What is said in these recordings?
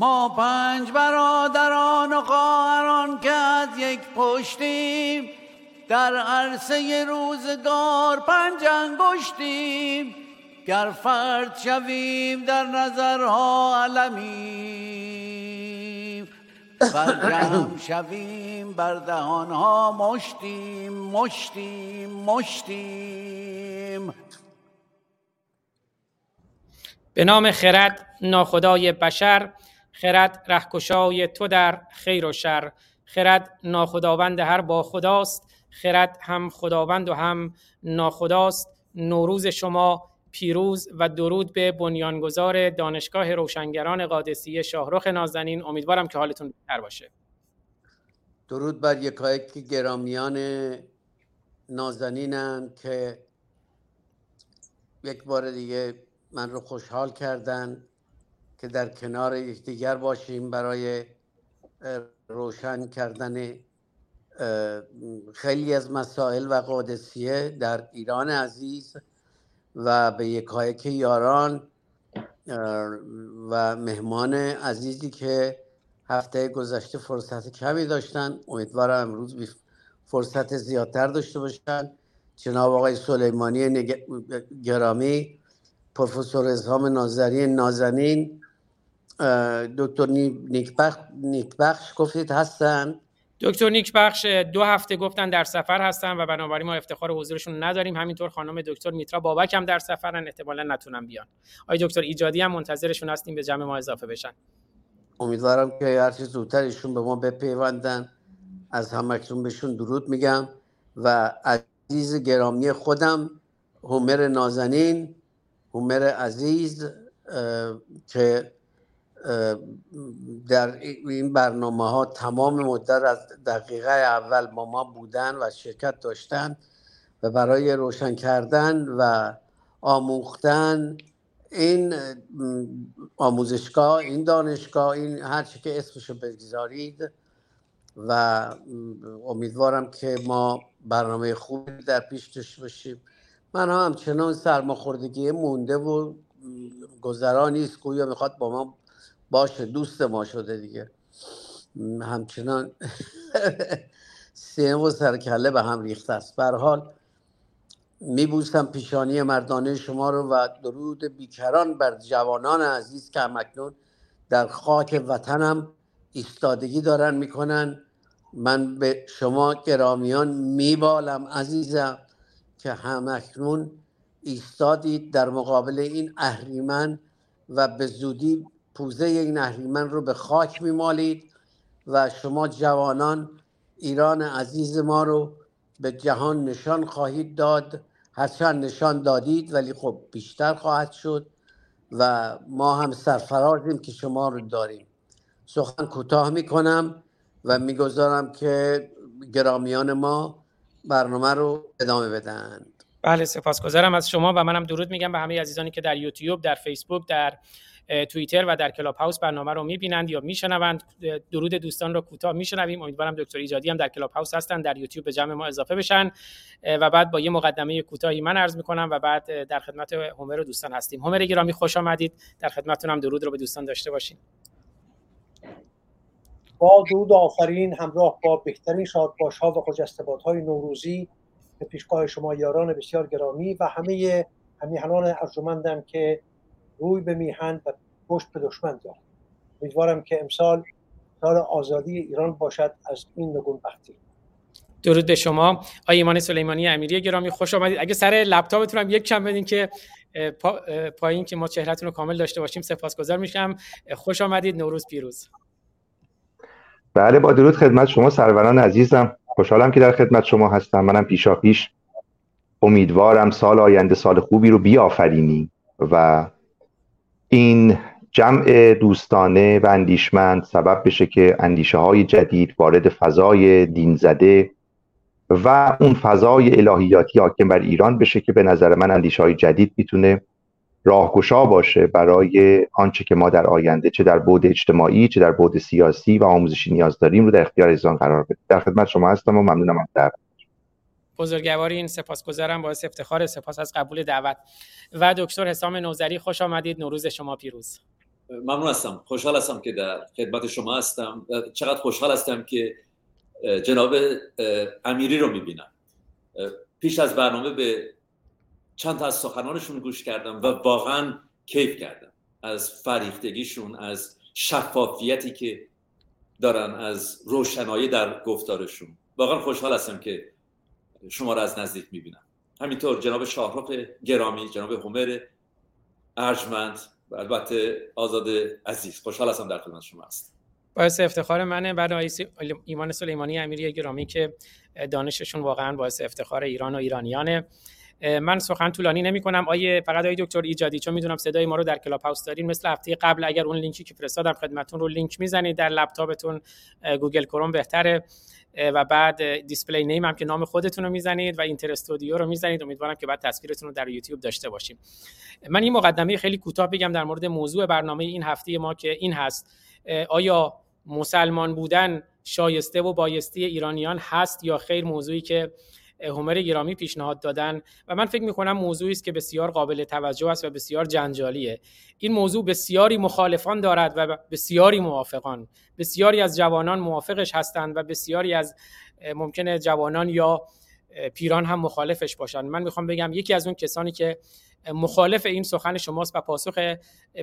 ما پنج برادران و خواهران که از یک پشتیم، در عرصه روزگار پنج انگشتیم، گر فرد شویم در نظرها علمیم، ور جمع شویم بر دهانها مشتیم مشتیم مشتیم. به نام خرد ناخدای بشر، خرد رهکشای تو در خیر و شر، خرد ناخداوند هر با خداست، خرد هم خداوند و هم ناخداست. نوروز شما پیروز و درود به بنیانگذار دانشگاه روشنگران قادسیه شاهرخ نازنین. امیدوارم که حالتون بهتر باشه. درود بر یکایک گرامیان نازنینم که یک بار دیگه من رو خوشحال کردن که در کنار یکدیگر باشیم برای روشن کردن خیلی از مسائل و قادسیه در ایران عزیز و به یکایک یاران و مهمان عزیزی که هفته گذشته فرصت کمی داشتن، امیدوارم امروز فرصت زیادتر داشته باشن. جناب آقای سلیمانی گرامی، پروفسور هوسام نظری نازنین، دکتر نیکبخش گفتید هستن. دکتر نیکبخش 2 هفته گفتن در سفر هستن و بنابراین ما افتخار حضورشون نداریم. همینطور خانم دکتر میترا بابک هم در سفرن، احتمالاً نتونن بیان. آقای دکتر ایجادی هم منتظرشون هستیم به جمع ما اضافه بشن. امیدوارم که هر چه زودتر ایشون به ما بپیوندن. از همکتون بهشون درود میگم و عزیز گرامی خودم هومر نازنین، هومر عزیز که در این برنامه ها تمام مدت از دقیقه اول با ما بودن و شرکت داشتن و برای روشن کردن و آموختن این آموزشگاه، این دانشگاه، این هر چی که اسمشو بگذارید، و امیدوارم که ما برنامه خوبی در پیش داشته باشیم. من هم چنان سرماخوردگی مونده و گذرا نیست، گویا میخواد با ما باشه، دوست ما شده دیگه. همچنان سینه و سرکله به هم ریخته است. به هر حال میبوسم پیشانی مردانه شما رو و درود بیکران بر جوانان عزیز که همکنون در خاک وطنم ایستادگی دارن میکنن. من به شما گرامیان میبالم عزیزم که همکنون ایستادید در مقابل این اهریمن و به زودی پوزه این اهریمن رو به خاک میمالید و شما جوانان ایران عزیز ما رو به جهان نشان خواهید داد. هرچند نشان دادید ولی خب بیشتر خواهد شد و ما هم سرفرازیم که شما رو داریم. سخن کوتاه میکنم و میگذارم که گرامیان ما برنامه رو ادامه بدن. بله، سپاسگزارم از شما و منم درود میگم به همه عزیزانی که در یوتیوب، در فیسبوک، در توییتر و در کلاب هاوس برنامه رو میبینند یا میشنوند. درود دوستان رو کوتاه میشنویم. امیدوارم دکتر ایجادی هم در کلاب هاوس هستن، در یوتیوب به جمع ما اضافه بشن و بعد با یه مقدمه کوتاهی من عرض میکنم و بعد در خدمت هومر و دوستان هستیم. هومر گرامی خوش آمدید، در خدمتتون هم درود رو به دوستان داشته باشین. با درود آخرین همراه با بهترین شادباش‌ها و خوشاستبادهای نوروزی به پیشگاه شما یاران بسیار گرامی و همه همیهنان ارجمندم که روی به میهن و پشت به دشمن دارند. امیدوارم که امسال سال آزادی ایران باشد از این نگونبختی. درود به شما. ایمان سلیمانی امیری گرامی خوش آمدید. اگه سر لپتاپتون هم یک کم بدین که پایین که ما چهرهتون رو کامل داشته باشیم، سپاسگزار میشم. خوش آمدید. نوروز پیروز. بله، با درود خدمت شما سروران عزیزم. خوشحالم که در خدمت شما هستم. منم پیشاپیش امیدوارم سال آینده سال خوبی رو بیافرینیم و این جمع دوستانه و اندیشمند سبب بشه که اندیشه های جدید وارد فضای دین زده و اون فضای الهیاتی حاکم بر ایران بشه که به نظر من اندیشه های جدید میتونه راهگشا باشه برای آنچه که ما در آینده چه در بعد اجتماعی چه در بعد سیاسی و آموزشی نیاز داریم رو در اختیار ایزان قرار بده. در خدمت شما هستم و ممنونم از دعوت بزرگوارین. سپاسگزارم، باعث افتخار. سپاس از قبول دعوت. و دکتر حسام نوزری خوش آمدید. نوروز شما پیروز. ممنون هستم، خوشحال هستم که در خدمت شما هستم. چقدر خوشحال هستم که جناب امیری رو میبینم. پیش از برنامه به چند تا از سخنانشون گوش کردم و واقعا کیف کردم از فریختگیشون، از شفافیتی که دارن، از روشنایی در گفتارشون. واقعا خوشحال هستم که شما رو از نزدیک میبینم. همینطور جناب شاهرخ گرامی، جناب هومر ارجمند و البته آزاد عزیز، خوشحال هستم در خدمت شما هستم. باعث افتخار منه برای ایمان سلیمانی امیری گرامی که دانششون واقعا باعث افتخار ایران و ایرانیانه. من سخن طولانی نمی کنم. فقط دکتر ایجادی، چون میدونم صدای ما رو در کلاب هاوس دارین، مثل هفته قبل اگر اون لینکی که فرستادم خدمتتون رو لینک میزنید در لپتاپتون، گوگل کروم بهتره، و بعد دیسپلی نیم هم که نام خودتون رو میزنید و اینتر استودیو رو میزنید، امیدوارم که بعد تصویرتون رو در یوتیوب داشته باشیم. من این مقدمه خیلی کوتاه بگم در مورد موضوع برنامه این هفته ما که این هست: آیا مسلمان بودن شایسته و بایستی ایرانیان هست یا خیر؟ موضوعی که هومر گرامی پیشنهاد دادن و من فکر می‌کنم موضوعی است که بسیار قابل توجه است و بسیار جنجالیه. این موضوع بسیاری مخالفان دارد و بسیاری موافقان. بسیاری از جوانان موافقش هستند و بسیاری از ممکنه جوانان یا پیران هم مخالفش باشند. من می‌خوام بگم یکی از اون کسانی که مخالف این سخن شماست و پاسخ به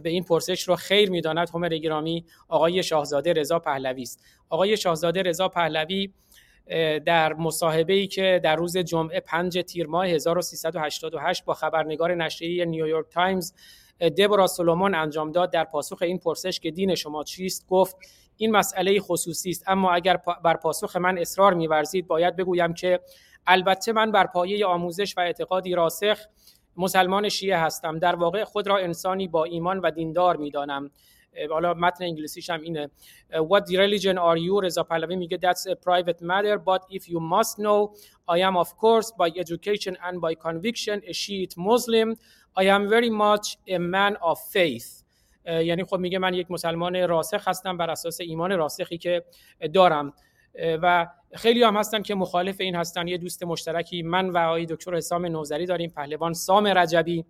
این پرسش رو خیر می‌داند هومر گرامی، آقای شاهزاده رضا پهلوی است. آقای شاهزاده رضا پهلوی در مصاحبه‌ای که در روز جمعه 5 تیر ماه 1388 با خبرنگار نشریه نیویورک تایمز دبرا سولومون انجام داد در پاسخ این پرسش که دین شما چیست، گفت این مسئله خصوصی است، اما اگر بر پاسخ من اصرار می‌ورزید باید بگویم که البته من بر پایه آموزش و اعتقادی راسخ مسلمان شیعه هستم، در واقع خود را انسانی با ایمان و دیندار می‌دانم. حالا متن انگلیسیش هم اینه: What religion are you? رضا پهلوی میگه That's a private matter, but if you must know I am of course by education and by conviction a Shiite Muslim. I am very much a man of faith. یعنی خب میگه من یک مسلمان راسخ هستم بر اساس ایمان راسخی که دارم. و خیلی هم هستن که مخالف این هستن. یه دوست مشترکی من و آقای دکتر حسام نوذری داریم، پهلوان سام رجبی.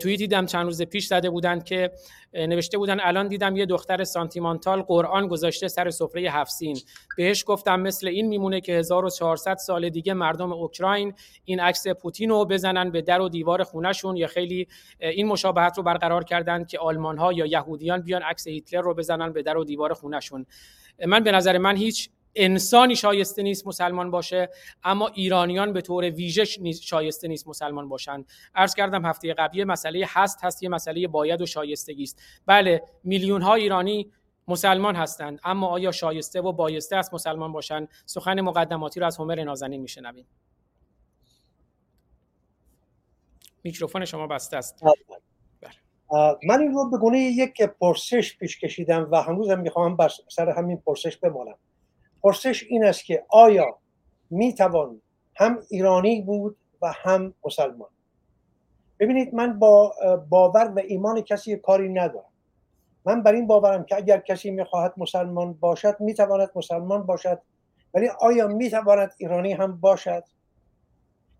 توییت دیدم چند روز پیش زده بودن که نوشته بودن الان دیدم یه دختر سانتیمانتال قرآن گذاشته سر سفره هفت سین، بهش گفتم مثل این میمونه که 1400 سال دیگه مردم اوکراین این عکس پوتین رو بزنن به در و دیوار خونه‌شون، یا خیلی این مشابهت رو برقرار کردن که آلمان‌ها یا یهودیان بیان عکس هیتلر رو بزنن به در و دیوار خونه‌شون. من به نظر من هیچ انسانی شایسته نیست مسلمان باشه، اما ایرانیان به طور ویژه شایسته نیست مسلمان باشند. عرض کردم هفته قبلی مسئله هست، یه مسئله باید و شایستگی است. بله، میلیون ها ایرانی مسلمان هستند، اما آیا شایسته و بایسته است مسلمان باشند؟ سخن مقدماتی رو از هومر نازنین میشنویم. میکروفون شما بسته است. من این رو به گونه یک پرسش پیش کشیدم و هنوزم میخوام بر سر همین پرسش بمانم. پرسش این است که آیا میتوان هم ایرانی بود و هم مسلمان؟ ببینید، من با باور و ایمان کسی کاری ندارم. من بر این باورم که اگر کسی میخواهد مسلمان باشد میتواند مسلمان باشد، ولی آیا میتواند ایرانی هم باشد؟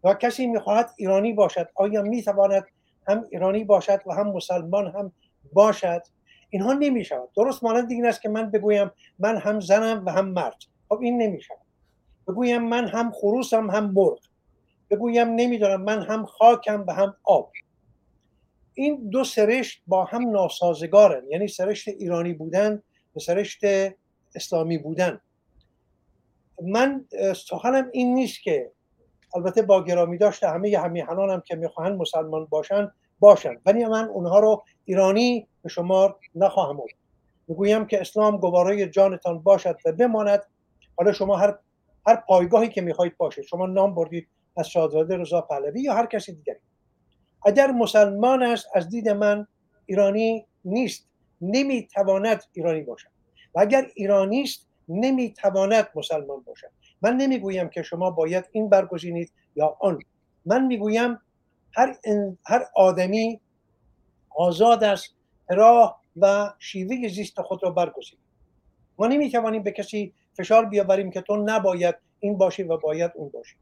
یا کسی میخواهد ایرانی باشد، آیا میتواند هم ایرانی باشد و هم مسلمان هم باشد؟ اینها نمیشود. درست مانند این است که من بگویم من هم زنم و هم مرد. خب این نمیشود. بگویم من هم خروسم هم مرغ. بگویم نمیدونم من هم خاکم و هم آب. این دو سرشت با هم ناسازگارن، یعنی سرشت ایرانی بودن و سرشت اسلامی بودن. من سخنم این نیست که البته با گرامی داشته همه همیهنانم که میخواهند مسلمان باشند، ولی من اونها رو ایرانی به شمار نخواهم آورد. میگویم که اسلام گوارای جانتان باشد و بماند. حالا شما هر پایگاهی که میخواهید باشید، شما نام بردید از شاهزاده رضا پهلوی یا هر کسی دیگری، اگر مسلمان است از دید من ایرانی نیست، نمیتواند ایرانی باشد، و اگر ایرانی است نمیتواند مسلمان باشد. من نمیگویم که شما باید این برگزینید یا آن. من میگویم هر آدمی آزاد است راه و شیوه زیست خود را برگزیند. ما نمیتوانیم به کسی فشار بیاوریم که تو نباید این باشی و باید اون باشی.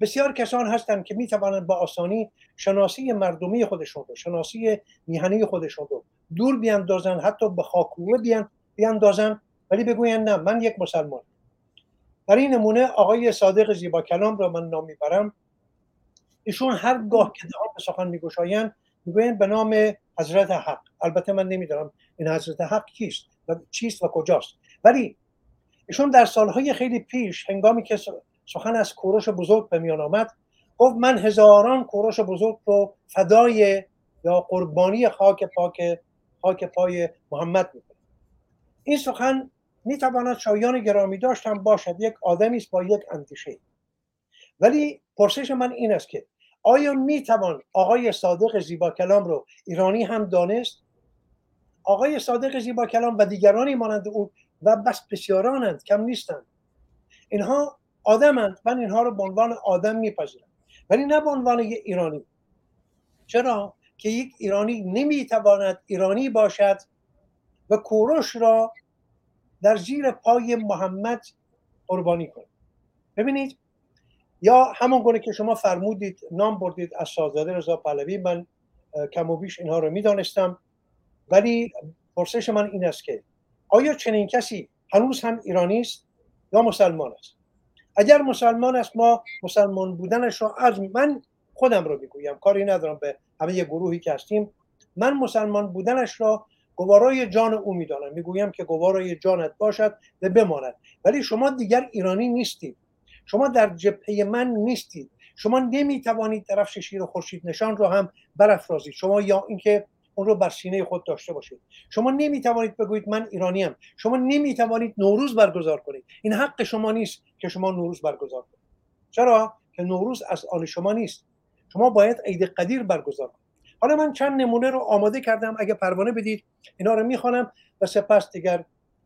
بسیار کسان هستند که میتوانند با آسانی شناسی مردمی خودشون رو، شناسی میهنی خودشون رو دور بیاندازن، حتی به خاکوبه بیاندازن، ولی بگوین نه من یک مسلمان. برای نمونه آقای صادق زیبا کلام را من نام میبرم. ایشون هرگاه که دهان به سخن میگشایند میگویند به نام حضرت حق. البته من نمیدونم این حضرت حق کیست و چیست و کجاست، ولی ایشون در سالهای خیلی پیش هنگامی که سخن از کوروش بزرگ به میان آمد گفت من هزاران کوروش بزرگ رو فدای یا قربانی خاک پای محمد میکنم. این سخن میتواند شایان گرامی داشتن باشد، یک آدمی است با یک اندیشه، ولی پرسش من این است که آیا میتوان آقای صادق زیبا کلام رو ایرانی هم دانست؟ آقای صادق زیبا کلام و دیگرانی مانند او و بس بسیارانند، کم نیستند. اینها آدمند، من اینها رو به عنوان آدم میپذیرم، ولی نه به عنوان یک ایرانی. چرا که یک ایرانی نمیتواند ایرانی باشد و کوروش را در زیر پای محمد قربانی کنه. ببینید، یا همون گونه که شما فرمودید، نام بردید از شاهزاده رضا پهلوی، من کم و بیش اینها رو میدانستم، ولی پرسش من این است که آیا چنین کسی هنوز هم ایرانی است یا مسلمان است؟ اگر مسلمان است، ما مسلمان بودنش را، از من خودم رو میگویم، کاری ندارم به همه یه گروهی که هستیم، من مسلمان بودنش را گوارای جان او میدانم، میگویم که گوارای جانت باشد و بماند، ولی شما دیگر ایرانی نیستید، شما در جبهه من نیستید، شما نمیتوانید درفش شیر و خورشید نشان رو هم برافرازید، شما یا اینکه اون رو بر سینه خود داشته باشید، شما نمیتوانید بگویید من ایرانی ام، شما نمیتوانید نوروز برگزار کنید، این حق شما نیست که شما نوروز برگزار کنید. چرا که نوروز از آن شما نیست، شما باید عید قدیر برگزار کنید. حالا من چند نمونه رو آماده کردم، اگه پروانه بدید اینا رو میخوانم و سپس دیگر.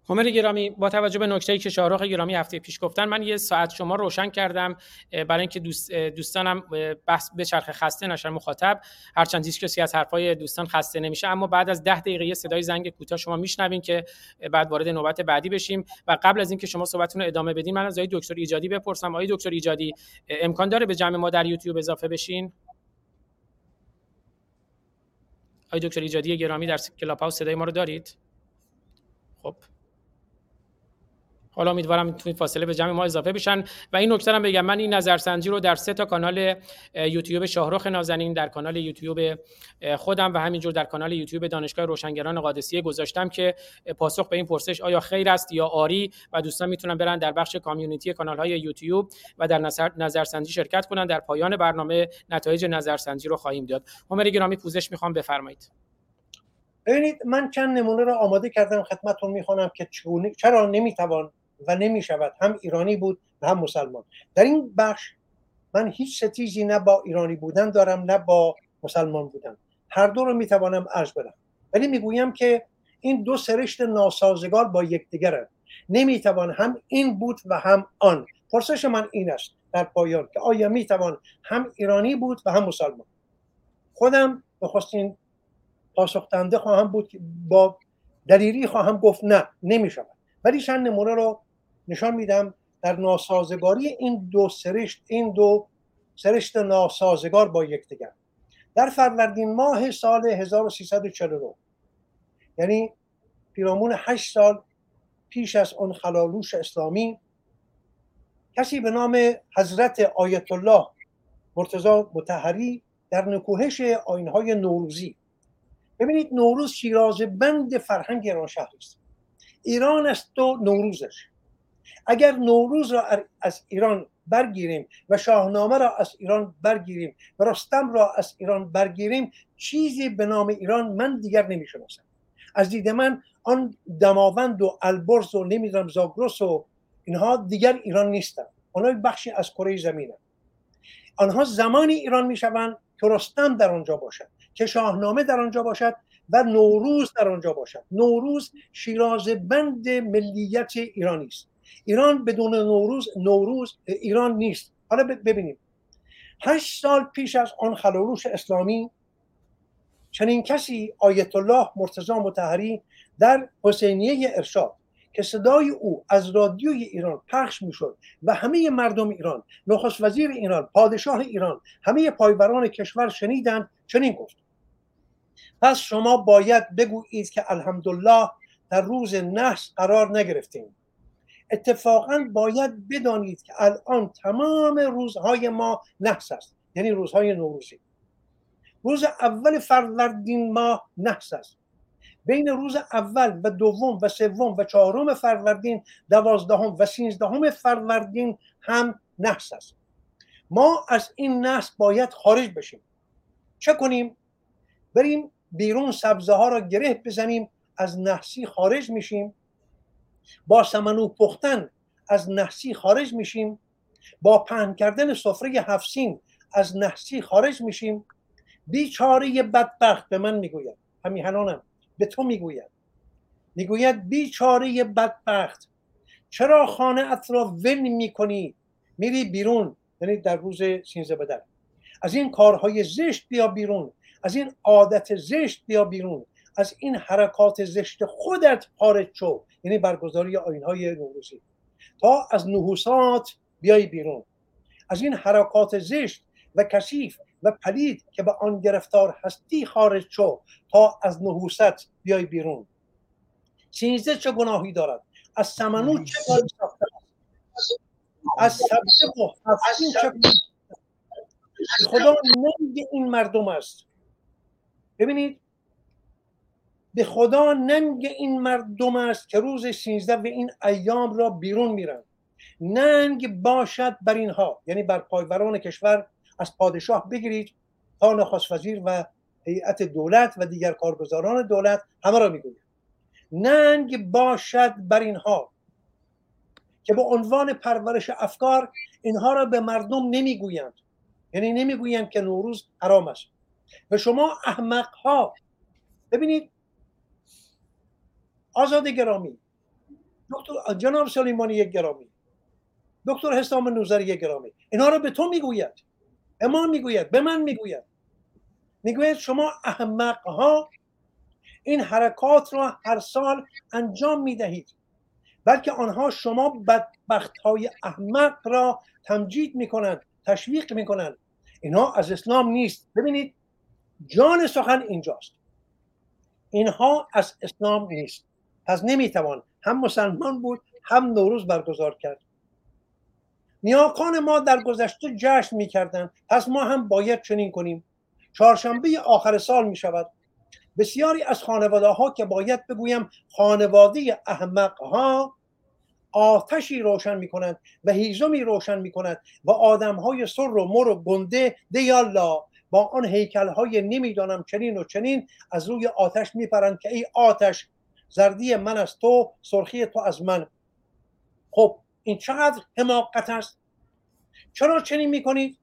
هومر گرامی، با توجه به نکته‌ای که شاهرخ گرامی هفته پیش گفتن، من یه ساعت شما روشن کردم برای اینکه دوستانم بحث به چرخ خسته نشن. مخاطب هرچند هیچ کسی از حرفای دوستان خسته نمیشه، اما بعد از 10 دقیقه صدای زنگ کوتاه شما میشنوین که بعد وارد نوبت بعدی بشیم. و قبل از اینکه شما صحبتتون رو ادامه بدین، من از آقای دکتر ایجادی بپرسم. آقای دکتر ایجادی، امکان داره به جمع ما در یوتیوب اضافه بشین؟ آقای دکتر ایجادی گرامی، در کلاب هاوس صدای ما رو دارید؟ خب حالا امیدوارم میتونید فاصله به جمع ما اضافه بشن. و این نکته رو بگم، من این نظرسنجی رو در 3 تا کانال یوتیوب شاهرخ نازنین، در کانال یوتیوب خودم و همینجور در کانال یوتیوب دانشگاه روشنگران قادسیه گذاشتم که پاسخ به این پرسش آیا خیر است یا آری، و دوستان میتونن برن در بخش کامیونیتی کانال‌های یوتیوب و در نظرسنجی شرکت کنن. در پایان برنامه نتایج نظرسنجی رو خواهیم داد. عمر گرامی، پوزش میخوام، بفرمایید. ببینید، من چند نمونه رو آماده کردم خدمتتون میخونم که چرا نمیتوان و نمیشود هم ایرانی بود و هم مسلمان. در این بخش من هیچ ستیزی نه با ایرانی بودن دارم نه با مسلمان بودن، هر دو رو میتوانم عرض بدم، ولی میگویم که این دو سرشت ناسازگار با یکدیگرند، نمیتوان هم این بود و هم آن. پرسش من این است در پایان که آیا میتوان هم ایرانی بود و هم مسلمان؟ خودم نخستین پاسخ دهنده خواهم بود که با دلیری خواهم گفت نه نمیشود، ولی چند نمونه رو نشان میدم در ناسازگاری این دو سرشت ناسازگار با یکدیگر. در فروردین ماه سال 1342، یعنی پیرامون 8 سال پیش از اون خلالوش اسلامی، کسی به نام حضرت آیت الله مرتضی مطهری در نکوهش آیین‌های نوروزی. ببینید، نوروز شیرازه‌بند فرهنگ ایران شهر است، ایران است و نوروزش. اگر نوروز را از ایران برگیریم و شاهنامه را از ایران برگیریم و رستم را از ایران برگیریم، چیزی به نام ایران من دیگر نمیشناسم. از دید من آن دماوند و البرز و نمیدونم زاگرس و اینها دیگر ایران نیستند، آنها بخشی از کره زمینند. آنها زمانی ایران میشوند که رستم در آنجا باشد، که شاهنامه در آنجا باشد و نوروز در آنجا باشد. نوروز شیرازه‌بند ملیت ایرانی است. ایران بدون نوروز ایران نیست. حالا ببینیم، 8 سال پیش از آن خلالوش اسلامی، چنین کسی آیت الله مرتضی مطهری در حسینیه ارشاد که صدای او از رادیوی ایران پخش میشد و همه مردم ایران، نخست وزیر ایران، پادشاه ایران، همه پایبران کشور شنیدند، چنین گفت: پس شما باید بگویید که الحمدلله در روز نحس قرار نگرفتیم. اتفاقا باید بدانید که الان تمام روزهای ما نحس است، یعنی روزهای نوروزی. روز اول فروردین ماه نحس است. بین روز اول و دوم و سوم و چهارم فروردین، 12 و 13 فروردین هم نحس است. ما از این نحس باید خارج بشیم. چه کنیم؟ بریم بیرون، سبزه ها را گره بزنیم، از نحسی خارج میشیم. با سمنو پختن از نحسی خارج میشیم. با پهن کردن سفره هفت سین از نحسی خارج میشیم. بیچاره بدبخت به من میگوید، همیهنانم به تو میگوید، بیچاره بدبخت چرا خانه ات را ول میکنی میری بیرون، یعنی در روز سینزده بدر. از این کارهای زشت بیا بیرون، از این عادت زشت بیا بیرون، از این حرکات زشت خودت خارج شو، یعنی برگزاری آیین‌های نوروزی، تا از نحوسات بیای بیرون، از این حرکات زشت و کثیف و پلید که به آن گرفتار هستی خارج شو، تا از نحوست بیای بیرون. 13 چه گناهی دارد؟ از سمنو چه کاری ساخته؟ از سبزه و هفتین چه کاری؟ خدا نمیگه این مردم است. ببینید، به خدا ننگ این مردم است که روز 13 و این ایام را بیرون میرن. ننگ باشد بر اینها، یعنی بر پایوران کشور، از پادشاه بگیرید تا نخست وزیر و هیئت دولت و دیگر کارگزاران دولت، همه را میگوید ننگ باشد بر اینها که به عنوان پرورش افکار اینها را به مردم نمیگویند، یعنی نمیگویند که نوروز حرام است. و شما احمق ها، ببینید آزاد گرامی، دکتر جناب سلیمانی گرامی، دکتر حسام نوزری گرامی، اینا رو به تو میگوید، امام میگوید، به من میگوید، میگوید شما احمق ها این حرکات را هر سال انجام میدهید، بلکه آنها شما بدبخت های احمق را تمجید میکنند، تشویق میکنند. اینا از اسلام نیست. ببینید جان سخن اینجاست، اینها از اسلام نیست. پس نمیتوان هم مسلمان بود هم نوروز برگزار کرد. نیاکان ما در گذشته جشن میکردن، پس ما هم باید چنین کنیم. چهارشنبه آخر سال میشود. بسیاری از خانواده ها که باید بگویم خانواده احمق ها، آتشی روشن میکنند و هیزمی روشن میکنند و آدم های سر و مر و گنده دیالا با آن هیکل های نمیدانم چنین و چنین از روی آتش میپرند که ای آتش زردی من از تو، سرخی تو از من. خب این چقدر حماقت است؟ چرا چنین میکنید؟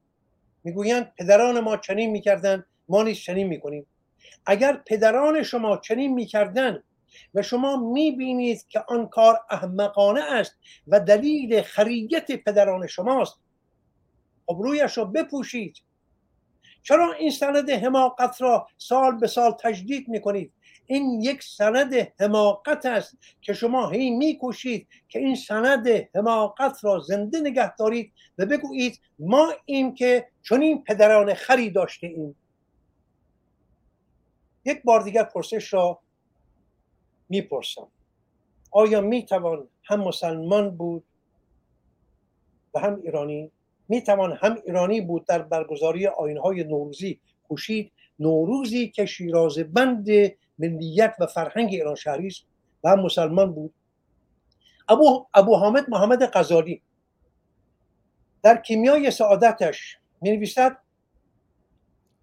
میگویند پدران ما چنین میکردند، ما نیز چنین میکنیم. اگر پدران شما چنین میکردند و شما میبینید که آن کار احمقانه است و دلیل خریت پدران شماست، ابرویش رو بپوشید. چرا این سند حماقت را سال به سال تجدید میکنید؟ این یک سند حماقت است که شما هی میکوشید که این سند حماقت را زنده نگه دارید و بگویید ما این که چنین پدران خری داشته ایم. یک بار دیگر پرسش را میپرسم، آیا میتوان هم مسلمان بود و هم ایرانی؟ میتوان هم ایرانی بود در برگزاری آیین‌های نوروزی کوشید، نوروزی که شیرازه بند ملیت و فرهنگ ایران شهری است، و هم مسلمان بود؟ ابو حامد محمد غزالی در کیمیای سعادتش می‌نویسد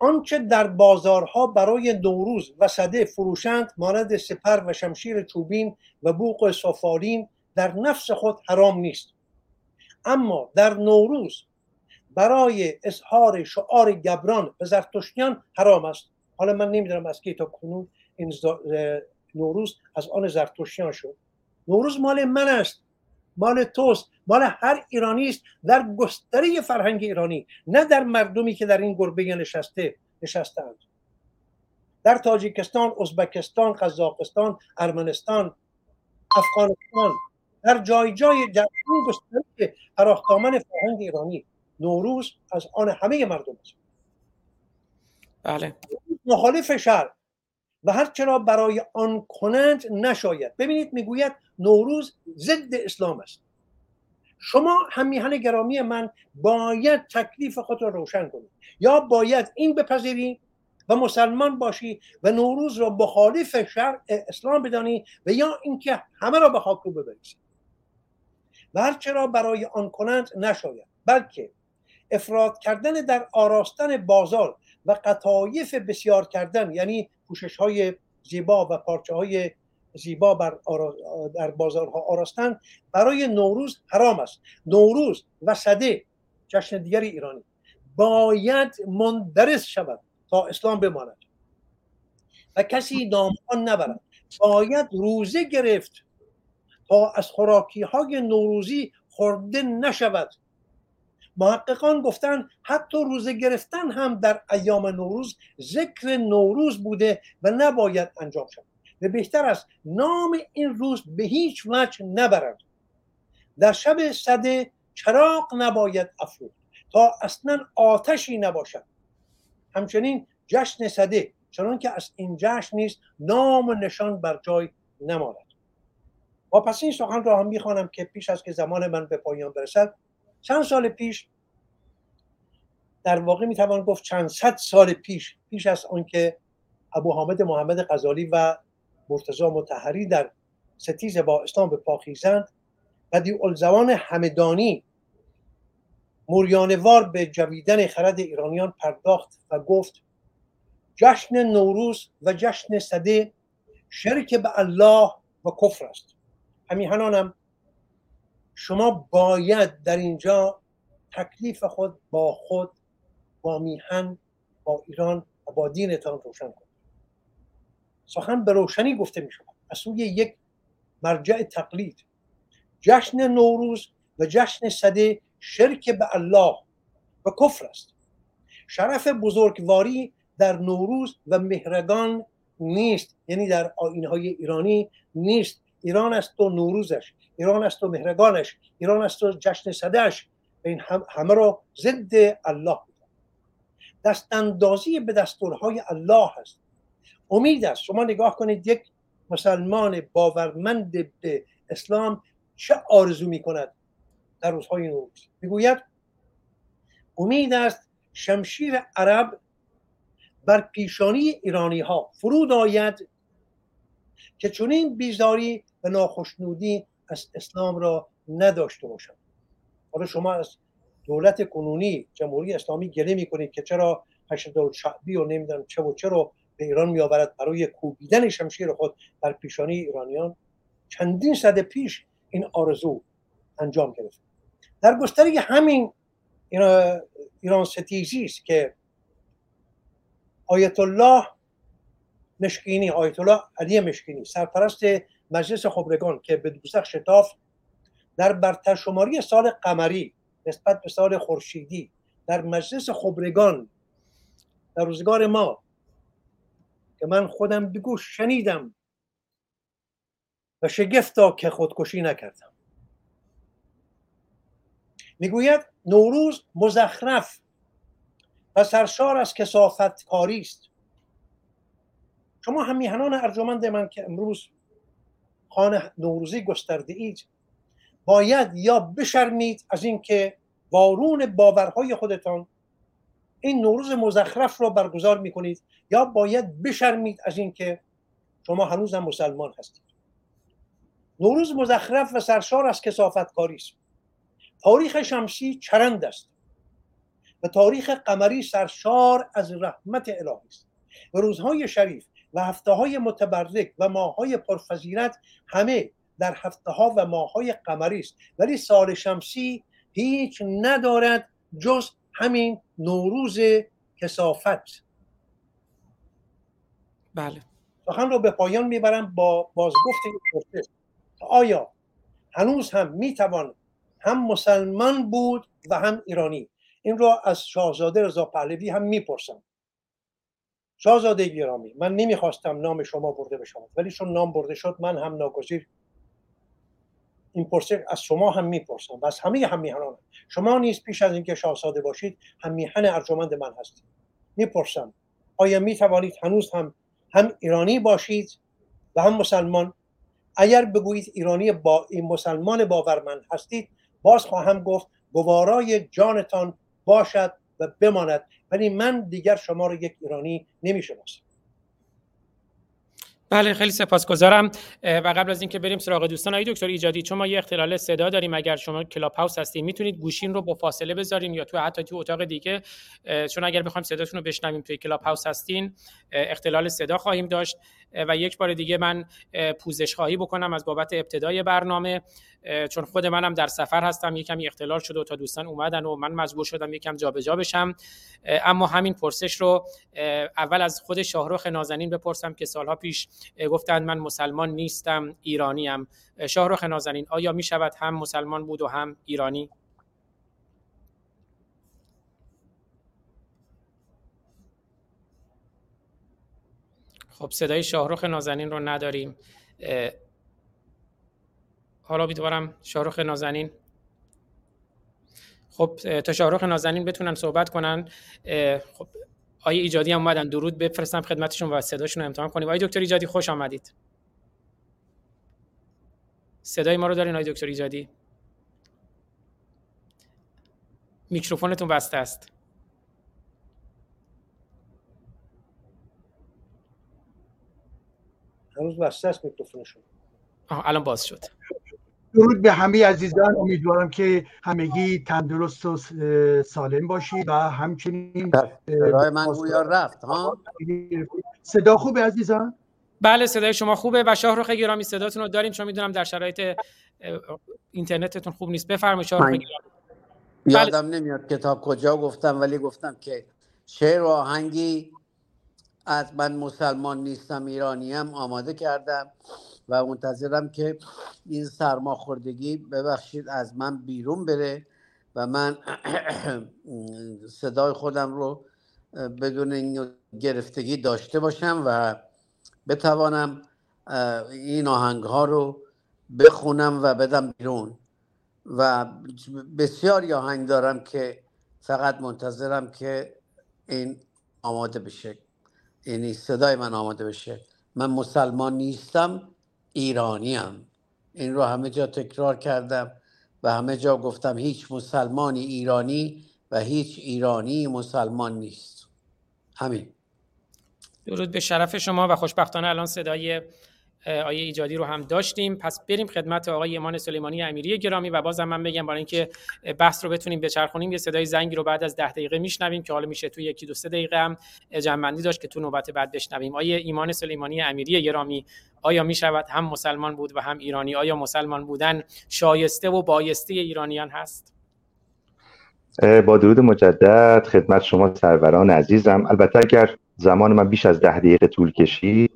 آنچه در بازارها برای نوروز و سده فروشند مانند سپر و شمشیر چوبین و بوق سفالین در نفس خود حرام نیست، اما در نوروز برای اظهار شعار گبران و زرتشتیان حرام است. حالا من نمیدونم از کی تا کنون این نوروز از آن زرتشتیان شد. نوروز مال من است، مال توست، مال هر ایرانی است، در گستره فرهنگ ایرانی، نه در مردمی که در این گربه نشستند. در تاجیکستان، ازبکستان، قزاقستان، ارمنستان، افغانستان، در جای جای جهان گستره فراخدامن فرهنگ ایرانی، نوروز از آن همه مردم است. بله. مخالف شرع و هر چرا برای آن کنند نشاید. ببینید میگوید نوروز ضد اسلام است. شما همیهن گرامی من باید تکلیف خود را روشن کنید، یا باید این بپذیری و مسلمان باشی و نوروز را مخالف شرع اسلام بدانی، و یا اینکه همه را به خاک رو ببریزی. و هر چرا برای آن کنند نشاید، بلکه افراد کردن در آراستن بازار و قطایف بسیار کردن، یعنی پوشش های زیبا و پارچه های زیبا در بازارها آراستن، برای نوروز حرام است. نوروز و سده، جشن دیگر ایرانی، باید مندرس شود تا اسلام بماند و کسی دامغان نبرد. باید روزه گرفت تا از خوراکی های نوروزی خورده نشود. محققان گفتند حتی روزه گرفتن هم در ایام نوروز ذکر نوروز بوده و نباید انجام شود و بهتر است نام این روز به هیچ وجه نبرند. در شب سده چراغ نباید افروخت تا اصلا آتشی نباشد. همچنین جشن سده، چنان که از این جشن نیست نام و نشان بر جای نماند. و پس این سخن را هم میخوانم که پیش از که زمان من به پایان برسد، چند سال پیش، در واقع میتوان گفت چند صد سال پیش، پیش از آنکه ابو حامد محمد غزالی و مرتضی مطهری در ستیز با اسلام به پا خیزند، بدیع الزمان همدانی موریانه‌وار به جویدن خرد ایرانیان پرداخت و گفت جشن نوروز و جشن سده شرک به الله و کفر است. همیهنانم، شما باید در اینجا تکلیف خود، با میهن، با ایران و با دینتان روشن کنید. سخن به روشنی گفته می شود از سوی یک مرجع تقلید. جشن نوروز و جشن سده شرک به الله و کفر است. شرف بزرگواری در نوروز و مهرگان نیست، یعنی در آیین‌های ایرانی نیست. ایران است و نوروزش، ایران است و مهرگانش، ایران است و جشن سدهش. این همه را ضد الله بودن. دستاندازی به دستورهای الله است. امید است. شما نگاه کنید یک مسلمان باورمند به اسلام چه آرزو می کند در روزهای نوروز. میگوید امید است شمشیر عرب بر پیشانی ایرانی ها فرود آید که چنین بیزاری و ناخشنودی از اسلام را نداشته باشند. حالا شما از دولت کنونی جمهوری اسلامی گله می کنید که چرا هشتاد شعبی و نمیدونم چه و چه رو به ایران می آورد برای کوبیدن شمشیر خود بر پیشانی ایرانیان. چندین صد پیش این آرزو انجام گرفت. در گستره همین ایران ستیزی است که آیت الله علی مشکینی، سرپرست مجلس خبرگان که به دوزخ شتافت، در برترشماری سال قمری نسبت به سال خورشیدی در مجلس خبرگان در روزگار ما، که من خودم به گوش شنیدم و شگفتا که خودکشی نکردم، میگوید نوروز مزخرف و سرشار از کثافتکاری است. شما همیهنان ارجمند من که امروز خانه نوروزی گسترده اید، باید یا بشرمید از اینکه وارون باورهای خودتان این نوروز مزخرف را برگزار میکنید، یا باید بشرمید از اینکه شما هنوز هم مسلمان هستید. نوروز مزخرف و سرشار از کثافتکاری است. تاریخ شمسی چرند است و تاریخ قمری سرشار از رحمت الهی است. و روزهای شریف و هفته‌های متبرک و ماه‌های پرفضیلت همه در هفته‌ها و ماه‌های قمری است، ولی سال شمسی هیچ ندارد جز همین نوروز کثافت. بله، سخن رو به پایان میبرم با بازگفت این پرسش: آیا هنوز هم میتوان هم مسلمان بود و هم ایرانی؟ این را از شاهزاده رضا پهلوی هم میپرسم. شاهزاده گرامی، من نمیخواستم نام شما برده بشم، ولی چون نام برده شد من هم ناگزیر این پرسش از شما هم میپرسم و از همه همیهنان. شما نیز پیش از اینکه شاهزاده باشید همیهن ارجمند من هستید. میپرسم آیا میتوانید هنوز هم هم ایرانی باشید و هم مسلمان. اگر بگویید ایرانی با این مسلمان باورمند هستید، باز خواهم گفت گوارای جانتان باشد و بماند، ولی من دیگر شما رو یک ایرانی نمی‌شناسم. بله، خیلی سپاسگزارم. و قبل از اینکه بریم سراغ دوستان، آقای دکتر ایجادی، چون ما یه اختلال صدا داریم، اگر شما کلاب هاوس هستید میتونید گوشین رو با فاصله بذارین یا تو حتی تو اتاق دیگه، چون اگر بخوایم صداتون رو بشنویم توی کلاب هاوس هستین اختلال صدا خواهیم داشت. و یک بار دیگه من پوزش خواهی بکنم از بابت ابتدای برنامه، چون خود منم در سفر هستم، یکم اختلال شد و تا دوستان اومدن و من مجبور شدم یکم جابجا بشم. اما همین پرسش رو اول از خود شاهرخ نازنین بپرسم که سالها پیش گفتند من مسلمان نیستم، ایرانیم. شاهرخ نازنین، آیا می شود هم مسلمان بود و هم ایرانی؟ خب صدای شاهرخ نازنین رو نداریم. حالا بیدوارم شاهرخ نازنین. خب تا شاهرخ نازنین بتونن صحبت کنن، خب آیه ایجادی هم اومدن، درود بفرستم خدمتشون و صداشون رو امتحان کنیم. آیه دکتر ایجادی خوش آمدید. صدای ما رو دارین آیه دکتر ایجادی؟ میکروفونتون بسته است. هنوز بسته است میکروفونشون. الان باز شد. درود به همه عزیزان، امیدوارم که همگی تندرست و سالم باشید و همچنین صدای من گویا رفت ها. صدا خوبه عزیزان؟ بله صدای شما خوبه و شاهرخ گرامی صداتون رو داریم، چون میدونم در شرایط اینترنتتون خوب نیست. بفرمایید شاهرخ گرامی. یادم نمیاد کتاب کجا گفتم، ولی گفتم که شعر و آهنگی از من مسلمان نیستم ایرانیم آماده کردم و منتظرم که این سرماخوردگی ببخشید از من بیرون بره و من صدای خودم رو بدون این گرفتگی داشته باشم و بتوانم این آهنگ ها رو بخونم و بدم بیرون. و بسیاری آهنگ دارم که فقط منتظرم که این آماده بشه، یعنی صدای من آماده بشه. من مسلمان نیستم ایرانیم، این رو همه جا تکرار کردم و همه جا گفتم هیچ مسلمانی ایرانی و هیچ ایرانی مسلمان نیست. همین. درود به شرف شما و خوشبختانه الان صدای آیه ایجادی رو هم داشتیم. پس بریم خدمت آقای ایمان سلیمانی امیری گرامی و بازم من بگم برای اینکه بحث رو بتونیم بچرخونیم یه صدای زنگی رو بعد از 10 دقیقه میشنویم که حالا میشه تو 1-2 دقیقه هم جمع‌بندی داشت که تو نوبت بعد بشنویم. آیه ایمان سلیمانی امیری گرامی، آیا میشود هم مسلمان بود و هم ایرانی؟ آیا مسلمان بودن شایسته و بایسته ایرانیان هست؟ با درود مجدد خدمت شما سروران عزیزم. البته اگر زمان من بیش از 10 دقیقه طول کشید،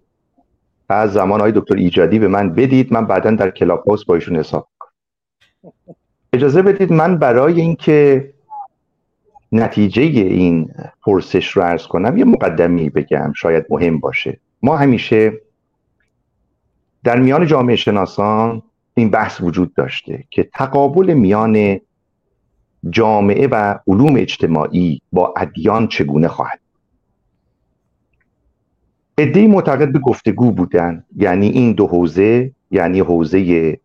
از زمانهای دکتر ایجادی به من بدید، من بعداً در کلاب هاوس با ایشون حساب کنم. اجازه بدید من برای اینکه نتیجه این پرسش رو عرض کنم یه مقدمه‌ای بگم، شاید مهم باشه. ما همیشه در میان جامعه شناسان این بحث وجود داشته که تقابل میان جامعه و علوم اجتماعی با ادیان چگونه خواهد. عده‌ای معتقد به گفتگو بودن، یعنی این دو حوزه، یعنی حوزه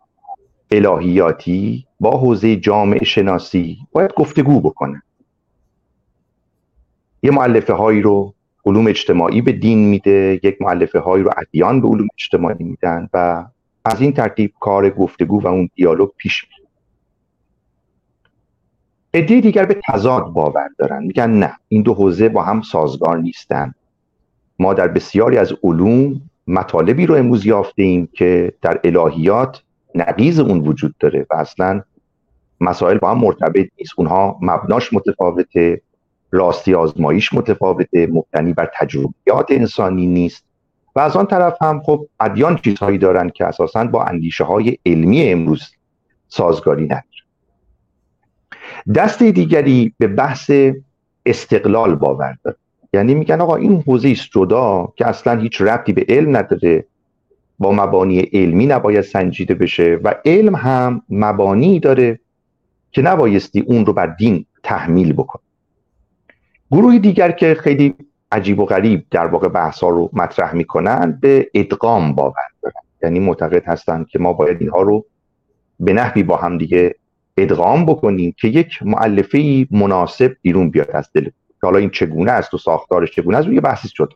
الهیاتی با حوزه جامعه شناسی باید گفتگو بکنن. یه مؤلفه هایی رو علوم اجتماعی به دین میده، یک مؤلفه هایی رو ادیان به علوم اجتماعی میدن و از این ترتیب کار گفتگو و اون دیالوگ پیش میره. عده‌ای دیگر به تضاد باور دارن، میگن نه این دو حوزه با هم سازگار نیستن. ما در بسیاری از علوم مطالبی رو امروز یافتیم که در الهیات نقیض اون وجود داره و اصلا مسائل با هم مرتبط نیست. اونها مبناش متفاوته، راستی آزماییش متفاوته، مبتنی بر تجربیات انسانی نیست و از آن طرف هم خب ادیان چیزهایی دارن که اساساً با اندیشه های علمی امروز سازگاری نداره. دسته دیگری به بحث استقلال باور داره، یعنی میگن آقا این حوزه است جدا که اصلا هیچ ربطی به علم نداره، با مبانی علمی نباید سنجیده بشه و علم هم مبانی داره که نبایستی اون رو بر دین تحمیل بکنه. گروه دیگر که خیلی عجیب و غریب در واقع بحث‌ها رو مطرح می‌کنن به ادغام باور دارن، یعنی معتقد هستن که ما باید اینها رو به نحوی با هم دیگه ادغام بکنیم که یک مؤلفه‌ای مناسب بیرون بیاد از دل. حالا این چگونه است و ساختارش چگونه است یه بحثی شد.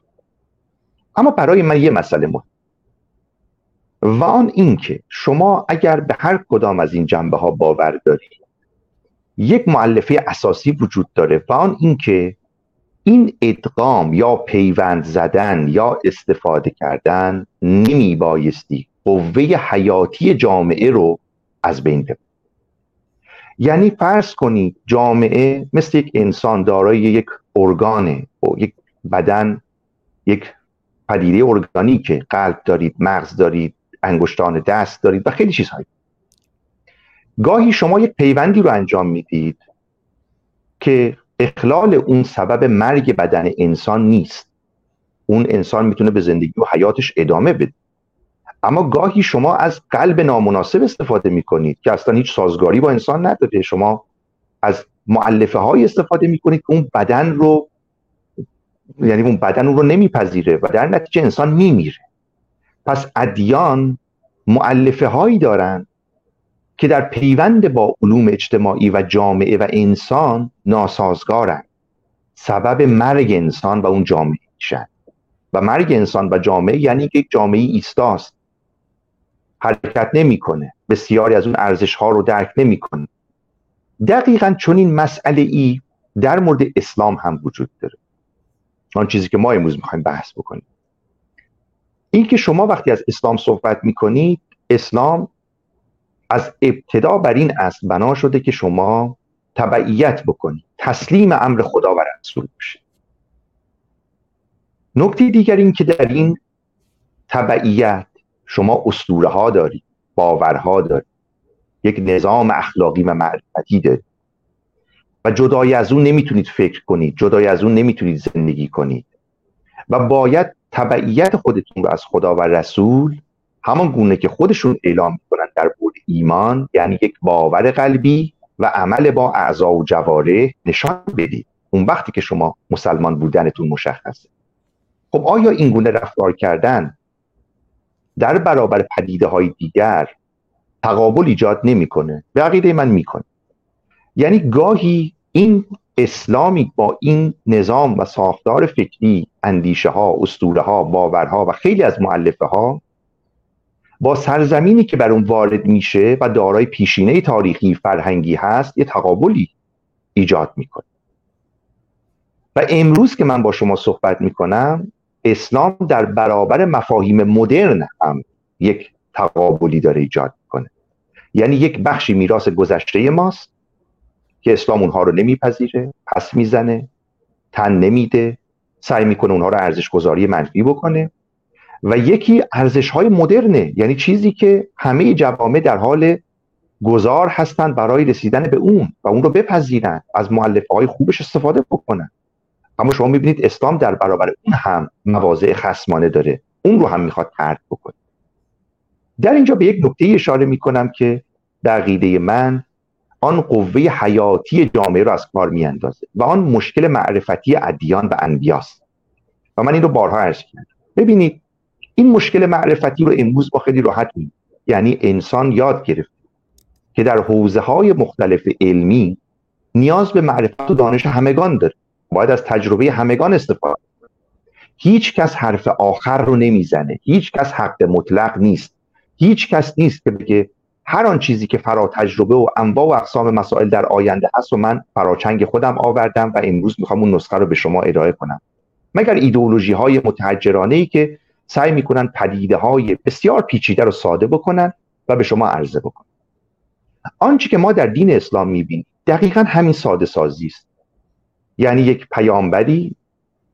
اما برای من یه مسئله مهم و آن این که شما اگر به هر کدام از این جنبه‌ها باور دارید یک مؤلفه اساسی وجود داره و آن این که این ادغام یا پیوند زدن یا استفاده کردن نمی بایستی قوه حیاتی جامعه رو از بین ببره. یعنی فرض کنید جامعه مثل یک انسان دارای یک ارگانه، یک بدن، یک پدیده ارگانیکه، قلب دارید، مغز دارید، انگشتان دست دارید و خیلی چیزهایی. گاهی شما یک پیوندی رو انجام میدید که اخلال اون سبب مرگ بدن انسان نیست، اون انسان میتونه به زندگی و حیاتش ادامه بده، اما گاهی شما از قلب نامناسب استفاده میکنید که اصلا هیچ سازگاری با انسان نداره. شما از مؤلفه های استفاده میکنید که اون بدن رو، یعنی اون بدن اون رو نمیپذیره و در نتیجه انسان میمیره. پس ادیان مؤلفه هایی دارن که در پیوند با علوم اجتماعی و جامعه و انسان ناسازگارند، سبب مرگ انسان و اون جامعه شد. و مرگ انسان و جامعه یعنی که یک جامعه ایستاست، حرکت نمیکنه، بسیاری از اون ارزش ها رو درک نمیکنه. دقیقاً چون این مسئله ای در مورد اسلام هم وجود داره، آن چیزی که ما امروز میخوایم بحث بکنیم. این که شما وقتی از اسلام صحبت میکنید، اسلام از ابتدا بر این اصل بنا شده که شما تبعیت بکنید، تسلیم امر خدا و رسول بشید. نکته دیگر این که در این تبعیت شما اسطوره ها دارید، باورها دارید، یک نظام اخلاقی و معرفتی دارید و جدای از اون نمیتونید فکر کنید، جدای از اون نمیتونید زندگی کنید و باید تبعیت خودتون رو از خدا و رسول همان گونه که خودشون اعلام میکنن در بود ایمان، یعنی یک باور قلبی و عمل با اعضا و جواره نشان بدید. اون وقتی که شما مسلمان بودنتون مشخصه. خب آیا این گونه رفتار کردن در برابر پدیده های دیگر تقابل ایجاد نمیکنه؟ به عقیده من میکنه. یعنی گاهی این اسلامی با این نظام و ساختار فکری، اندیشه ها، اسطوره ها، باورها و خیلی از مؤلفه ها با سرزمینی که بر اون وارد میشه و دارای پیشینه تاریخی فرهنگی هست یه تقابلی ایجاد میکنه. و امروز که من با شما صحبت میکنم، اسلام در برابر مفاهیم مدرن هم یک تقابلی داره ایجاد میکنه. یعنی یک بخشی میراث گذشته ماست که اسلام اونها رو نمیپذیره، پس میزنه، تن نمیده، سعی میکنه اونها رو ارزش گذاری منفی بکنه، و یکی ارزش‌های مدرنه، یعنی چیزی که همه جوامع در حال گذار هستند برای رسیدن به اون و اون رو بپذیرن، از مؤلفه‌های خوبش استفاده بکنن. اما شما می‌بینید اسلام در برابر اون هم مواضع خصمانه داره، اون رو هم می‌خواد طرد بکنه. در اینجا به یک نکته اشاره می‌کنم که در عقیده من آن قوه حیاتی جامعه رو از کار می‌اندازه و آن مشکل معرفتی ادیان و انبیاست. و من این رو بارها عرض کردم. ببینید این مشکل معرفتی رو امروز با خیلی راحت می‌بینیم. یعنی انسان یاد گرفت که در حوزه‌های مختلف علمی نیاز به معرفت و دانش همگان داره، باید از تجربه همگان استفاده کنه. هیچ کس حرف آخر رو نمیزنه، هیچ کس حق مطلق نیست، هیچ کس نیست که بگه هر آن چیزی که فرا تجربه و انواع و اقسام مسائل در آینده هست و من فراچنگ خودم آوردم و امروز می‌خوام اون نسخه رو به شما ارائه کنم، مگر ایدئولوژی‌های متحجرانه‌ای که سعی میکنن پدیده‌های بسیار پیچیده رو ساده بکنن و به شما عرضه بکنن. آنچه که ما در دین اسلام میبینیم دقیقاً همین ساده سازی است. یعنی یک پیامبری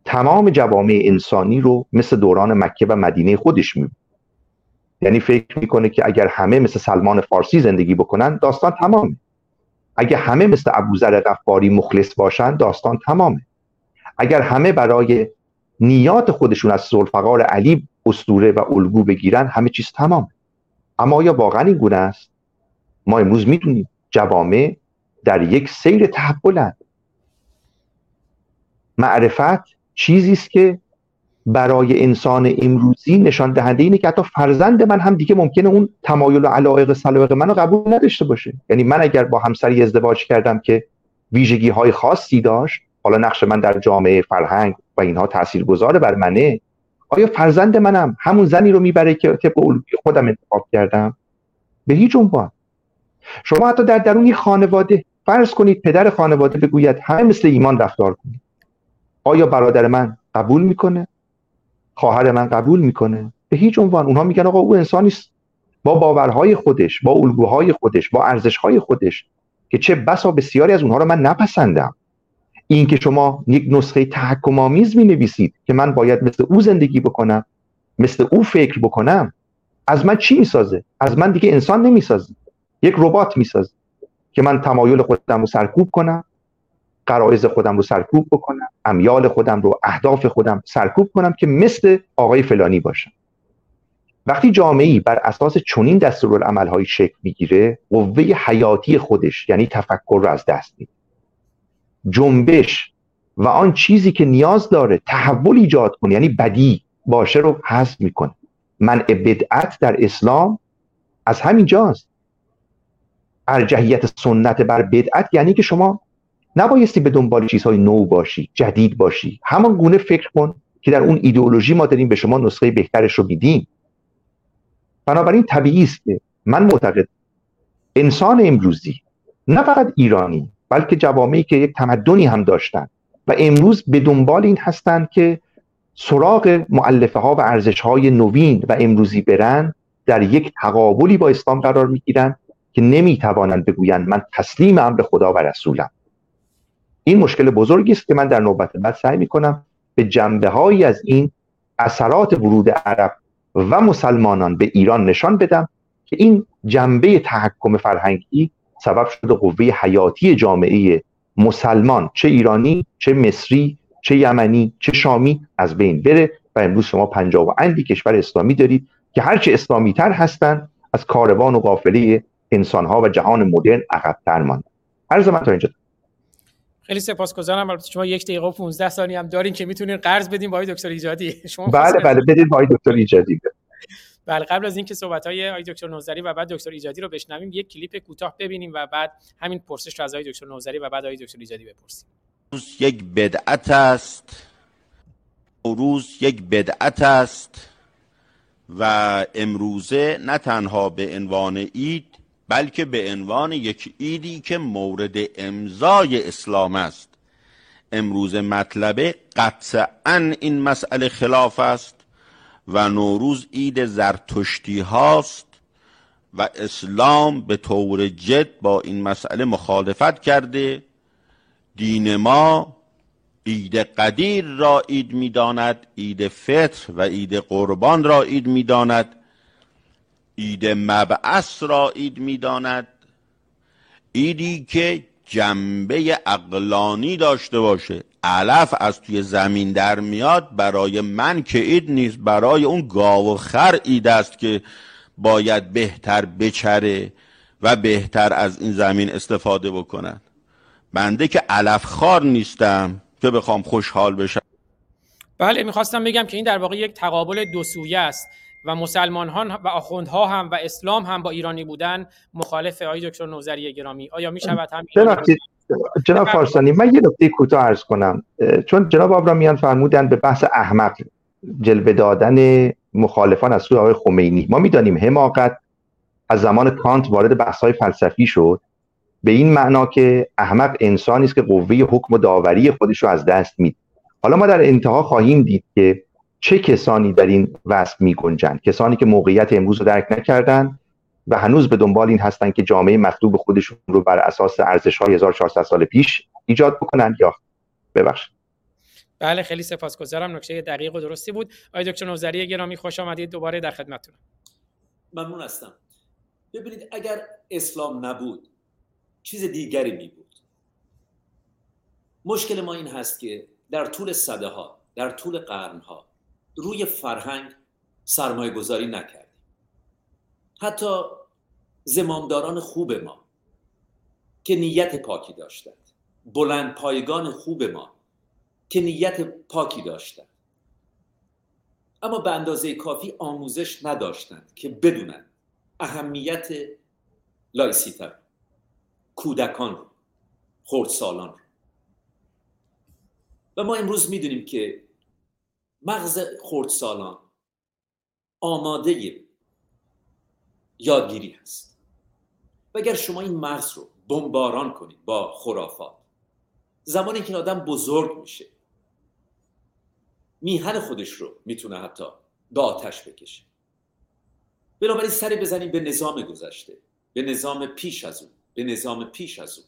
تمام جوامع انسانی رو مثل دوران مکه و مدینه خودش میبینه. یعنی فکر میکنه که اگر همه مثل سلمان فارسی زندگی بکنن داستان تمامه. اگر همه مثل ابوذر غفاری مخلص باشن داستان تمامه. اگر همه برای نیات خودشون از ذوالفقار علی اسطوره و الگو بگیرن همه چیز تمامه. اما آیا واقعا این گونه است؟ ما امروز میدونیم جوامع در یک سیر تحولند. معرفت چیزی است که برای انسان امروزی نشان دهنده اینه که حتی فرزند من هم دیگه ممکنه اون تمایل و علایق سلایق منو قبول نداشته باشه. یعنی من اگر با همسری ازدواج کردم که ویژگی های خاصی داشت، حالا نقش من در جامعه، فرهنگ و اینها تاثیرگذار بر منه، آیا فرزند منم همون زنی رو میبره که طبق الگوی خودم انتخاب کردم؟ به هیچ عنوان. شما حتی در درون خانواده فرض کنید پدر خانواده بگوید همه مثل ایمان رفتار کنید، آیا برادر من قبول میکنه؟ خواهر من قبول میکنه؟ به هیچ عنوان. اونها میگن آقا او انسانی است با باورهای خودش، با الگوهای خودش، با ارزشهای خودش که چه بسا بسیاری از اونها رو من نپسندم. این که شما یک نسخه تحکم آمیز می‌نویسید که من باید مثل او زندگی بکنم، مثل او فکر بکنم، از من چی میسازه؟ از من دیگه انسان نمیسازه، یک ربات میسازه که من تمایل خودم رو سرکوب کنم، غرایز خودم رو سرکوب بکنم، امیال خودم رو، اهداف خودم سرکوب کنم که مثل آقای فلانی باشم. وقتی جامعه‌ای بر اساس چنین دستورالعمل‌هایی شکل می‌گیره، قوه حیاتی خودش یعنی تفکر رو از دست میده. جنبش و آن چیزی که نیاز داره تحول ایجاد کنه، یعنی بدی باشه، رو حذف میکنه. منع بدعت در اسلام از همین جاست. ارجحیت سنت بر بدعت یعنی که شما نبایستی به دنبال چیزهای نو باشی، جدید باشی، همان گونه فکر کن که در اون ایدئولوژی ما داریم به شما نسخه بهترش رو میدیم. بنابراین طبیعی است که من معتقد انسان امروزی، نه فقط ایرانی بلکه جوامعی که یک تمدنی هم داشتن و امروز به دنبال این هستند که سراغ مؤلفه ها و ارزش های نوین و امروزی برن، در یک تقابلی با اسلام قرار میگیرن که نمیتوانند بگویند من تسلیم امر خدا و رسولم. این مشکل بزرگی است که من در نوبت بعد سعی میکنم به جنبه هایی از این اثرات ورود عرب و مسلمانان به ایران نشان بدم که این جنبه تحکم فرهنگی سبب شده قوه حیاتی جامعه مسلمان، چه ایرانی، چه مصری، چه یمنی، چه شامی، از بین بره. و امروز شما 50 و اندی کشور اسلامی دارید که هرچه اسلامی تر هستن از کاروان و قافله انسانها و جهان مدرن عقب‌تر ماندن. عرض من تا اینجا. خیلی سپاسگزارم. البته شما 1 دقیقه و 15 ثانیه هم دارین که میتونین قرض بدین با آقای دکتر ایجادی. شما بله بدین با آقای دکتر ایجادی. بله، قبل از اینکه صحبت‌های آقای دکتر نوذری و بعد دکتر ایجادی رو بشنویم، یک کلیپ کوتاه ببینیم و بعد همین پرسش رو از آقای دکتر نوذری و بعد آقای دکتر ایجادی بپرسیم. نوروز یک بدعت است و امروزه نه تنها به عنوان عید بلکه به عنوان یک عیدی که مورد امضای اسلام است. امروزه مطلب قطعاً این مسئله خلاف است و نوروز عید زرتشتی هاست و اسلام به طور جد با این مسئله مخالفت کرده. دین ما عید قدیر را عید می داند، عید فطر و عید قربان را عید می داند، عید مبعث را عید می داند، عیدی که جنبه عقلانی داشته باشه. علف از توی زمین در میاد برای من که عید نیست، برای اون گاو و خر عید است که باید بهتر بچره و بهتر از این زمین استفاده بکنن. بنده که علف خوار نیستم که بخوام خوشحال بشم. بله، میخواستم بگم که این در واقع یک تقابل دو سویه است و مسلمان ها و آخوندها هم و اسلام هم با ایرانی بودن مخالف. آقای دکتر نوذری گرامی، آیا می شود هم جناب فارسانی، من یه نکته کوتاه عرض کنم، چون جناب آبرامیان فرمودن به بحث احمق جلوه دادن مخالفان از سوی آقای خمینی. ما میدانیم حماقت از زمان کانت وارد بحث‌های فلسفی شد، به این معنا که احمق انسانی است که قوه حکم و داوری خودش رو از دست میده. حالا ما در انتها خواهیم دید که چه کسانی در این وصف می‌گنجند، کسانی که موقعیت امروز رو درک نکردند و هنوز به دنبال این هستن که جامعه مخدوب خودشون رو بر اساس ارزش‌های 1400 سال پیش ایجاد بکنن یا ببخشید. بله، خیلی سپاسگزارم، نکته دقیق و درستی بود. آقای دکتر نوذری گرامی، خوش آمدید دوباره، در خدمتتونم. ممنون هستم. ببینید، اگر اسلام نبود چیز دیگری می بود. مشکل ما این هست که در طول صدها، در طول قرن‌ها روی فرهنگ سرمایه‌گذاری نکرد. حتی زمامداران خوب ما که نیت پاکی داشتند، بلند پایگان خوب ما که نیت پاکی داشتند اما به اندازه کافی آموزش نداشتند که بدونن اهمیت لایسیته، کودکان، خردسالان. و ما امروز میدونیم که مغز خردسالان آماده یادگیری هست و اگر شما این مغز رو بمباران کنید با خرافات، زمانی که آدم بزرگ میشه میهن خودش رو میتونه حتی به آتش بکشه. بنابراین سری بزنیم به نظام گذشته، به نظام پیش از اون،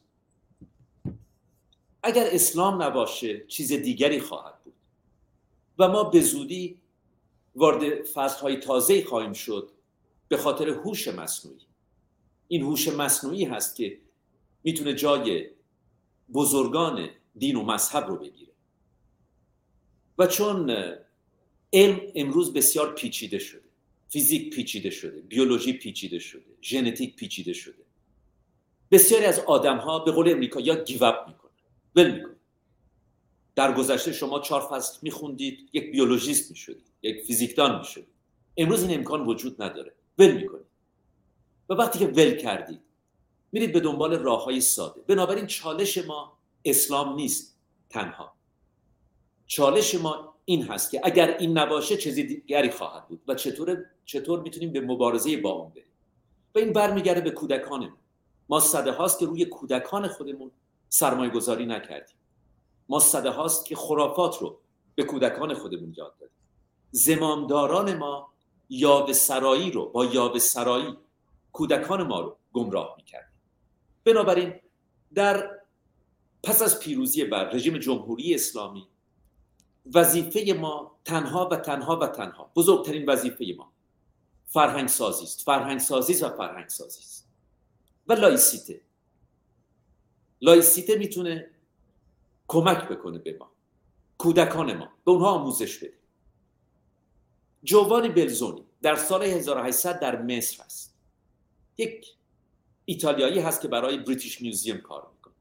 اگر اسلام نباشه چیز دیگری خواهد بود و ما به زودی وارد فصل‌های تازه‌ای خواهیم شد به خاطر هوش مصنوعی. این هوش مصنوعی هست که میتونه جای بزرگان دین و مذهب رو بگیره و چون علم امروز بسیار پیچیده شده، فیزیک پیچیده شده، بیولوژی پیچیده شده، ژنتیک پیچیده شده، بسیاری از آدم‌ها به قول امریکایی‌ها گیو اپ میکنن، ول میکنن. در گذشته شما 4 فصل میخوندید، یک بیولوژیست میشدید، یک فیزیکدان میشدید. امروز این امکان وجود نداره، ول میکنید و وقتی که ول کردید میرید به دنبال راه‌های ساده. بنابراین چالش ما اسلام نیست تنها، چالش ما این هست که اگر این نباشه چیزی دیگری خواهد بود و چطور میتونیم به مبارزه با اون بریم. و این برمیگرده به کودکانمون. ما سده هاست که روی کودکان خودمون سرمایه گذاری نکردیم، ما سده هاست که خرافات رو به کودکان خودمون یاد دادیم. زمامداران ما یاوه‌سرایی رو با یاوه‌سرایی کودکان ما رو گمراه میکردیم. بنابراین در پس از پیروزی بر رژیم جمهوری اسلامی وظیفه ما تنها بزرگترین وظیفه ما فرهنگ سازی است و لایسیته میتونه کمک بکنه به ما، کودکان ما، به اونها آموزش بده. جوانی بلزونی در سال 1800 در مصر است. یک ایتالیایی هست که برای بریتیش میوزیم کار میکنه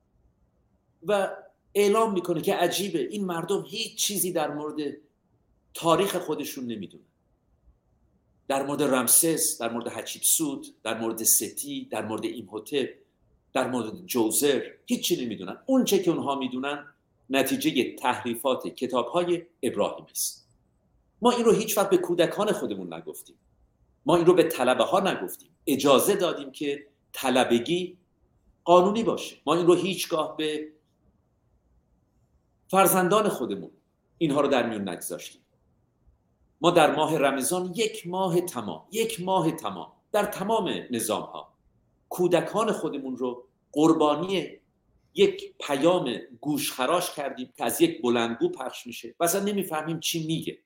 و اعلام میکنه که عجیبه این مردم هیچ چیزی در مورد تاریخ خودشون نمیدونن، در مورد رمسس، در مورد حتشپسوت، در مورد ستی، در مورد امهوتپ، در مورد جوزر، هیچی نمیدونن. اون چه که اونها میدونن نتیجه تحریفات کتابهای ابراهیمی است. ما این رو هیچ وقت به کودکان خودمون نگفتیم، ما این رو به طلبه ها نگفتیم، اجازه دادیم که طلبگی قانونی باشه. ما این رو هیچگاه به فرزندان خودمون اینها رو در میون نگذاشتیم. ما در ماه رمضان یک ماه تمام در تمام نظام ها کودکان خودمون رو قربانی یک پیام گوشخراش کردیم که از یک بلندگو پخش میشه و اصلا نمیفهمیم چی میگه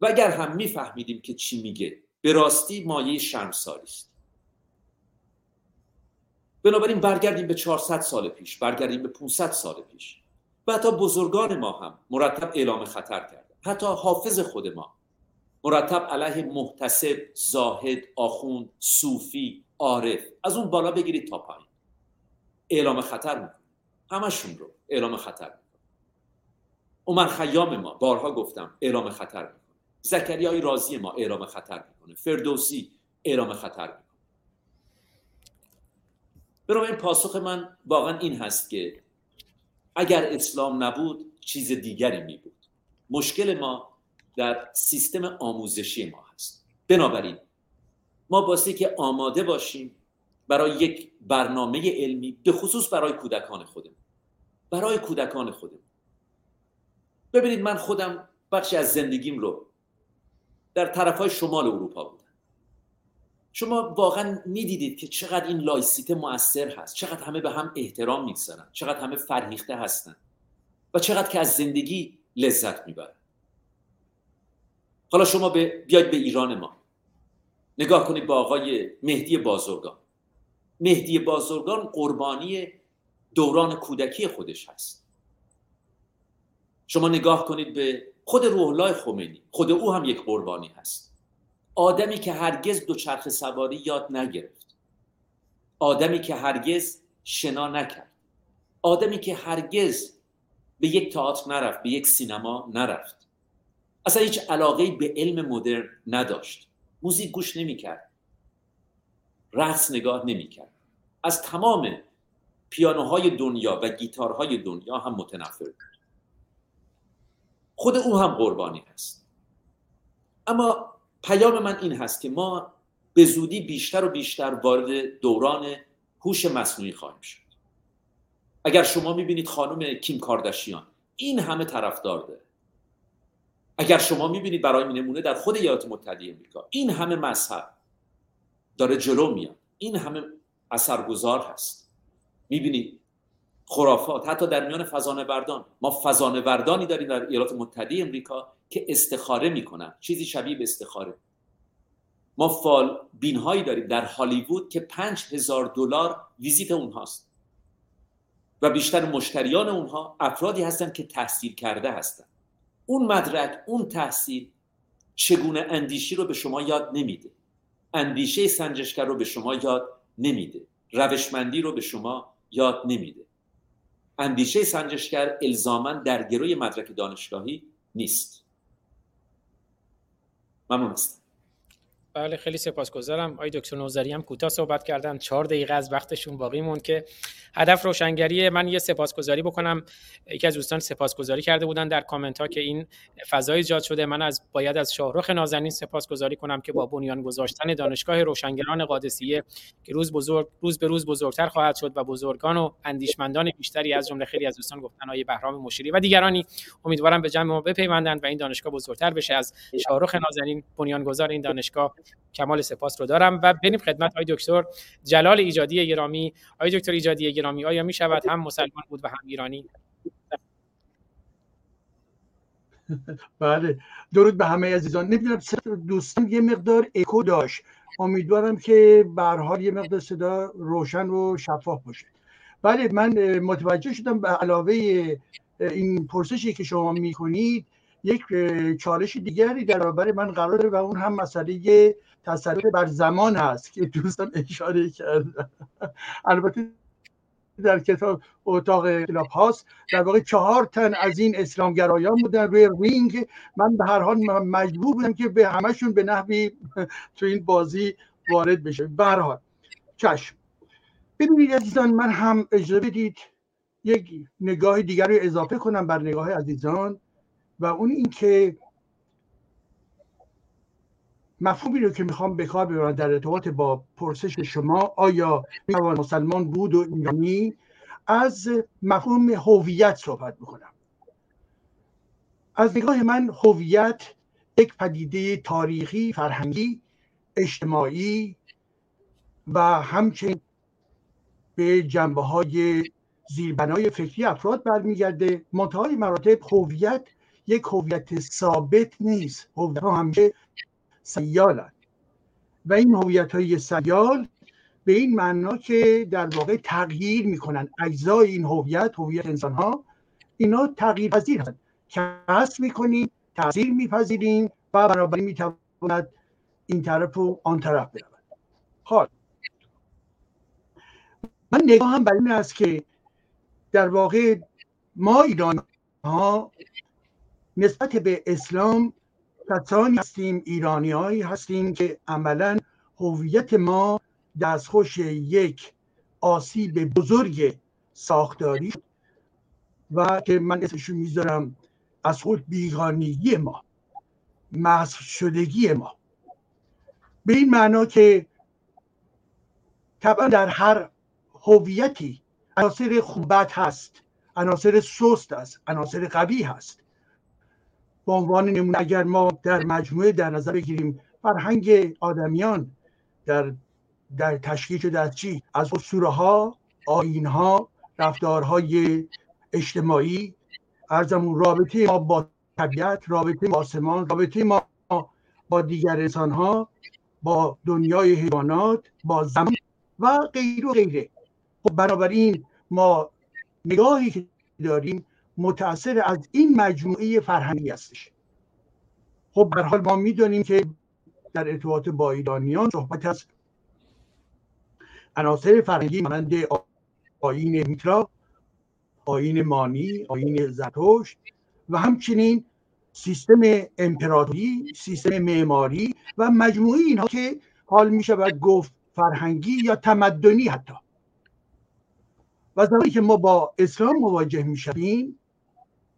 و اگر هم میفهمیدیم که چی میگه به راستی مایه شرمساری است. بنابراین برگردیم به 400 سال پیش، برگردیم به 500 سال پیش و حتی بزرگان ما هم مرتب اعلام خطر کردن. حتی حافظ خود ما مرتب علیه محتسب، زاهد، آخوند، صوفی، عارف، از اون بالا بگیرید تا پایین اعلام خطر میکنه، همشون رو اعلام خطر میکنه. عمر خیام ما بارها گفتم اعلام خطر میکنه، زکریای رازی ما اعلام خطر میکنه، فردوسی اعلام خطر میکنه. برای این پاسخ من واقعا این هست که اگر اسلام نبود چیز دیگری می بود. مشکل ما در سیستم آموزشی ما هست. بنابراین ما باستی که آماده باشیم برای یک برنامه علمی، به خصوص برای کودکان خودمون. ببینید من خودم بخشی از زندگیم رو در طرفهای شمال اروپا بودم. شما واقعا میدیدید که چقدر این لایسیته مؤثر هست، چقدر همه به هم احترام میگذارن، چقدر همه فرهیخته هستن و چقدر که از زندگی لذت میبرن. حالا شما بیاید به ایران ما نگاه کنید با آقای مهدی بازرگان. مهدی بازرگان قربانی دوران کودکی خودش هست. شما نگاه کنید به خود روح الله خمینی، خود او هم یک قربانی هست. آدمی که هرگز دوچرخه سواری یاد نگرفت، آدمی که هرگز شنا نکرد، آدمی که هرگز به یک تئاتر نرفت، به یک سینما نرفت، اصلا هیچ علاقه‌ای به علم مدرن نداشت، موزیک گوش نمی‌کرد، رقص نگاه نمی‌کرد، از تمام پیانوهای دنیا و گیتارهای دنیا هم متنفر بود. خود او هم قربانی هست. اما پیام من این هست که ما به زودی بیشتر و بیشتر وارد دوران هوش مصنوعی خواهیم شد. اگر شما می‌بینید خانم کیم کارداشیان این همه طرفدار داره، اگر شما می‌بینید برای نمونه در خود ایالات متحده آمریکا این همه مذهب داره جلو میاد، این همه اثرگذار هست، می‌بینید خرافات حتی در میان فضانوردان، ما فضانوردانی داریم در ایالات متحده آمریکا که استخاره میکنن، چیزی شبیه به استخاره. ما فالبین‌هایی داریم در هالیوود که $5,000 ویزیت اونهاست و بیشتر مشتریان اونها افرادی هستند که تحصیل کرده هستند. اون مدرک، اون تحصیل چگونه اندیشی رو به شما یاد نمیده، اندیشه سنجشگر رو به شما یاد نمیده، روشمندی رو به شما یاد نمیده. اندیشه سنجشگر الزاماً در گروی مدرک دانشگاهی نیست. ممنون هستم. بله خیلی سپاسگزارم. آقای دکتر نوذری هم کوتاه صحبت کردن، 4 دقیقه از وقتشون باقی موند که هدف روشنگریه. من یه سپاسگزاری بکنم، یکی از دوستان سپاسگزاری کرده بودن در کامنت ها که این فضا ایجاد شده. من باید از شاهرخ نازنین سپاسگزاری کنم که با بنیان گذاشتن دانشگاه روشنگران قادسیه که روز به روز بزرگتر خواهد شد و بزرگان و اندیشمندان بیشتری از جمله خیلی از دوستان گفتن آقای بهرام مشیری و دیگرانی امیدوارم به جمع ما بپیوندند و این دانشگاه بزرگتر بشه. از شاهرخ نازنین بنیانگذار این دانشگاه کمال سپاس رو دارم و بریم خدمت آقای دکتر جلال ایجادی گرامی. آقای دکتر ایجادی گرامی، آیا می شود هم مسلمان بود و هم ایرانی؟ بله، درود به همه عزیزان. نمیدونم صدا دوستان یه مقدار اکو داشت، امیدوارم که به هر حال یه مقدار صدا روشن و شفاف باشه. بله، من متوجه شدم به علاوه این پرسشی که شما میکنید یک چالش دیگری در برابر من قراره و اون هم مسئله تسلط بر زمان هست که دوستان اشاره کردن. البته در کتاب اتاق کلاب هاست در واقع 4 تن از این اسلامگرایان بودن روی وینگ. من به هر حال مجبور بودم که به همشون به نحوی تو این بازی وارد بشه. به هر حال چشم. ببینید عزیزان، من هم اجازه بدید یک نگاه دیگری رو اضافه کنم بر نگاه عزیزان و اون این که مفهومی رو که میخوام به کار ببرم در ارتباط با پرسش شما آیا میتوان مسلمان بود و ایرانی، از مفهوم هویت صحبت میکنم. از نگاه من هویت یک پدیده تاریخی، فرهنگی، اجتماعی و همچنین به جنبه‌های زیربنای فکری افراد برمیگرده. منتهای مراتب هویت یک هویت ثابت نیست، هویت ها همیشه سیالند و این هویت های سیال به این معنا که در واقع تغییر میکنن. اجزای این هویت انسان ها اینا تغییر پذیر هستند، کسب میکنیم، تغییر میپذیریم و بنابراین میتواند این طرف و آن طرف برود. خب من نگاهم بر این است که در واقع ما ایرانی ها نسبت به اسلام کسانی هستیم، ایرانی‌هایی هستیم که عملاً هویت ما دستخوش یک آسیب بزرگ ساختاری و که من اسمشو میذارم از خود بیگانگی ما، محو شدگی ما، به این معنا که طبعاً در هر هویتی عناصر خوبت هست، عناصر سست هست، عناصر قوی هست. به عنوان نمونه اگر ما در مجموعه در نظر بگیریم فرهنگ آدمیان در تشکیل شده از چی؟ از اسطوره‌ها، آیین‌ها، رفتارهای اجتماعی، ارزمون رابطه ما با طبیعت، رابطه ما با آسمان، رابطه ما با دیگر انسان‌ها، با دنیای حیوانات، با زمان و غیره و غیره. خب بنابراین ما نگاهی که داریم متأثر از این مجموعه فرهنگی هستش. خب به هر حال ما میدونیم که در ارتباط با ایرانیان صحبت از عناصر فرهنگی مانند آیین میترا، آیین مانی، آیین زرتشت و همچنین سیستم امپراتوری، سیستم معماری و مجموعه اینها که حال میشه باید گفت فرهنگی یا تمدنی حتی. و زمانی که ما با اسلام مواجه میشیم،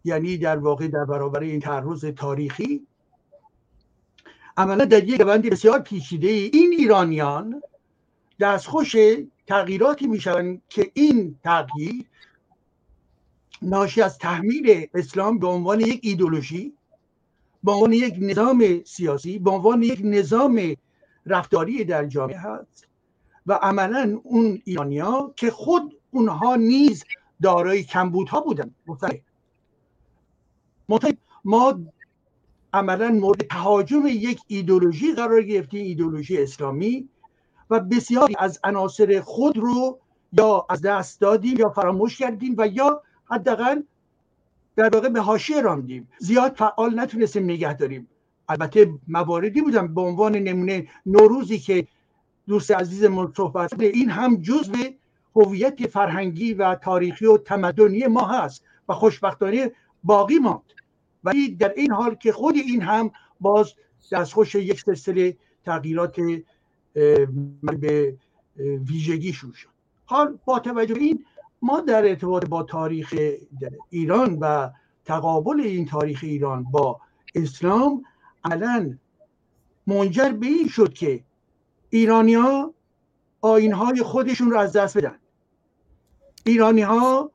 یعنی در واقع در برابر این تعرض تاریخی، عملا در یک روند بسیار پیچیده این ایرانیان دستخوش تغییراتی میشوند که این تغییر ناشی از تحمیل اسلام به عنوان یک ایدئولوژی، به عنوان یک نظام سیاسی، به عنوان یک نظام رفتاری در جامعه هست و عملا اون ایرانی‌ها که خود اونها نیز دارای کمبودها بودن، ما عملا مورد تهاجم یک ایدئولوژی قرار گرفتیم، ایدئولوژی اسلامی، و بسیاری از عناصر خود رو یا از دست دادیم یا فراموش کردیم و یا حداقل در واقع به حاشیه راندیم، زیاد فعال نتونستیم نگه داریم. البته مواردی بودن به عنوان نمونه نوروزی که دوست عزیزمون صحبت کرد، این هم جزء هویت فرهنگی و تاریخی و تمدنی ما هست و خوشبختانه باقی ماند، ولی در این حال که خود این هم باز دستخوش یک سلسله تغییرات به ویژگیشون شد. حال با توجه این ما در ارتباط با تاریخ ایران و تقابل این تاریخ ایران با اسلام الان منجر به این شد که ایرانی‌ها آیین‌های خودشون رو از دست بدن. ایرانی‌ها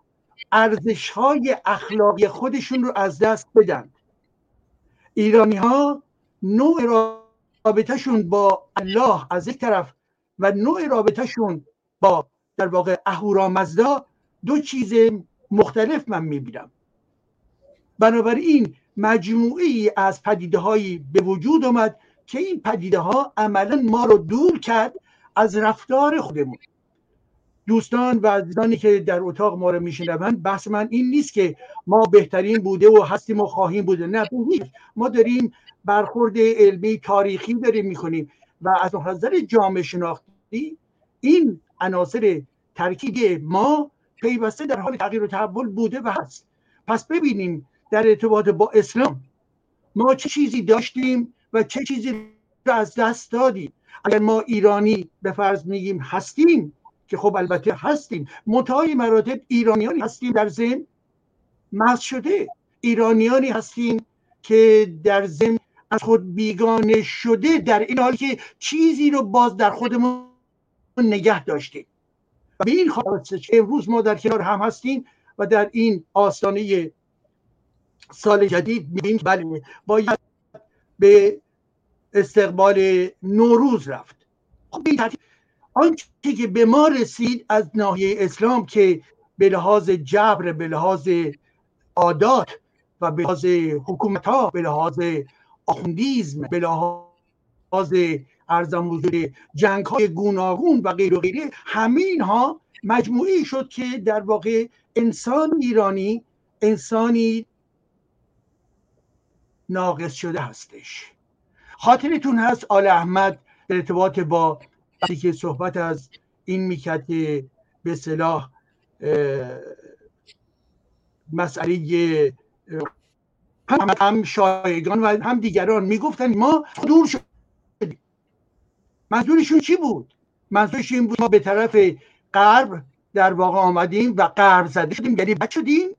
ارزش‌های اخلاقی خودشون رو از دست بدن. ایرانی‌ها نوع رابطه‌شون با الله از یک طرف و نوع رابطه‌شون با در واقع اهورا مزدا دو چیز مختلف من می‌بینم. بنابراین مجموعی از پدیده‌هایی به وجود آمد که این پدیده‌ها عملاً ما رو دور کرد از رفتار خودمون. دوستان و عزیزانی که در اتاق ما رو میشنوند، بحث من این نیست که ما بهترین بوده و هستیم و خواهیم بوده، نه، ما داریم برخورد علمی تاریخی داریم می‌کنیم و از نظر جامعه شناختی این عناصر ترکیبی ما پیوسته در حال تغییر و تحول بوده و هست. پس ببینیم در ارتباط با اسلام ما چه چیزی داشتیم و چه چیزی رو از دست دادیم. اگر ما ایرانی به فرض میگیم هستیم، که خب البته هستیم، متعای مراتب ایرانیانی هستیم در ذهن محض شده، ایرانیانی هستیم که در ذهن از خود بیگانه شده، در این حال که چیزی رو باز در خودمون نگه داشتیم و به این خاطر که امروز ما در کنار هم هستیم و در این آستانه سال جدید می‌بینیم که بله باید به استقبال نوروز رفت. خب این ترتیب آنچه که به ما رسید از ناحیه اسلام که به لحاظ جبر، به لحاظ عادات و به لحاظ حکومت‌ها، به لحاظ آخوندیزم، به لحاظ ارزم حضور جنگ‌های گوناگون و غیر و غیره، همه اینها مجموعی شد که در واقع انسان ایرانی انسانی ناقص شده هستش. خاطرتون هست آل احمد در ارتباط با بسی که صحبت از این میکرد که به صلاح مسئله هم شایگان و هم دیگران میگفتن ما دور شدیم. منظورشون چی بود؟ منظورش این بود ما به طرف غرب در واقع آمدیم و غرب زده شدیم، یعنی بد شدیم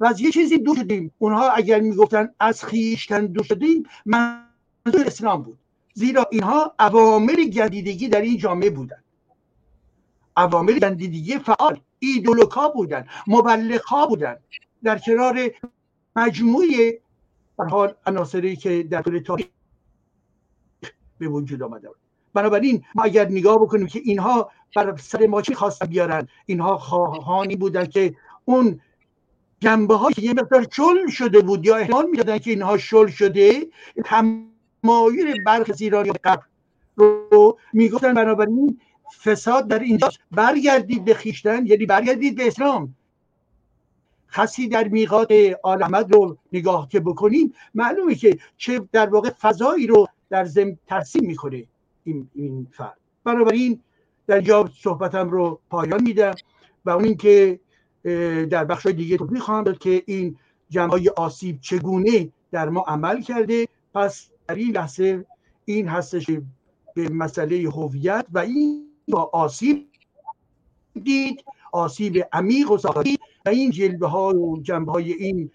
و از یه چیزی دور شدیم. اونها اگر میگفتن از خیشتن دور شدیم، منظور اسلام بود، زیرا اینها عوامل گندیدگی در این جامعه بودن، عوامل گندیدگی فعال، ایدئولوگ‌ها بودن، مبلغ‌ها بودن، در کنار مجموعه حال عناصری که در طول تاریخ به وجود آمده. بنابراین ما اگر نگاه بکنیم که اینها بر سر ما چی خواستن بیارن، اینها خواهانی بودن که اون جنبه ها یه مقدار شل شده بود یا احتمال میدادن که اینها شل شده، تمایل برخی از ایرانیان قبل رو میگفتن بنابراین فساد در اینجاست، برگردید به خویشتن، یعنی برگردید به اسلام. خاصی در میقات آل احمد رو نگاه که بکنیم معلومه که چه در واقع فضایی رو در ذهن ترسیم میکنه این فرد. بنابراین در جا صحبتم رو پایان میدم و اون این که در بخش‌های دیگه توضیح خواهم داد که این جنبه‌های آسیب چگونه در ما عمل کرده. پس در این لحظه این هستش به مسئله هویت و این با آسیب دید، آسیب عمیق و ساختی و این جلوه‌ها و جنبه‌های این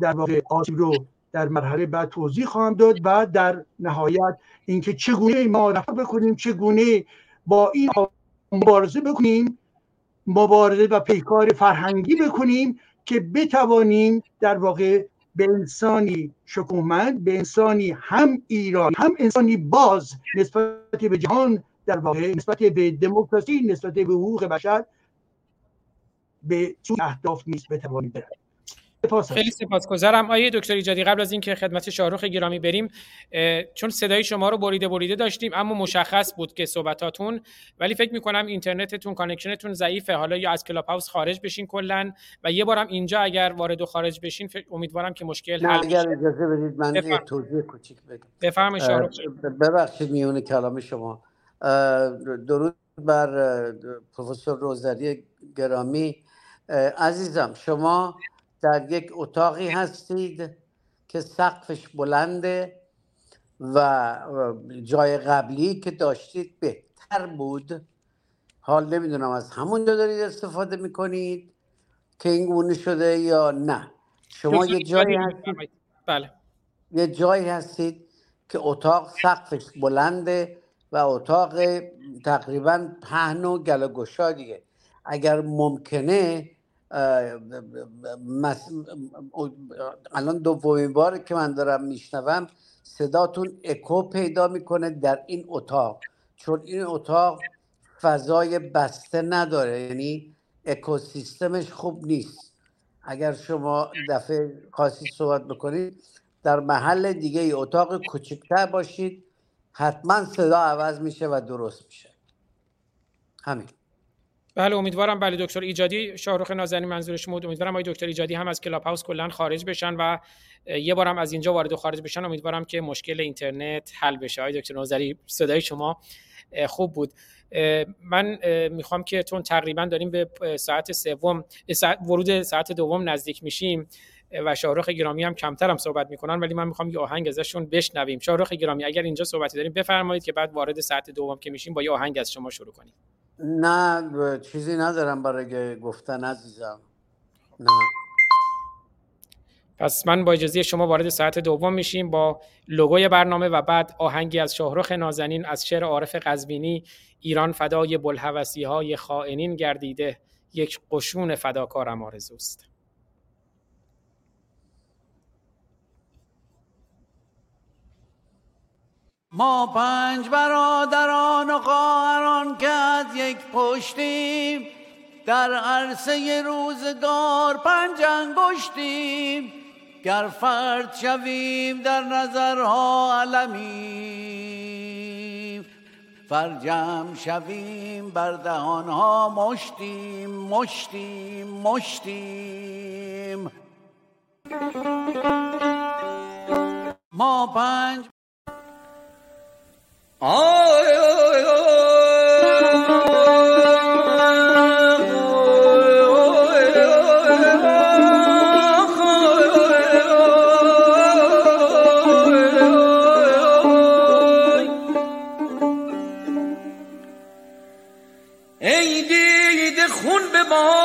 در واقع آسیب رو در مرحله بعد توضیح خواهم داد و در نهایت اینکه چگونه ما رفتار بکنیم، چگونه با این مبارزه بکنیم، مبارزه و پیکار فرهنگی بکنیم که بتوانیم در واقع به انسانی شکوهمند، به انسانی هم ایران، هم انسانی باز نسبت به جهان، در واقع نسبت به دموکراسی، نسبت به حقوق بشر، به سوی اهداف نیست بتوانیم بریم. خیلی سپاسگزارم آقای دکتر ایجادی. قبل از اینکه خدمت شاهرخ گرامی بریم، چون صدای شما رو بریده داشتیم اما مشخص بود که صحبتاتون، ولی فکر می‌کنم اینترنتتون، کانکشنتون ضعیفه. حالا یا از کلاب هاوس خارج بشین کلاً و یه بارم اینجا اگر وارد و خارج بشین، امیدوارم که مشکل حل بشه. اگر اجازه بدید من یه توضیح کوچیک بدم. بفرمایید شاهرخ. ببخشید میون کلام شما. درود بر پروفسور نوذری گرامی. عزیزم شما در یک اتاقی هستید که سقفش بلنده و جای قبلی که داشتید بهتر بود. حال نمیدونم از همونجا دارید استفاده میکنید که این گونه شده یا نه. شما یه جایی هستید، بله، یه جایی هستید که اتاق سقفش بلنده و اتاق تقریبا پهن و گلوگشادیه. اگر ممکنه الان دومین بار که من دارم میشنوم صداتون اکو پیدا میکنه در این اتاق، چون این اتاق فضای بسته نداره، یعنی اکوسیستمش خوب نیست. اگر شما دفعه خاصی صحبت بکنید در محل دیگه، یه اتاق کوچکتر باشید، حتما صدا عوض میشه و درست میشه. همین. بله امیدوارم، بله دکتر ایجادی، شاهرخ نازنین منظور شما بود. امیدوارم آقای دکتر ایجادی هم از کلاب هاوس کلا خارج بشن و یه بارم از اینجا وارد و خارج بشن. امیدوارم که مشکل اینترنت حل بشه. آقای دکتر نوذری صدای شما خوب بود. من میخوام که چون تقریبا داریم به ساعت سوم، ورود ساعت دوم نزدیک میشیم و شاهرخ گرامی هم کمتر هم صحبت میکنن، ولی من میخوام یه آهنگ ازشون بشنویم. شاهرخ گرامی اگر اینجا صحبتی داریم بفرمایید که بعد وارد ساعت دوم که میشیم با یه آهنگ از شما شروع کنیم. نه چیزی ندارم برای گفتن عزیزم. نه. پس من با اجازه شما وارد ساعت دوم میشیم با لوگوی برنامه و بعد آهنگی از شاهرخ نازنین از شعر عارف قزوینی: ایران فدای بلهوسی‌های خائنین گردیده، یک قشون فداکارم آرزوست. ما پنج برادران و خواهران که از یک پشتیم، در عرصه روزگار پنج انگشتیم، گر فرد شویم در نظرها علمیم، فرجم شویم بر دهانها مشتیم مشتیم مشتیم. ما پنج آی آی آی ای دیده خون به ما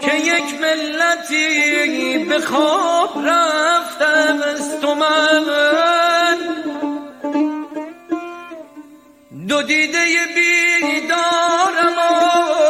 که یک ملتی به خواب رفتم است و من دو دیده بیدارم آرزوست.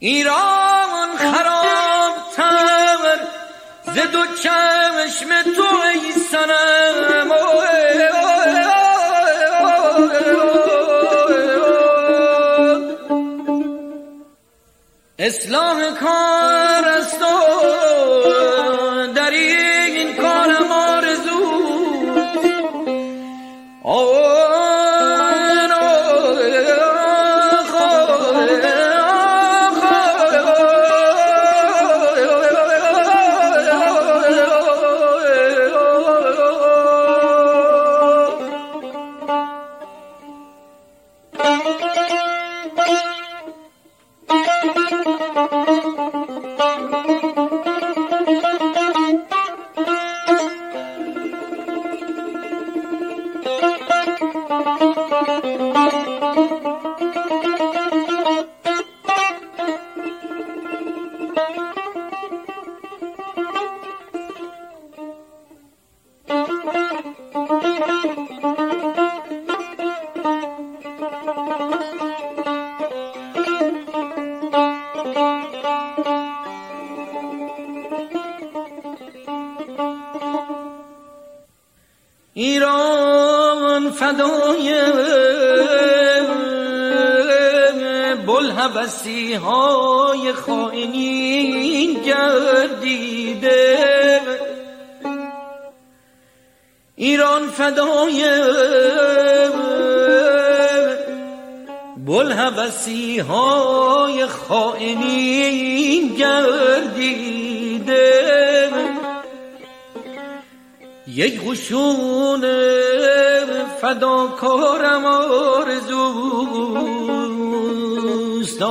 ایران خرابتر ز دو چشم تو ای صنم، اصلاح کار است در این کارم آرزو، ایران فدای بلحبسی های خائنین گردیده، ایران فدای بلحبسی های خائنین گردیده، یک غشون فداکارم آرزوست،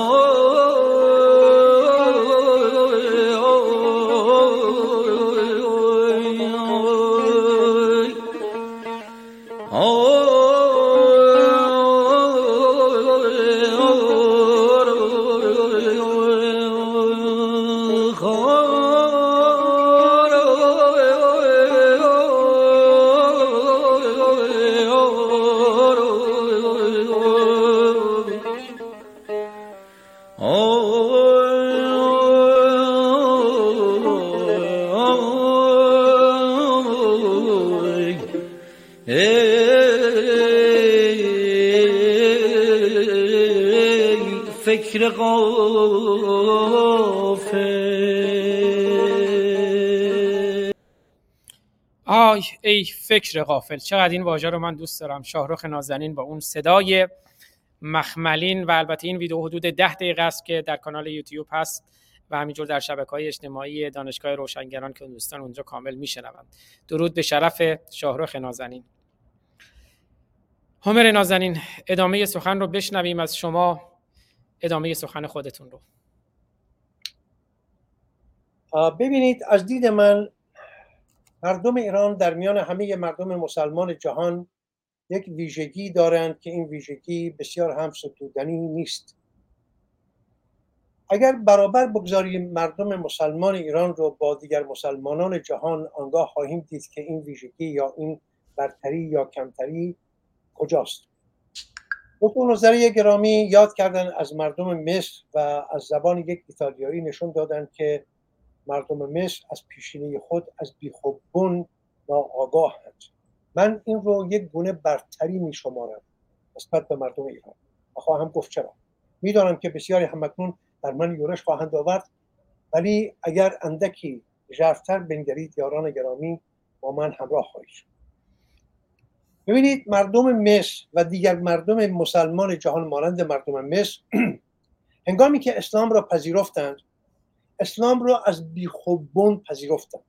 فکر غافل. آی ای فکر غافل، چقدر این واژه رو من دوست دارم. شاهرخ نازنین با اون صدای مخملین، و البته این ویدیو حدود 10 دقیقه است که در کانال یوتیوب هست و همینجور در شبکه‌های اجتماعی دانشگاه روشنگران که دوستان اونجا کامل میشنوند. درود به شرف شاهرخ نازنین. هومر نازنین، ادامه سخن رو بشنویم از شما، ادامه سخن خودتون رو. ببینید، از دید من مردم ایران در میان همه مردم مسلمان جهان یک ویژگی دارند که این ویژگی بسیار هم ستودنی نیست. اگر برابر بگذاریم مردم مسلمان ایران رو با دیگر مسلمانان جهان، آنگاه خواهیم دید که این ویژگی یا این برتری یا کمتری کجاست. دکتر نظری گرامی یاد کردن از مردم مصر و از زبان یک ایتالیایی نشون دادن که مردم مصر از پیشینه خود از بیخوبون ناآگاهند. من این رو یک گونه برتری می شمارم نسبت به مردم ایران و خواهم گفت چرا. میدانم که بسیاری همکنون در من یورش خواهند آورد، ولی اگر اندکی ژرفتر بنگرید یاران گرامی با من همراه خواهید. ببینید، مردم مصر و دیگر مردم مسلمان جهان مانند مردم مصر هنگامی که اسلام را پذیرفتند، اسلام را از بیخوبون پذیرفتند.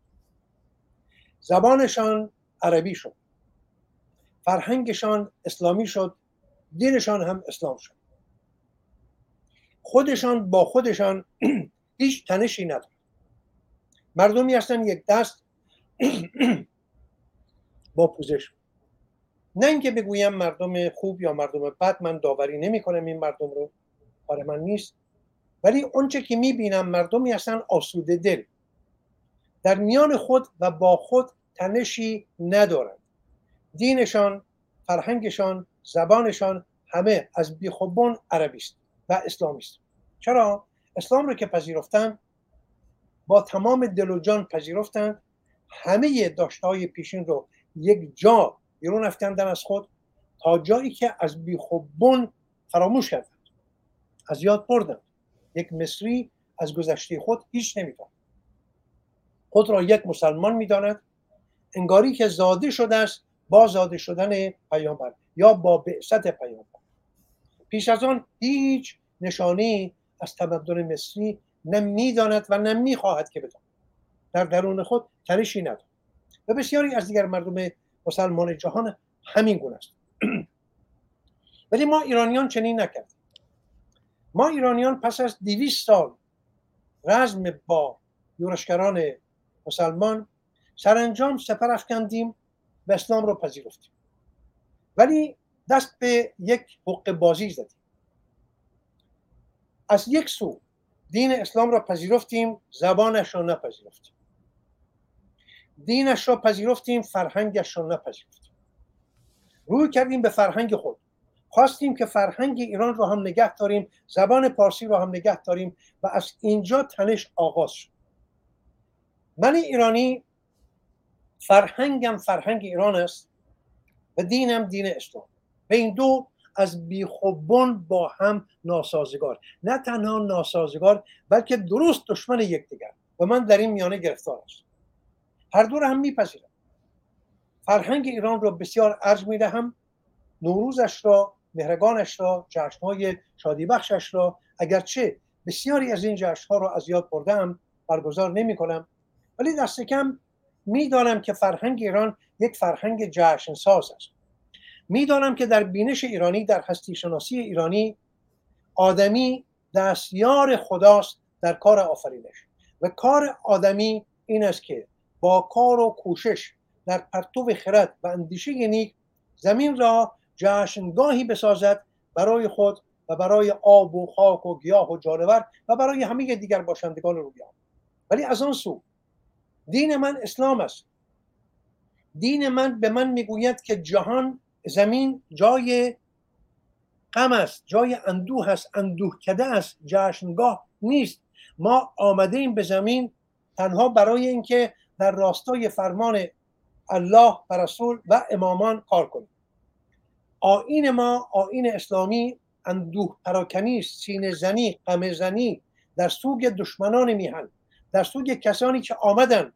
زبانشان عربی شد، فرهنگشان اسلامی شد، دینشان هم اسلام شد. خودشان با خودشان هیچ تنشی ندارد. مردمی هستند یک دست با پوزش. نه اینکه بگویم مردم خوب یا مردم بد، من داوری نمی کنم این مردم رو، کار من نیست، ولی اونچه که می بینم مردمی هستن آسوده دل، در میان خود و با خود تنشی ندارن. دینشان، فرهنگشان، زبانشان همه از بیخوبون عربی است و اسلامی است. چرا؟ اسلام رو که پذیرفتن با تمام دل و جان پذیرفتن، همه داشته‌های پیشین رو یک جا بیرون افتندن از خود تا جایی که از بیخوبون فراموش کردن، از یاد بردن. یک مصری از گذشته خود هیچ نمی‌داند، خود را یک مسلمان می‌داند، انگاری که زاده شده است با زاده شدن پیامبر یا با بعثت پیامبر. پیش از آن هیچ نشانی از تمدن مصری نمی‌داند و نمی‌خواهد که بداند، در درون خود ترشی ندارد. و بسیاری از دیگر مردم مسلمان جهان همین گونه است. ولی ما ایرانیان چنین نکردیم. ما ایرانیان پس از 200 سال رزم با یورشگران مسلمان سرانجام سپر افکندیم و اسلام رو پذیرفتیم، ولی دست به یک حقه بازی زدیم. از یک سو دین اسلام را پذیرفتیم، زبانش را نپذیرفتیم. دینش را پذیرفتیم، فرهنگش را نپذیرفتیم. روی کردیم به فرهنگ خود، خواستیم که فرهنگ ایران را هم نگه داریم، زبان پارسی را هم نگه داریم و از اینجا تنش آغاز شد. من ایرانی، فرهنگم فرهنگ ایران است و دینم دین اسلام. و این دو از بیخوبون با هم ناسازگار، نه تنها ناسازگار بلکه درست دشمن یکدیگر، و من در این میانه گرفتار هستم. هر دو را هم میپذیرم. فرهنگ ایران را بسیار ارج میدهم، نوروزش را، مهرگانش را، جشن‌های شادی بخشش را، اگرچه بسیاری از این جشن‌ها را از یاد بردم، برگزار نمی‌کنم، ولی دست کم می‌دانم که فرهنگ ایران یک فرهنگ جشن‌ساز است. می‌دانم که در بینش ایرانی، در هستی‌شناسی ایرانی، آدمی دستیار خداست در کار آفرینش، و کار آدمی این است که با کار و کوشش در پرتو خرد و اندیشه نیک زمین را جشنگاهی بسازد برای خود و برای آب و خاک و گیاه و جانور و برای همه دیگر باشندگان رویان. ولی از آن سو دین من اسلام است. دین من به من میگوید که جهان، زمین جای غم است، جای اندوه است، اندوه کده است، جشنگاه نیست. ما آمده ایم به زمین تنها برای اینکه در راستای فرمان الله و رسول و امامان کار کنیم. آیین ما، آیین اسلامی، اندوه پراکنی است، سینه زنی، غم زنی در سوی دشمنان میهن، در سوی کسانی که آمدن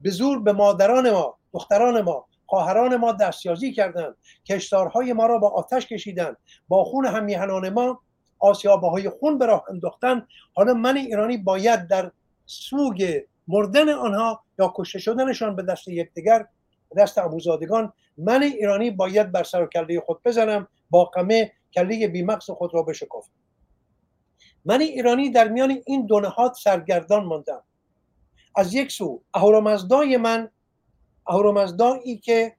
به زور به مادران ما، دختران ما، خواهران ما دستیازی کردند، کشتارهای ما را با آتش کشیدند، با خون هم میهنان ما آسیابه‌های خون به راه انداختند. حالا من ایرانی باید در سوی مردن آنها یا کشته شدنشان به دست یکدیگر، دست ابوزادگان، من ایرانی باید بر سر و کله خود بزنم، با قمه کله بیمغز خود را بشکافم. من ایرانی در میان این دو نهاد سرگردان ماندم. از یک سو اهورا مزدای من، اهورا مزدایی که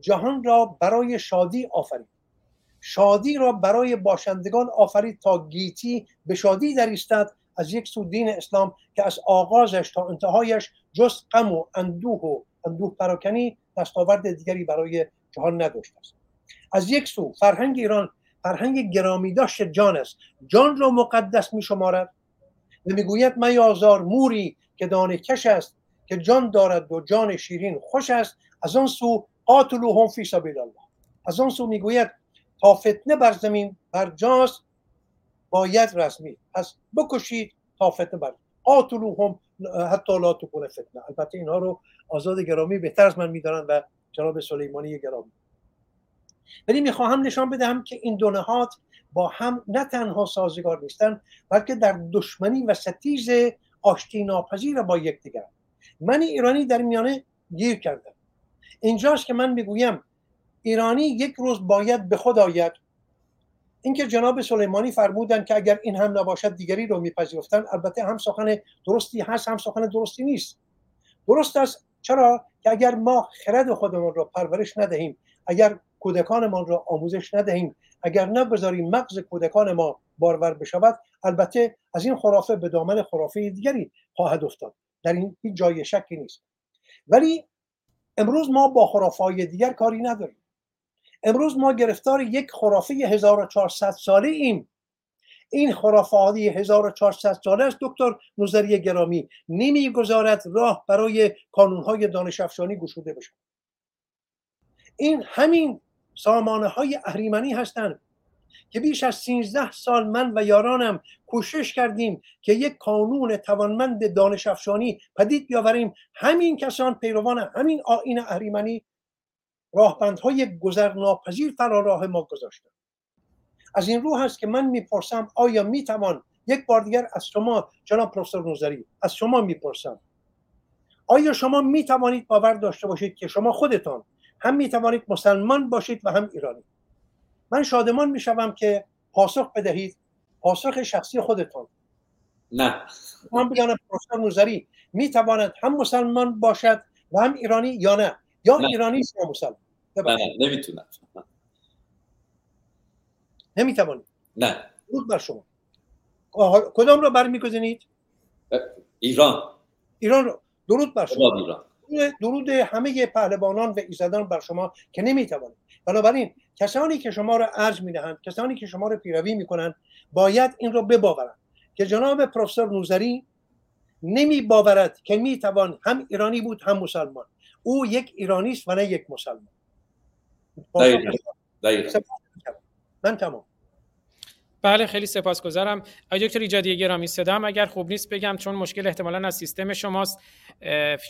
جهان را برای شادی آفرید، شادی را برای باشندگان آفرید تا گیتی به شادی در ایستد. از یک سو دین اسلام که از آغازش تا انتهایش جز غم و اندوه و اندوه پراکنی دستاورد دیگری برای جهان نداشته است. از یک سو فرهنگ ایران فرهنگ گرامی داشت جان است، جان را مقدس می شمارد و می گوید میازار موری که دانه کش است، که جان دارد و جان شیرین خوش است. از آن سو قاتلوهم فی سبیل الله. از آن سو می گوید تا فتنه بر زمین بر جاست باید رسمی، پس بکشید تا فتنه بر قاتلوهم حتی لا تکون فتنه. البته اینها رو آزاد گرامی بهتر از من می‌دانند و جناب سلیمانی گرامی. ولی میخواهم نشان بدهم که این دو نهاد با هم نه تنها سازگار نیستند بلکه در دشمنی و ستیز آشتی ناپذیر با یکدیگر. من ایرانی در میانه گیر کردم. اینجاست که من میگویم ایرانی یک روز باید به خود آید. اینکه جناب سلیمانی فرمودند که اگر این هم نباشد دیگری رو میپذیرفتن، البته هم سخن درستی هست هم سخن درستی نیست. درست است، چرا که اگر ما خرد خودمان را پرورش ندهیم، اگر کودکانمان را آموزش ندهیم، اگر نبذاریم مغز کودکان ما بارور بشود، البته از این خرافه به دامن خرافه دیگری خواهد افتاد. در این هیچ جای شکی نیست. ولی امروز ما با خرافه‌های دیگر کاری نداریم. امروز ما گرفتار یک خرافه 1400 ساله ایم. این خرافه‌های 1400 ساله است دکتر نظری گرامی نمیگذارد راه برای کانونهای دانش افشانی گشوده بشه. این همین سامانه های اهریمنی هستند که بیش از 13 سال من و یارانم کوشش کردیم که یک کانون توانمند دانش افشانی پدید بیاوریم. همین کسان پیروان همین آیین اهریمنی راهبندهای گذرناپذیر فرا راه ما گذاشتند. از این رو هست که من میپرسم آیا میتوان یک بار دیگر از شما جناب پروفسور نظری، از شما میپرسم آیا شما میتوانید باور داشته باشید که شما خودتان هم میتوانید مسلمان باشید و هم ایرانی؟ من شادمان میشوم که پاسخ بدهید، پاسخ شخصی خودتان. نه من بگم پروفسور نظری میتواند هم مسلمان باشد و هم ایرانی یا نه؟ یا نه. ایرانی است یا مسلمان؟ نه نمیتونم. نمیتوانید؟ نه. درود بر شما. کدام را برمیگزینید؟ ایران را. درود بر شما. ایران. درود همه پهلوانان و ایزدان بر شما که نمیتوانید. بنابراین کسانی که شما را ارج میدهند، کسانی که شما را پیروی میکنند، باید این را بباورند که جناب پروفسور نوذری نمیباورد که میتوان هم ایرانی بود هم مسلمان. او یک ایرانی است و نه یک مسلمان. دقیقاً. من تمام. بله خیلی سپاسگزارم. آقای دکتر ایجادی گرامی صدام اگر خوب نیست بگم، چون مشکل احتمالاً از سیستم شماست.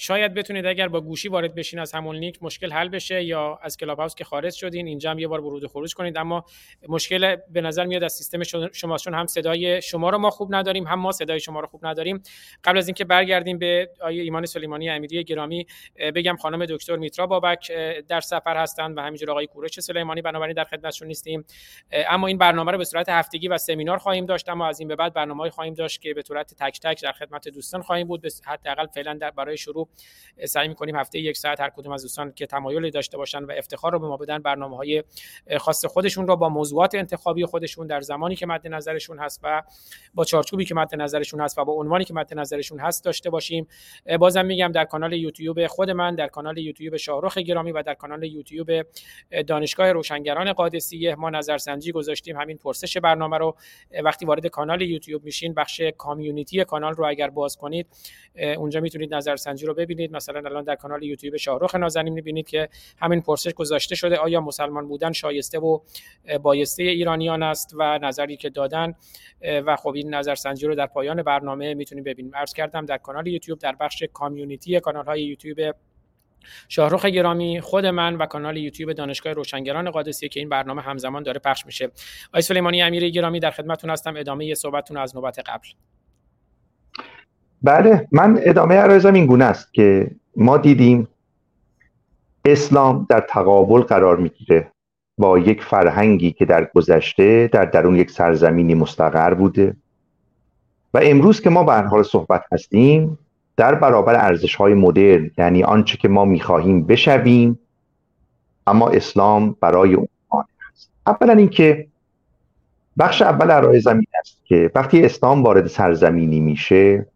شاید بتونید اگر با گوشی وارد بشین از همون لینک مشکل حل بشه، یا از کلاب هاوس که خارج شدین اینجا هم یه بار ورود و خروج کنید. اما مشکل به نظر میاد از سیستم شماست، چون هم صدای شما رو ما خوب نداریم، هم ما صدای شما رو خوب نداریم. قبل از اینکه برگردیم به آقای ایمان سلیمانی امیری گرامی، بگم خانم دکتر میترا بابک در سفر هستند و همینجور آقای کوروش سلیمانی، بنابراین در خدمتشون نیستیم. اما این برنامه رو به صورت هفتگی و سمینار خواهیم داشت، اما از این به بعد برنامه‌ای خواهیم داشت که به صورت تک تک در خدمت دوستان خواهیم بود. حداقل فعلا برای شروع سعی می‌کنیم هفته یک ساعت هر کدوم از دوستان که تمایلی داشته باشن و افتخار رو به ما بدن، برنامه‌های خاص خودشون رو با موضوعات انتخابی خودشون در زمانی که مد نظرشون هست و با چارچوبی که مد نظرشون هست و با عنوانی که مد نظرشون هست داشته باشیم. بازم میگم در کانال یوتیوب خود من، در کانال یوتیوب شاهرخ گرامی و در کانال یوتیوب دانشگاه روشنگران قادسیه ما نظرسنجی گذاشتیم. همین پرسش برنامه رو وقتی وارد کانال یوتیوب میشین، بخش کامیونیتی کانال رو اگر باز کنید اونجا میتونید نظرسنجی رو ببینید. مثلا الان در کانال یوتیوب شاهرخ نازنین میبینید که همین پرسش گذاشته شده آیا مسلمان بودن شایسته و بایسته ایرانیان است و نظری که دادن، و خب این نظرسنجی رو در پایان برنامه میتونید ببینید. عرض کردم در کانال یوتیوب، در بخش کامیونیتی کانال‌های یوتیوب شاهرخ گرامی، خود من و کانال یوتیوب دانشگاه روشنگران قادسیه که این برنامه همزمان داره پخش میشه. آقای سلیمانی امیری گرامی در خدمتتون هستم، ادامه صحبتتون از نوبت قبل. بله من ادامه عرضم این گونه است که ما دیدیم اسلام در تقابل قرار میگیره با یک فرهنگی که در گذشته در درون یک سرزمینی مستقر بوده و امروز که ما به حال صحبت هستیم در برابر ارزش‌های مدرن، یعنی آنچه که ما می‌خواهیم بشویم، اما اسلام برای اون مانع است. اولا اینکه بخش اول عرایض این است که وقتی اسلام وارد سرزمینی میشه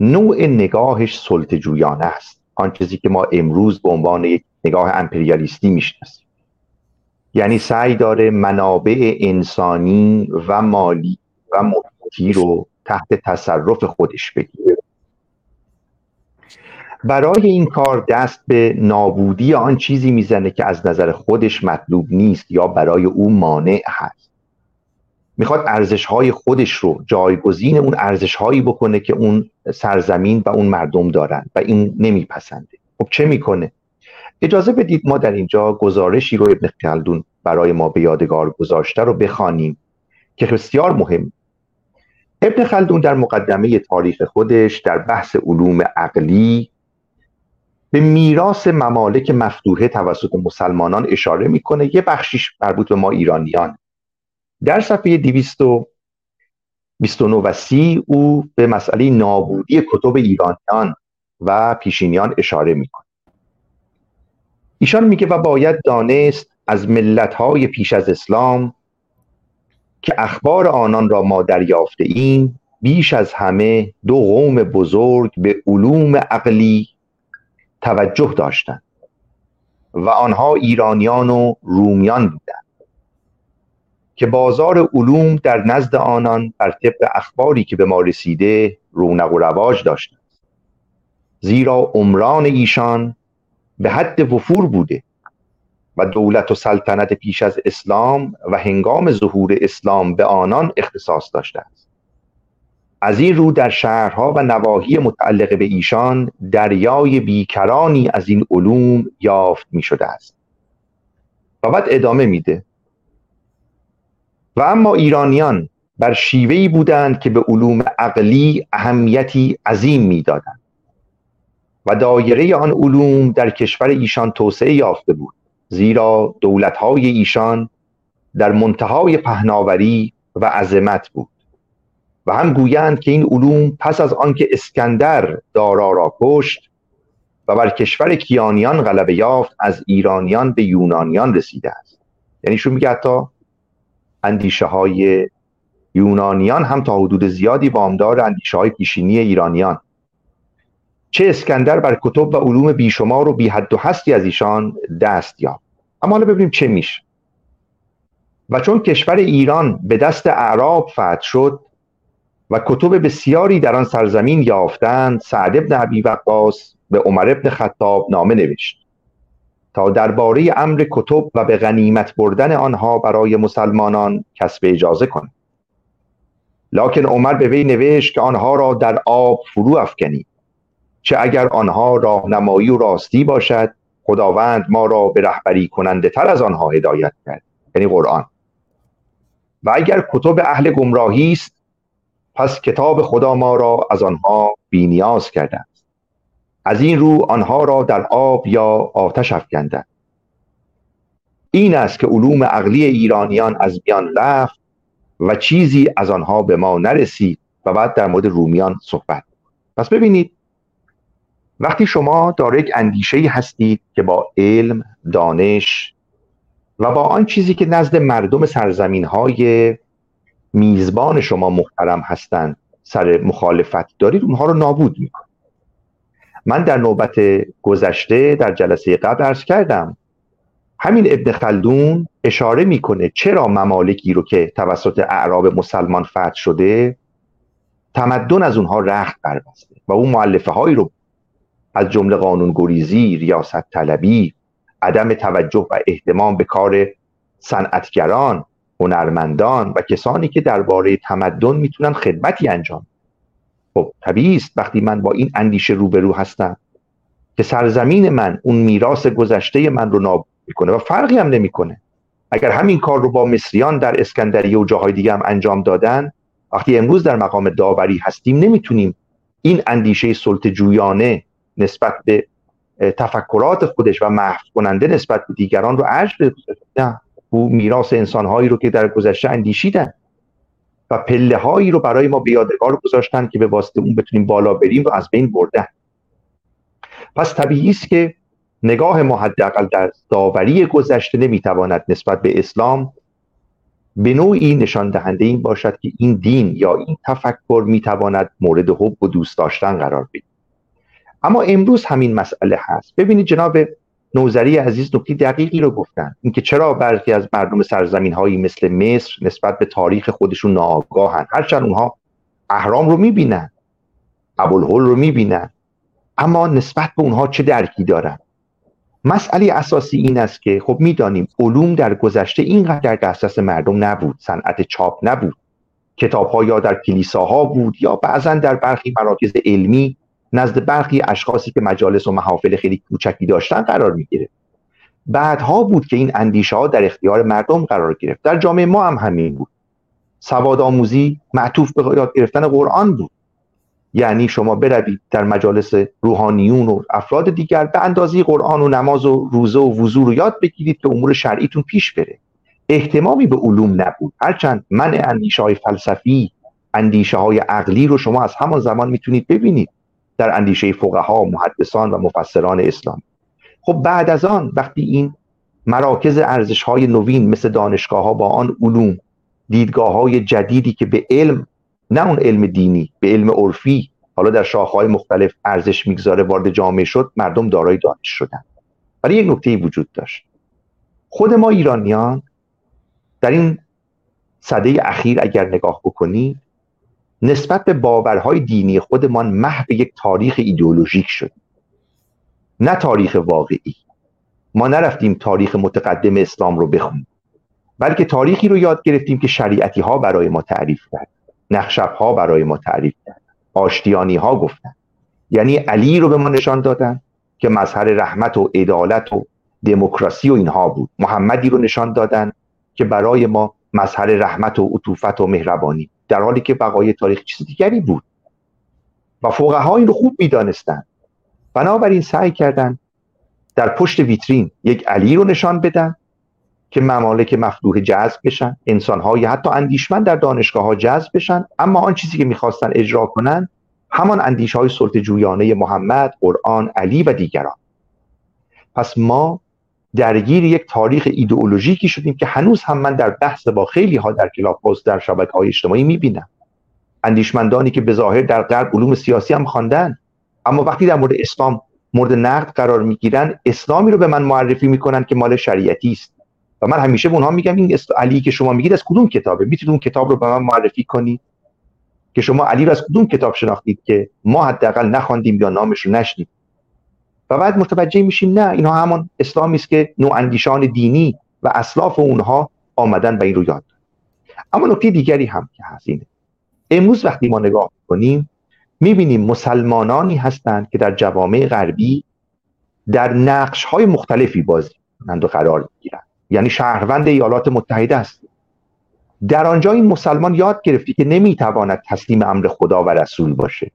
نوع نگاهش سلطه‌جویانه است، آن چیزی که ما امروز به عنوان یک نگاه امپریالیستی میشناسیم، یعنی سعی داره منابع انسانی و مالی و محیطی رو تحت تصرف خودش بگیره. برای این کار دست به نابودی آن چیزی میزنه که از نظر خودش مطلوب نیست یا برای او مانع هست. میخواد ارزش‌های خودش رو جایگزین اون ارزش‌هایی بکنه که اون سرزمین و اون مردم دارن و این نمیپسنده. خب چه میکنه؟ اجازه بدید ما در اینجا گزارشی رو ابن خلدون برای ما به یادگار گذاشته رو بخوانیم که بسیار مهم. ابن خلدون در مقدمه تاریخ خودش در بحث علوم عقلی به میراث ممالک مفتوحه توسط مسلمانان اشاره میکنه. یه بخشیش مربوط به ما ایرانیان. در صفحه 229 و 30 او به مسئله نابودی کتب ایرانیان و پیشینیان اشاره میکنه. ایشان میگه و باید دانست از ملت‌های پیش از اسلام که اخبار آنان را ما دریافته ایم بیش از همه دو قوم بزرگ به علوم عقلی توجه داشتند و آنها ایرانیان و رومیان بودند که بازار علوم در نزد آنان بر طبق اخباری که به ما رسیده رونق و رواج داشت، زیرا عمران ایشان به حد وفور بوده و دولت و سلطنت پیش از اسلام و هنگام ظهور اسلام به آنان اختصاص داشته است. از این رو در شهرها و نواحی متعلق به ایشان دریای بیکرانی از این علوم یافت می شده است. و بعد ادامه میده: و اما ایرانیان بر شیوهی بودند که به علوم عقلی اهمیتی عظیم می دادند و دایره آن علوم در کشور ایشان توسعه یافته بود، زیرا دولت‌های ایشان در منتهای پهناوری و عظمت بود. و هم گویند که این علوم پس از آنکه اسکندر دارا را کشت و بر کشور کیانیان غلبه یافت، از ایرانیان به یونانیان رسیده است. یعنی شون میگه حتی اندیشه های یونانیان هم تا حدود زیادی وامدار اندیشه های پیشینی ایرانیان. چه اسکندر بر کتب و علوم بیشمار و بی حد و حصری از ایشان دست یافت. اما حالا ببینیم چه میشه. و چون کشور ایران به دست اعراب فتح شد و کتب بسیاری در آن سرزمین یافتند، سعد بن ابی وقاص به عمر بن خطاب نامه نوشت تا درباره امر کتب و به غنیمت بردن آنها برای مسلمانان کسب اجازه کند. لکن عمر به وی نوشت که آنها را در آب فرو افکنید، چه اگر آنها راهنمایی و راستی باشد، خداوند ما را به رهبری کننده تر از آنها هدایت کرد، یعنی قرآن. و اگر کتب اهل گمراهی است، پس کتاب خدا ما را از آنها بی‌نیاز کردند، از این رو آنها را در آب یا آتش افکندند. این است که علوم عقلی ایرانیان از میان رفت و چیزی از آنها به ما نرسید. و بعد در مورد رومیان صحبت. پس ببینید وقتی شما دارای یک اندیشه‌ای هستید که با علم، دانش و با آن چیزی که نزد مردم سرزمین‌های میزبان شما محترم هستند سر مخالفت دارید، اونها رو نابود میکنید. من در نوبت گذشته در جلسه قبل عرض کردم همین ابن خلدون اشاره میکنه چرا ممالکی رو که توسط اعراب مسلمان فتح شده تمدن از اونها رخت بربسته و اون مؤلفه هایی رو از جمله قانون گریزی، ریاست طلبی، عدم توجه و اهتمام به کار صنعتگران، هنرمندان و کسانی که درباره تمدن میتونن خدمتی انجام. خب طبیعی است وقتی من با این اندیشه روبرو هستم که سرزمین من اون میراث گذشته من رو نابود میکنه و فرقی هم نمیکنه. اگر همین کار رو با مصریان در اسکندریه و جاهای دیگه هم انجام دادن، وقتی امروز در مقام داوری هستیم نمیتونیم این اندیشه سلطه‌جویانه نسبت به تفکرات خودش و محو کننده نسبت به دیگران رو عرض بکنیم. او میراث انسان‌هایی رو که در گذشته اندیشیدن و پله‌هایی رو برای ما به یادگار گذاشتن که به واسطه اون بتونیم بالا بریم و از بین بردن. پس طبیعی است که نگاه ما حداقل در داوری گذشته نمیتواند نسبت به اسلام به نوعی نشان دهنده این باشد که این دین یا این تفکر میتواند مورد حب و دوست داشتن قرار بگیرد. اما امروز همین مسئله هست. ببینید جناب نوذری عزیز نکته دقیقی رو گفتن، اینکه چرا برخی از مردم سرزمین‌هایی مثل مصر نسبت به تاریخ خودشون ناآگاهن. هرچند اونها اهرام رو می‌بینن، ابوالهول رو می‌بینن، اما نسبت به اونها چه درکی دارن؟ مسئله اساسی این است که خب می‌دانیم علوم در گذشته اینقدر در دسترس مردم نبود، صنعت چاپ نبود، کتاب‌ها یا در کلیساها بود یا بعضاً در برخی مراکز علمی نزد برخی اشخاصی که مجالس و محافل خیلی کوچکی داشتن قرار میگیره. بعدها بود که این اندیشه ها در اختیار مردم قرار گرفت. در جامعه ما هم همین بود. سواد آموزی معطوف به یاد گرفتن قرآن بود، یعنی شما بروید در مجالس روحانیون و افراد دیگر به اندازه قرآن و نماز و روزه و وضو رو یاد بگیرید که امور شرعیتون پیش بره. اهتمامی به علوم نبود، هرچند منع اندیشه های فلسفی، اندیشه های عقلی رو شما از همان زمان میتونید ببینید در اندیشه فقها، محدثان و مفسران اسلام. خب بعد از آن وقتی این مراکز ارزش‌های نوین مثل دانشگاه‌ها با آن علوم، دیدگاه‌های جدیدی که به علم، نه اون علم دینی، به علم عرفی، حالا در شاخه‌های مختلف ارزش می‌گذاره، وارد جامعه شد، مردم دارای دانش شدند. ولی یک نکته‌ای وجود داشت. خود ما ایرانیان در این سده اخیر اگر نگاه بکنید نسبت به باورهای دینی خودمان محو یک تاریخ ایدئولوژیک شد، نه تاریخ واقعی. ما نرفتیم تاریخ متقدم اسلام رو بخونیم، بلکه تاریخی رو یاد گرفتیم که شریعتی ها برای ما تعریف کرد، نقشب ها برای ما تعریف کرد، آشتیانی ها گفتن. یعنی علی رو به ما نشان دادن که مظهر رحمت و عدالت و دموکراسی و اینها بود، محمدی رو نشان دادن که برای ما مظهر رحمت و عطوفت و مهربانی، در حالی که بقای تاریخ چیز دیگری بود و فقها این رو خوب می‌دانستند. بنابراین سعی کردند در پشت ویترین یک علی رو نشان بدن که ممالک مفتوح جذب بشن، انسان‌های حتی اندیشمند در دانشگاه‌ها جذب بشن، اما آن چیزی که می‌خواستن اجرا کنن همان اندیشه‌های سلطه‌جویانه محمد، قرآن، علی و دیگران. پس ما درگیر یک تاریخ ایدئولوژیکی شدیم که هنوز هم من در بحث با خیلی ها در کلاب هاوس، در شبکه‌های اجتماعی می‌بینم. اندیشمندانی که به ظاهر در غرب علوم سیاسی هم خواندن، اما وقتی در مورد اسلام مورد نقد قرار می‌گیرن، اسلامی رو به من معرفی می‌کنن که مال شریعتی است. و من همیشه به اونها میگم این علی که شما میگید از کدوم کتابه؟ میتونید اون کتاب رو به من معرفی کنید که شما علی رو از کدوم کتاب شناختید که ما حداقل نخواندیم یا نامش رو نشنید؟ و بعد متوجه میشیم نه، اینها همون اسلامی است که نواندیشان دینی و اسلاف اونها آمدن و این رو یاد دادن. اما نکته دیگری هم که هست اینه، امروز وقتی ما نگاه می‌کنیم می‌بینیم مسلمانانی هستند که در جوامع غربی در نقش‌های مختلفی بازی می‌کنند و قرار می‌گیرند. یعنی شهروند ایالات متحده است. در آنجا این مسلمان یاد گرفتی که نمیتواند تسلیم امر خدا و رسول باشه.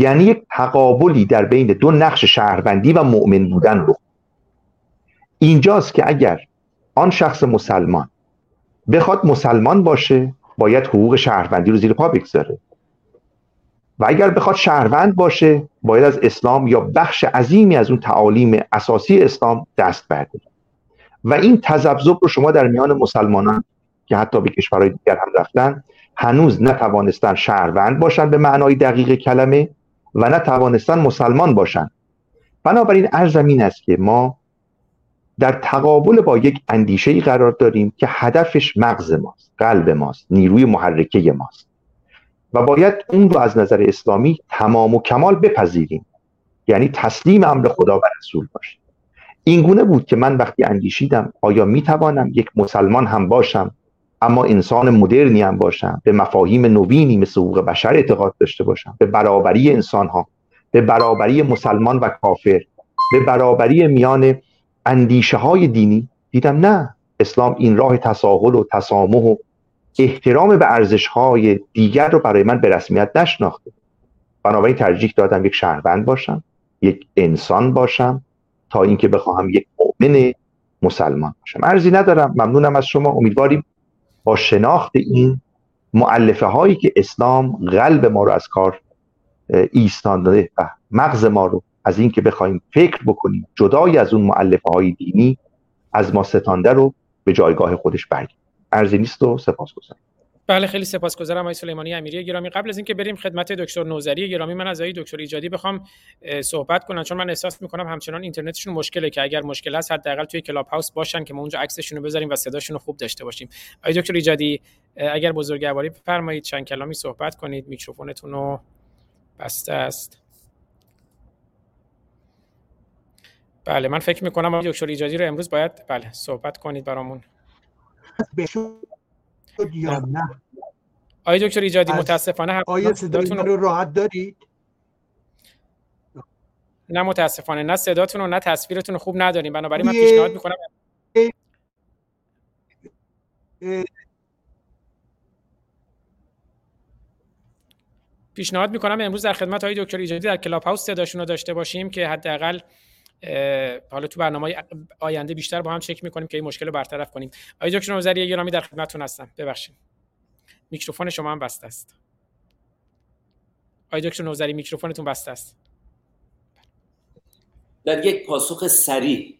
یعنی یک تقابلی در بین دو نقش شهروندی و مؤمن بودن رو. اینجاست که اگر آن شخص مسلمان بخواد مسلمان باشه باید حقوق شهروندی رو زیر پا بگذاره، و اگر بخواد شهروند باشه باید از اسلام یا بخش عظیمی از اون تعالیم اساسی اسلام دست برداره. و این تذبذب رو شما در میان مسلمانان که حتی به کشورهای دیگر هم رفتن هنوز نتوانستن شهروند باشن به معنای دقیق کلمه و نتوانستن مسلمان باشن. بنابراین عرضم این است که ما در تقابل با یک اندیشه‌ای قرار داریم که هدفش مغز ماست، قلب ماست، نیروی محرکه ماست، و باید اون رو از نظر اسلامی تمام و کمال بپذیریم، یعنی تسلیم امر خدا و رسول باشیم. این گونه بود که من وقتی اندیشیدم آیا میتوانم یک مسلمان هم باشم اما انسان مدرنی هم باشم، به مفاهیم نوینی مثل حقوق بشر اعتقاد داشته باشم، به برابری انسانها، به برابری مسلمان و کافر، به برابری میان اندیشه های دینی، دیدم نه، اسلام این راه تساهل و تسامح و احترام به ارزش های دیگر رو برای من به رسمیت نشناخته. بنابراین ترجیح دادم یک شهروند باشم، یک انسان باشم، تا اینکه بخواهم یک مؤمن مسلمان باشم. عرضی ندارم، ممنونم از شما. امیدواریم با شناخت این مؤلفه هایی که اسلام قلب ما رو از کار ایستانده و مغز ما رو از این که بخوایم فکر بکنیم جدای از اون مؤلفه های دینی از ما ستانده رو به جایگاه خودش برگردیم. عرضی نیست و سپاسگزارم. بله، خیلی سپاسگزارم آقای سلیمانی امیری گرامی. قبل از اینکه بریم خدمت دکتر نوذری گرامی، من از آقای دکتر ایجادی بخوام صحبت کنم، چون من احساس میکنم همچنان اینترنتشون مشکله، که اگر مشکل هست حداقل توی کلاب هاوس باشن که ما اونجا عکسشون رو بذاریم و صداشون رو خوب داشته باشیم. آقای دکتر ایجادی اگر بزرگواری بفرمایید چند کلامی صحبت کنید. میکروفونتون رو بسته است. بله، من فکر میکنم آقای دکتر ایجادی رو امروز باید صحبت کنید برامون. آقای دکتر ایجادی متاسفانه صداتون رو راحت دارید؟ نه متاسفانه، نه صداتون رو نه تصویرتون رو خوب نداریم. بنابراین من پیشنهاد میکنم امروز در خدمت آقای دکتر ایجادی در کلاب هاوس صداشون رو داشته باشیم که حداقل حالا تو برنامه آینده بیشتر با هم چک میکنیم که این مشکل رو برطرف کنیم. آقای دکتر نوذری گرامی در خدمتتون هستم. ببخشید میکروفون شما هم بسته است. آقای دکتر نوذری میکروفونتون بسته است. در یک پاسخ سریع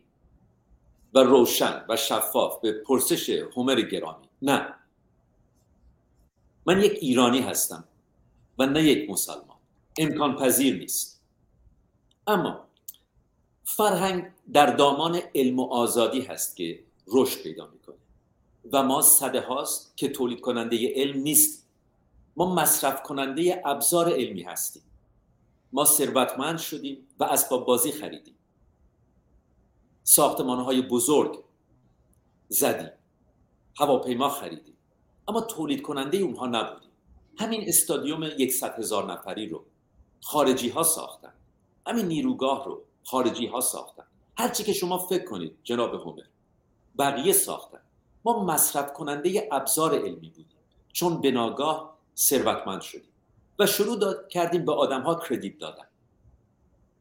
و روشن و شفاف به پرسش هومر گرامی، نه، من یک ایرانی هستم و نه یک مسلمان، امکان پذیر نیست. اما فرهنگ در دامان علم و آزادی هست که رشد پیدا میکنه. و ما سده هاست که تولید کننده علم نیست. ما مصرف کننده ابزار علمی هستیم. ما ثروتمند شدیم و اسباب بازی خریدیم. ساختمان‌های بزرگ زدیم. هواپیما خریدیم. اما تولید کننده اونها نبودیم. همین استادیوم 100,000 نفری رو خارجی ها ساختن. همین نیروگاه رو خارجی ها ساختن. هر چی که شما فکر کنید جناب هومر بقیه ساختن. ما مصرف کننده ابزار علمی بودیم. چون به ناگاه ثروتمند شدیم و شروع کردیم به آدم‌ها کردیت دادن،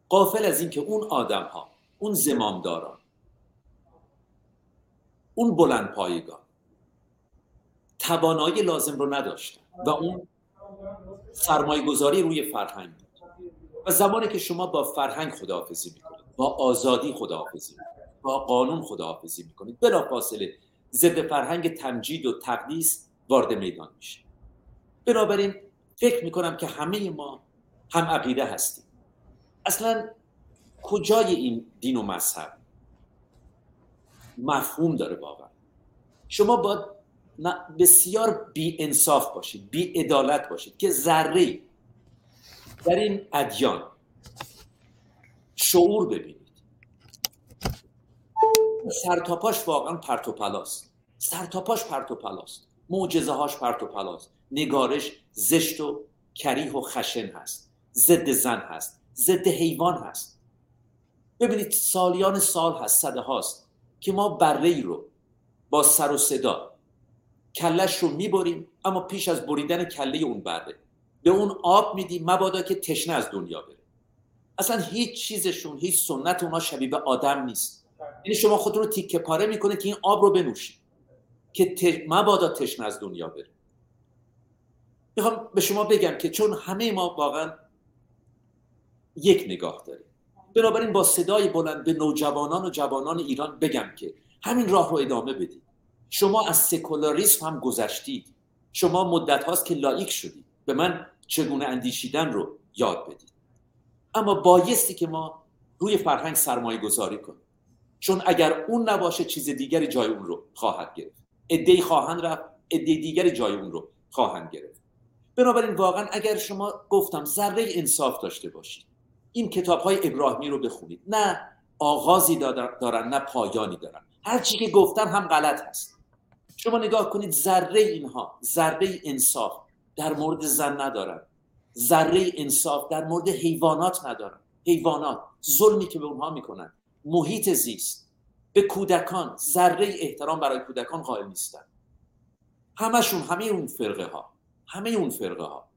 غافل از این که اون آدم‌ها، اون زمامداران، اون بلندپایگان توانایی لازم رو نداشتن و اون سرمایه‌گذاری روی فرهنگ بود. و زمانی که شما با فرهنگ خداحافظی می‌کنید، با آزادی خداحافظی می‌کنید، با قانون خداحافظی می‌کنید، بلافاصله ضد فرهنگ تمجید و تقدیس وارد میدان میشه. بنابراین فکر میکنم که همه ما هم عقیده هستیم. اصلا کجای این دین و مذهب مفهوم داره واقعا؟ شما باید بسیار بی انصاف باشید، بی عدالت باشید که ذره‌ای در این ادیان شعور ببینید. سرتاپاش واقعا پرت و پلاست. سرتاپاش پرت و پلاست. معجزه هاش پرت و پلاست. نگارش زشت و کریه و خشن هست، ضد زن هست، ضد حیوان هست. ببینید سالیان سال هست، صده هاست که ما بره‌ای رو با سر و صدا کلش رو میبریم، اما پیش از بریدن کله اون بره به اون آب میدیم مبادا که تشنه از دنیا بره. اصلا هیچ چیزشون، هیچ سنت اونا شبیه به آدم نیست. یعنی شما خود رو تیکه پاره میکنه که این آب رو بنوشید که مبادا تشنه از دنیا بره. میخوام به شما بگم که چون همه ما واقعا یک نگاه داریم، بنابراین با صدای بلند به نوجوانان و جوانان ایران بگم که همین راه رو ادامه بدید. شما از سکولاریسم هم گذشتید. شما مدت هاست که لایق شدید. به من چگونه اندیشیدن رو یاد بدید. اما بایستی که ما روی فرهنگ سرمایه گذاری کنیم. چون اگر اون نباشه چیز دیگری جای اون رو خواهد گرفت. عده‌ای خواهند رفت، عده‌ای دیگری جای اون رو خواهند گرفت. بنابراین واقعا اگر شما گفتم ذره انصاف داشته باشید، این کتاب‌های ابراهیمی رو بخونید. نه آغازی دارن نه پایانی دارن. هر چی که گفتم هم غلط هست. شما نگاه کنید ذره اینها، ذره انصاف در مورد زن ندارن، ذره انصاف در مورد حیوانات ندارن. حیوانات ظلمی که به اونها میکنن، محیط زیست، به کودکان ذره احترام برای کودکان قائل نیستن. همشون همه اون فرقه ها.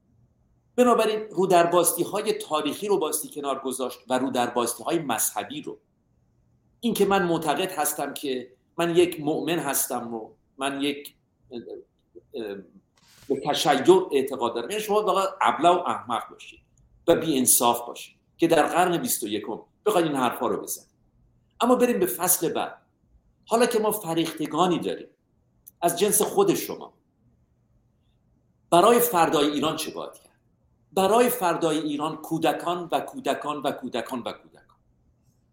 بنابراین رودرباستی های تاریخی رو باستی کنار گذاشت و رودرباستی های مذهبی رو. این که من معتقد هستم که من یک مؤمن هستم و من یک به تشیع اعتقاد دارم. شما واقعا ابله و احمق باشید و بی انصاف باشید که در قرن 21 بخواید این حرفا رو بزنید. اما بریم به فصل بعد. حالا که ما فریختگانی داریم از جنس خود شما، برای فردای ایران چه باید کرد؟ برای فردای ایران کودکان.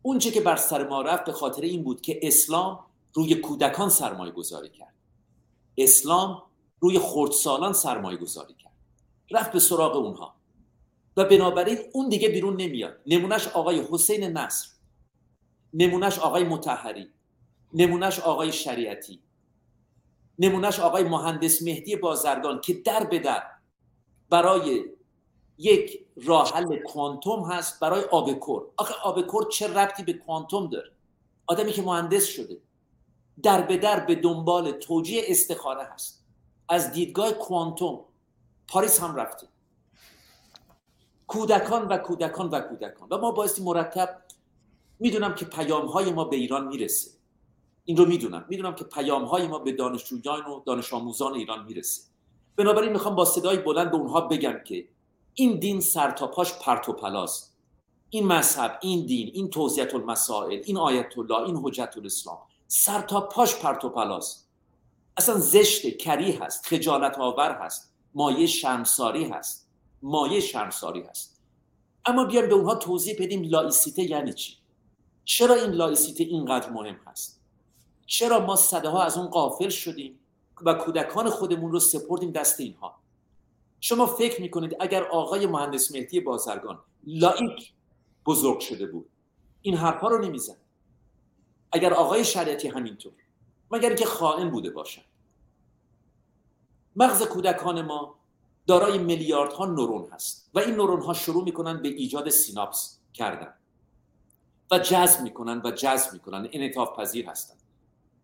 اون چه که بر سر ما رفت به خاطر این بود که اسلام روی کودکان سرمایه گذاری کرد. اسلام روی خردسالان سرمایه گذاری کرد. رفت به سراغ اونها و بنابراین اون دیگه بیرون نمیاد. نمونش آقای حسین نصر، نمونش آقای مطهری، نمونش آقای شریعتی، نمونش آقای مهندس مهدی بازرگان که در به در برای یک راه حل کوانتوم هست برای آبکور. آخه آبکور چه ربطی به کوانتوم داره؟ آدمی که مهندس شده در به در به دنبال توجیه استخاره هست. از دیدگاه کوانتوم پاریس هم رفته. کودکان و ما بایستی مرتب، میدونم که پیام‌های ما به ایران میرسه. این رو میدونم که پیام‌های ما به دانشجویان و دانش آموزان ایران میرسه. بنابراین میخوام با صدای بلند به اونها بگم که این دین سرتاپاش پرت و پلاست. این مذهب، این دین، این توزیع المسائل، این آیت الله، این حجت الاسلام سرتاپاش پرت و پلاست. اصلا زشته، کریه هست، خجالت آور هست، مایه شرمساری هست. اما بیایم به اونها توضیح بدیم لایسیته یعنی چی؟ چرا این لایسیته اینقدر مهم هست؟ چرا ما صدها از اون غافل شدیم و کودکان خودمون رو سپردیم دست اینها؟ شما فکر میکنید اگر آقای مهندس مهدی بازرگان لایک بزرگ شده بود این حرفا رو نمیزد؟ اگر آقای شریعتی همینطور، مگر که خائن بوده باشن؟ مغز کودکان ما دارای میلیاردها نورون هست و این نورون ها شروع میکنن به ایجاد سیناپس کردن و جذب میکنن، انعطاف پذیر هستن.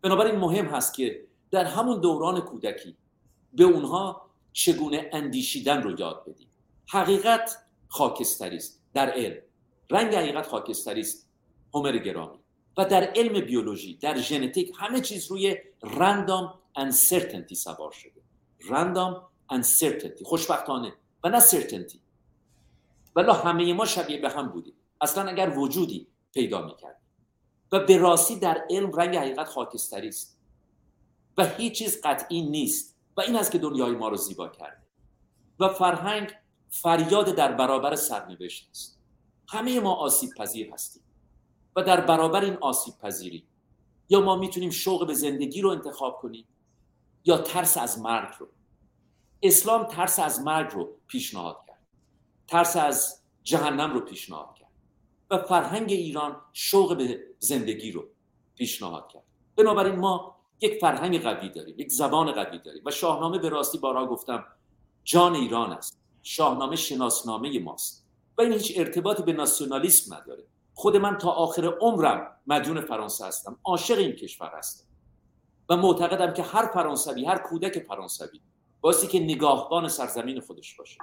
بنابراین مهم هست که در همون دوران کودکی به اونها چگونه اندیشیدن رو یاد بدیم. حقیقت خاکستریست در علم، رنگ حقیقت خاکستریست هومر گرامی، و در علم بیولوژی، در ژنتیک همه چیز روی رندام انسرتنتی سوار شده. رندام انسرتنتی، خوشبختانه، و نه سرتنتی. ولی همه ما شبیه به هم بودیم، اصلا اگر وجودی پیدا میکرد. و به راستی در علم رنگ حقیقت خاکستریست و هیچ چیز قطعی نیست و این است که دنیای ما رو زیبا کرده. و فرهنگ فریاد در برابر سرنوشت است. همه ما آسیب پذیر هستیم و در برابر این آسیب پذیری یا ما میتونیم شوق به زندگی رو انتخاب کنیم یا ترس از مرگ رو. اسلام ترس از مرگ رو پیشنهاد کرد، ترس از جهنم رو پیشنهاد کرد و فرهنگ ایران شوق به زندگی رو پیشنهاد کرد. بنابراین ما یک فرهنگ قوی داریم، یک زبان قوی داریم و شاهنامه به راستی بارها گفتم جان ایران است. شاهنامه شناسنامه ماست و این هیچ ارتباطی به ناسیونالیسم نداره. خود من تا آخر عمرم مدیون فرانسه هستم، عاشق این کشور هستم و معتقدم که هر فرانسوی، هر کودک فرانسوی بایستی که نگاهبان سرزمین خودش باشه،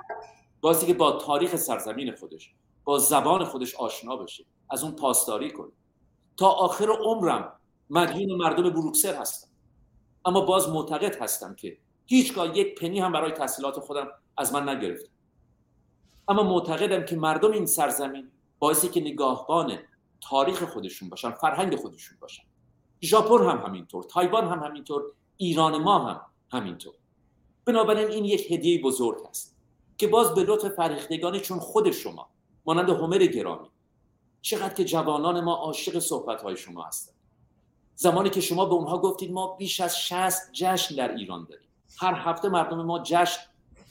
بایستی که با تاریخ سرزمین خودش، با زبان خودش آشنا بشه، از اون پاسداری کنه. تا آخر عمرم مدیون مردم بروکسل هستم، اما باز معتقد هستم که هیچگاه یک پنی هم برای تحصیلات خودم از من نگرفت. اما معتقدم که مردم این سرزمین بایستی که نگاهبان تاریخ خودشون باشن، فرهنگ خودشون باشن. ژاپن هم همینطور، تایوان هم همینطور، ایران ما هم همینطور. بنابراین این یک هدیه بزرگ است که باز به لطف فرهنگدانی چون خود شما، مانند هومر گرامی، چقدر که جوانان ما عاشق صحبت‌های شما هستند. زمانی که شما به اونها گفتید ما بیش از 60 جشن در ایران داریم، هر هفته مردم ما جشن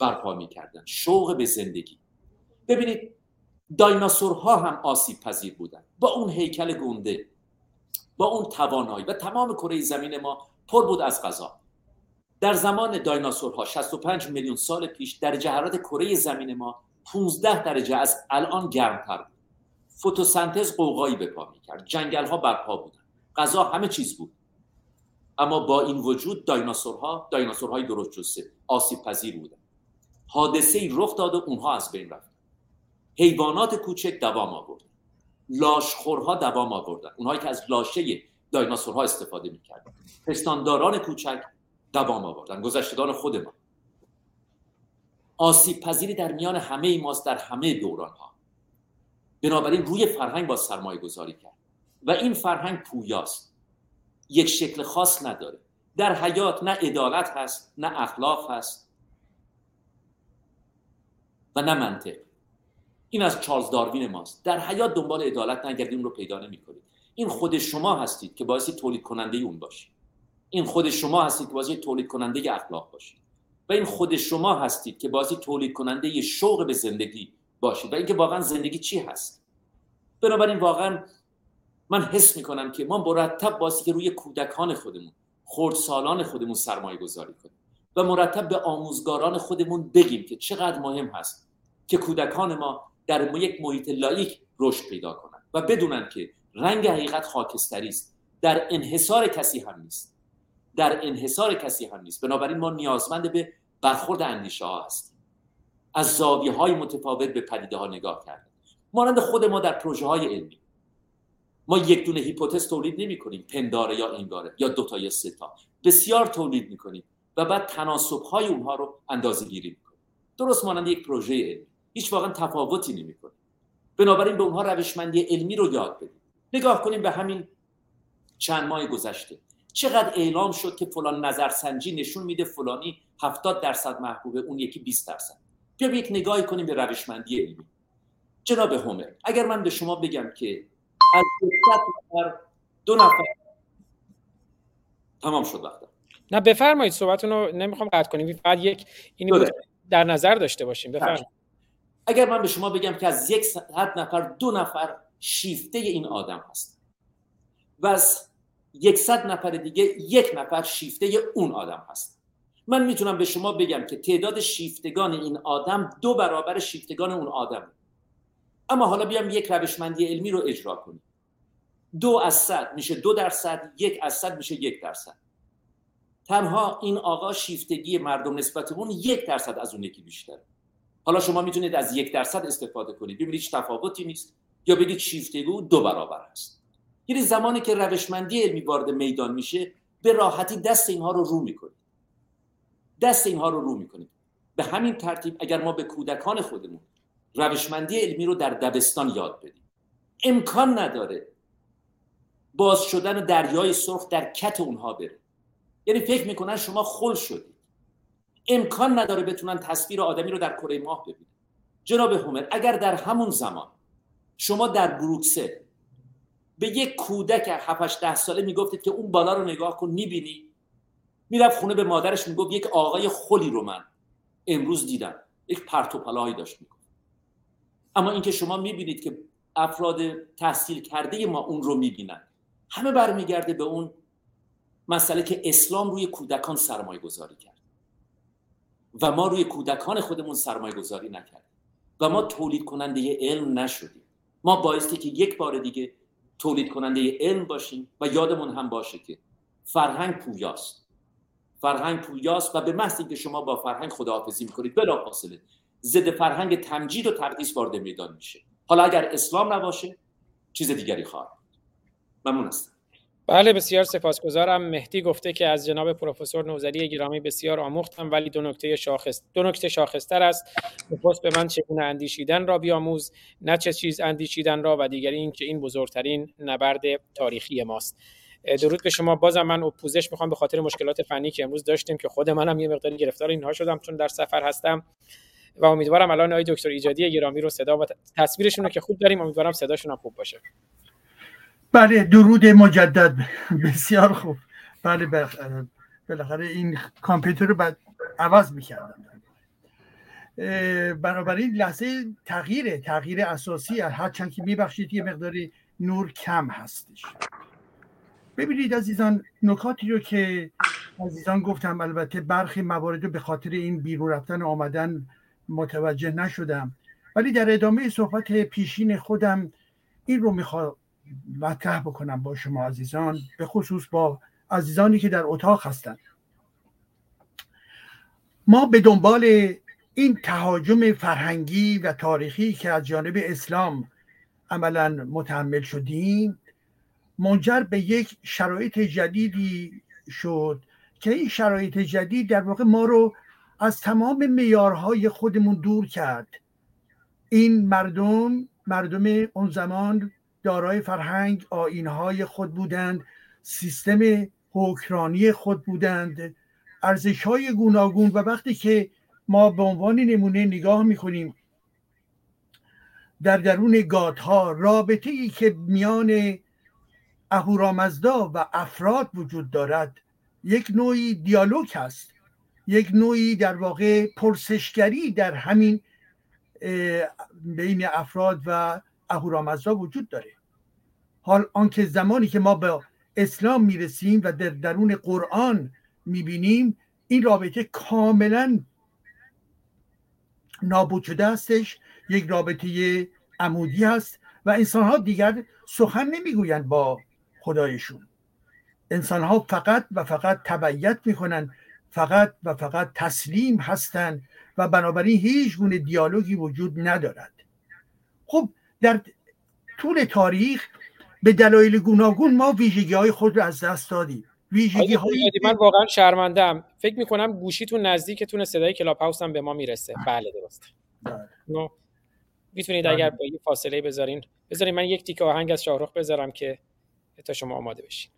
برپا می‌کردن، شوق به زندگی. ببینید دایناسورها هم آسیب پذیر بودن، با اون هیکل گنده، با اون توانایی، و تمام کره زمین ما پر بود از غذا. در زمان دایناسورها 65 میلیون سال پیش درجه حرارت کره زمین ما 15 درجه از الان گرمتر بود. فتوسنتز قوقایی به پا می‌کرد، جنگل‌ها برپا بودن، غذا همه چیز بود. اما با این وجود دایناسورهای درشت جثه آسیب پذیر بودن. حادثه‌ای رخ داد و اونها از بین رفتن. حیوانات کوچک دوام آوردن. لاشخورها دوام آوردن. اونهایی که از لاشه دایناسورها استفاده می‌کردن. پستانداران کوچک دوام آوردن. گذشته‌دان خود ما. آسیب پذیری در میان همه ماست، در همه دوران‌ها. بنابراین روی فرهنگ با سرمایه‌گذاری کرد و این فرهنگ پویاست. یک شکل خاص نداره. در حیات نه عدالت هست، نه اخلاق هست و نه منطق. این از چارلز داروین ماست. در حیات دنبال عدالت نگردید، اون رو پیدا نمی‌کنید. این خود شما هستید که باعث تولید کننده اون باشید. این خود شما هستید که باعث تولید کننده اخلاق باشید. و این خود شما هستید که باعث تولید کننده شوق به زندگی باشید. و اینکه واقعا زندگی چی هست. بنابراین واقعا من حس می‌کنم که ما مرتب باعث که روی کودکان خودمون، خردسالان خودمون سرمایه‌گذاری کنیم و مرتب به آموزگاران خودمون بگیم که چقدر مهم هست که کودکان ما در یک محیط لایق رشد پیدا کنند و بدونن که رنگ حقیقت خاکستری است، در انحصار کسی هم نیست. بنابراین ما نیازمند به برخورد اندیشه‌ها هستیم، از زاویه‌های متفاوت به پدیده‌ها نگاه کردن. مانند خود ما در پروژه‌های علمی ما یک دونه هیپوتز تولید نمی‌کنیم، پنداره یا انگاره یا دو تا یا سه تا، بسیار تولید می‌کنیم و بعد تناسب‌های اونها رو اندازه‌گیری می‌کنیم. درست مانند یک پروژه علمی هیچ واقعا تفاوتی نمی‌کنه. بنابراین به اونها روشمندی علمی رو یاد بدیم. نگاه کنیم به همین چند ماه گذشته چقدر اعلام شد که فلان نظرسنجی نشون میده فلانی 70% محبوبه، اون یکی 20%. بیا یک نگاهی کنیم به روشمندی علمی. جناب هومر، اگر من به شما بگم که از 2 نفر تمام شد وقتم. نه بفرمایید صحبتون رو نمیخوام قطع کنیم، فقط یک اینی بود در نظر داشته باشیم. بفرمایید. اگر من به شما بگم که از 100 نفر 2 نفر شیفته این آدم هستن و از 100 نفر دیگه 1 نفر شیفته اون آدم هست، من میتونم به شما بگم که تعداد شیفتگان این آدم 2 برابر شیفتگان اون آدمه. اما حالا بیام یک روشمندی علمی رو اجرا کنیم، 2% میشه 2%، 1% میشه 1%. تنها این آقا شیفتگی مردم نسبت اون 1% از اون یکی بیشتره. حالا شما میتونید از 1% استفاده کنید، ببینید هیچ تفاوتی نیست، یا بگید شیفتگی اون 2 برابر هست. یعنی زمانی که روشمندی علمی وارد میدان میشه، به راحتی دست اینها رو رو میکنید. به همین ترتیب اگر ما به کودکان خودمون روشمندی علمی رو در دبستان یاد بدیم، امکان نداره باز شدن دریای سرخ در کت اونها بره. یعنی فکر میکنن شما خل شدید. امکان نداره بتونن تصویر آدمی رو در کره ماه ببینن. جناب هومر، اگر در همون زمان شما در بروکسل به یک کودک 7-8 ساله میگفتید که اون بالا رو نگاه کن میبینی، میرفت خونه به مادرش میگفت یک آقای خلی رو من امروز دیدم، یک پرت و پلاهی داشت میگفت. اما اینکه شما میبینید که افراد تحصیل کرده ما اون رو میبینن، همه برمیگرده به اون مسئله که اسلام روی کودکان سرمایه گذاری کرد و ما روی کودکان خودمون سرمایه گذاری نکردیم و ما تولید کننده علم نشدیم. ما بایستی که یک بار دیگه تولید کننده علم باشیم و یادمون هم باشه که فرهنگ پویاست. فرهنگ پویاست و به محض اینکه شما با فرهنگ خداحافظی میکنید، بلافاصله ضد فرهنگ تمجید و تقدیس وارد میدان میشه. حالا اگر اسلام نباشه چیز دیگری خواهد. ممنون هستم. بله، بسیار سپاسگزارم. مهدی گفته که از جناب پروفسور نوذری گرامی بسیار آموختم، ولی دو نکته شاخصتر است. نخست به من چگونه اندیشیدن را بیاموز، نه چه چیز اندیشیدن را، و دیگری این که این بزرگترین نبرد تاریخی ماست. درود به شما. بازم من پوزش میخوام به خاطر مشکلات فنی که امروز داشتیم که خود منم یه مقداری گرفتار اینها شدم چون در سفر هستم، و امیدوارم الان آقای دکتر ایجادی گرامی رو صدا و تصویرشون رو که خوب داریم، امیدوارم صداشون هم خوب باشه. بله، درود مجدد. بسیار خوب. بله، بالاخره این کامپیوتر رو بعد عوض می‌کردم. بنابراین لحظه تغییر اساسی، هرچند که می‌بخشید یه مقداری نور کم هستش. ببینید عزیزان، نکاتی رو که عزیزان گفتم، البته برخی موارد رو به خاطر این بیرون رفتن و آمدن متوجه نشدم، ولی در ادامه صحبت پیشین خودم این رو می‌خوام مطرح بکنم با شما عزیزان، به خصوص با عزیزانی که در اتاق هستند. ما به دنبال این تهاجم فرهنگی و تاریخی که از جانب اسلام عملاً متحمل شدیم، منجر به یک شرایط جدیدی شد که این شرایط جدید در واقع ما رو از تمام معیارهای خودمون دور کرد. این مردم اون زمان دارای فرهنگ، آیین‌های خود بودند، سیستم حکمرانی خود بودند، ارزش‌های گوناگون. و وقتی که ما به عنوان نمونه نگاه می‌کنیم در درون گات‌ها، رابطه‌ای که میان اهورامزدا و افراد وجود دارد، یک نوعی دیالوگ هست، یک نوعی در واقع پرسشگری در همین بین افراد و اهورامزدا وجود داره. حال آنکه زمانی که ما به اسلام میرسیم و در درون قرآن میبینیم، این رابطه کاملا نابود شده هستش، یک رابطه عمودی هست و انسانها دیگر سخن نمیگویند با خدایشون. انسانها فقط و فقط تبعیت میکنن، فقط و فقط تسلیم هستند و بنابراین هیچ گونه دیالوگی وجود ندارد. خب در طول تاریخ به دلایل گوناگون ما ویژگی‌های خود رو از دست دادیم. من واقعا شرمنده‌ام. فکر می‌کنم گوشیتون نزدیکتون، صدای کلاب هاوس هم به ما میرسه. بله درسته. بله. می‌تونید اگر با یه فاصله بذارین من یک تیکه آهنگ از شاهرخ بذارم که تا شما آماده بشین.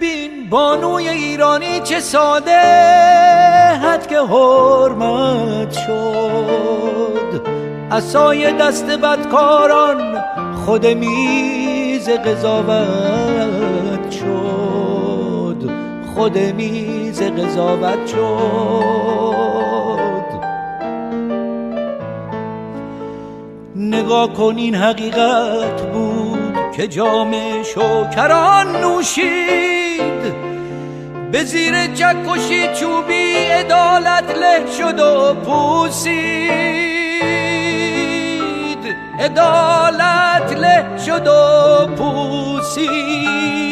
ببین بانوی ایرانی چه ساده حد که حرمت شد، عصای دست بدکاران خود میز قضاوت شد، خود میز قضاوت شد. نگاه کن این حقیقت بود که جام شکران نوشید، به زیر چکشی چوبی عدالت له شد و پوسید، عدالت له شد و پوسید.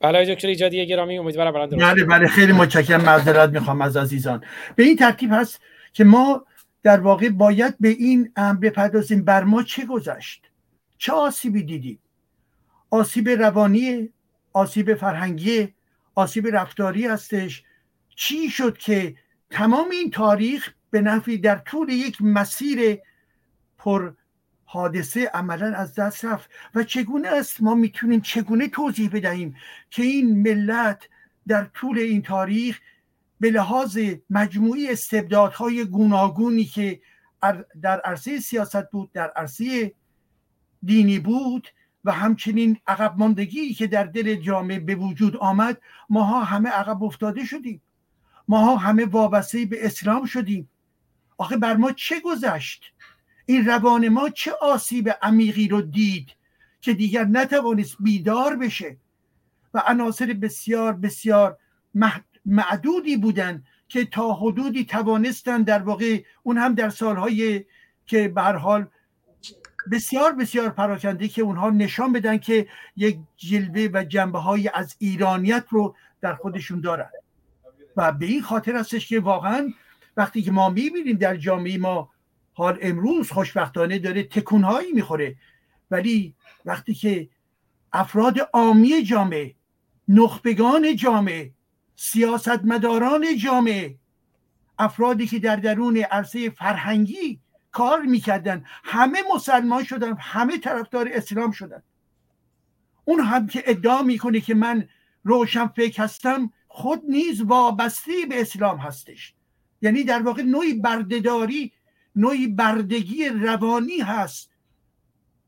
بله دکتر ایجادی گرامی، امیدوارم برنده باشید. بله خیلی متشکرم، معذرت میخوام از عزیزان. به این ترتیب هست که ما در واقع باید به این بپردازیم بر ما چه گذشت، چه آسیبی دیدیم، آسیب روانی، آسیب فرهنگی، آسیب رفتاری هستش. چی شد که تمام این تاریخ به نفعی در طول یک مسیر پر حادثه عملا از دست رفت و چگونه است ما میتونیم چگونه توضیح بدهیم که این ملت در طول این تاریخ به لحاظ مجموعی استبدادهای گوناگونی که در عرصه سیاست بود، در عرصه دینی بود و همچنین عقب ماندگی که در دل جامعه به وجود آمد، ماها همه عقب افتاده شدیم، ماها همه وابسته به اسلام شدیم. آخه بر ما چه گذشت؟ این روان ما چه آسیب عمیقی رو دید که دیگر نتوانست بیدار بشه و عناصر بسیار بسیار معدودی بودن که تا حدودی توانستن در واقع، اون هم در سالهای که به هر حال بسیار بسیار پراکنده، که اونها نشان بدن که یک جلوه و جنبه های از ایرانیت رو در خودشون دارن. و به این خاطر هستش که واقعا وقتی که ما میبینیم در جامعه ما حال امروز خوشبختانه داره تکونهایی میخوره، ولی وقتی که افراد عامی جامعه، نخبگان جامعه، سیاستمداران جامعه، افرادی که در درون عرصه فرهنگی کار میکردن، همه مسلمان شدن، همه طرفدار اسلام شدن. اون هم که ادعا میکنه که من روشنفکر هستم، خود نیز وابسته به اسلام هستش. یعنی در واقع نوعی بردهداری، نوعی بردگی روانی هست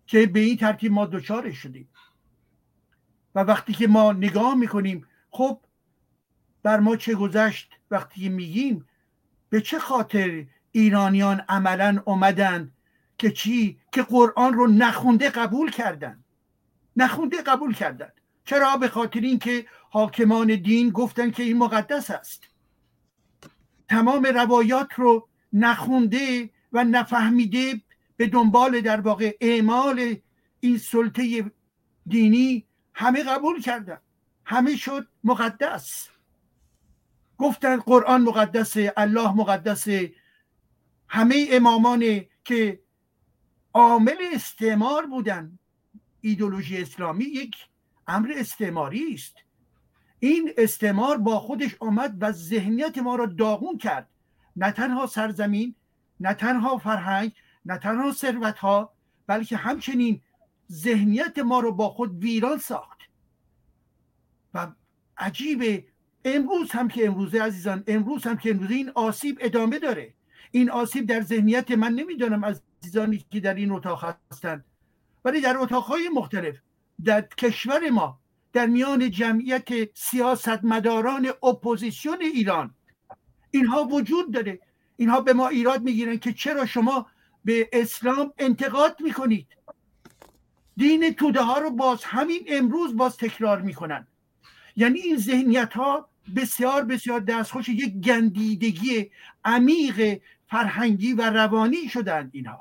که به این ترتیب ما دچار شدیم. و وقتی که ما نگاه میکنیم خب بر ما چه گذشت، وقتی میگیم به چه خاطر ایرانیان عملا اومدن که چی؟ که قرآن رو نخونده قبول کردن، نخونده قبول کردن. چرا؟ به خاطر این که حاکمان دین گفتن که این مقدس است. تمام روایات رو نخونده و نفهمیده به دنبال در واقع اعمال این سلطه دینی همه قبول کردن، همه شد مقدس، گفتن قرآن مقدسه، الله مقدسه. همه امامان که عامل استعمار بودن، ایدئولوژی اسلامی یک امر استعماری است. این استعمار با خودش آمد و ذهنیت ما را داغون کرد، نه تنها سرزمین، نه تنها فرهنگ، نه تنها ثروت‌ها، بلکه همچنین ذهنیت ما رو با خود ویران ساخت. و عجیبه امروز هم که امروزه عزیزان، امروز هم که امروزه این آسیب ادامه داره. این آسیب در ذهنیت من، نمیدونم عزیزانی که در این اتاق هستند، ولی در اتاق‌های مختلف در کشور ما، در میان جمعیت سیاستمداران اپوزیسیون ایران، اینها وجود داره. اینها به ما ایراد میگیرن که چرا شما به اسلام انتقاد میکنید، دین توده ها رو باز همین امروز باز تکرار میکنن. یعنی این ذهنیت ها بسیار بسیار دستخوش یک گندیدگی عمیق فرهنگی و روانی شدن اینها.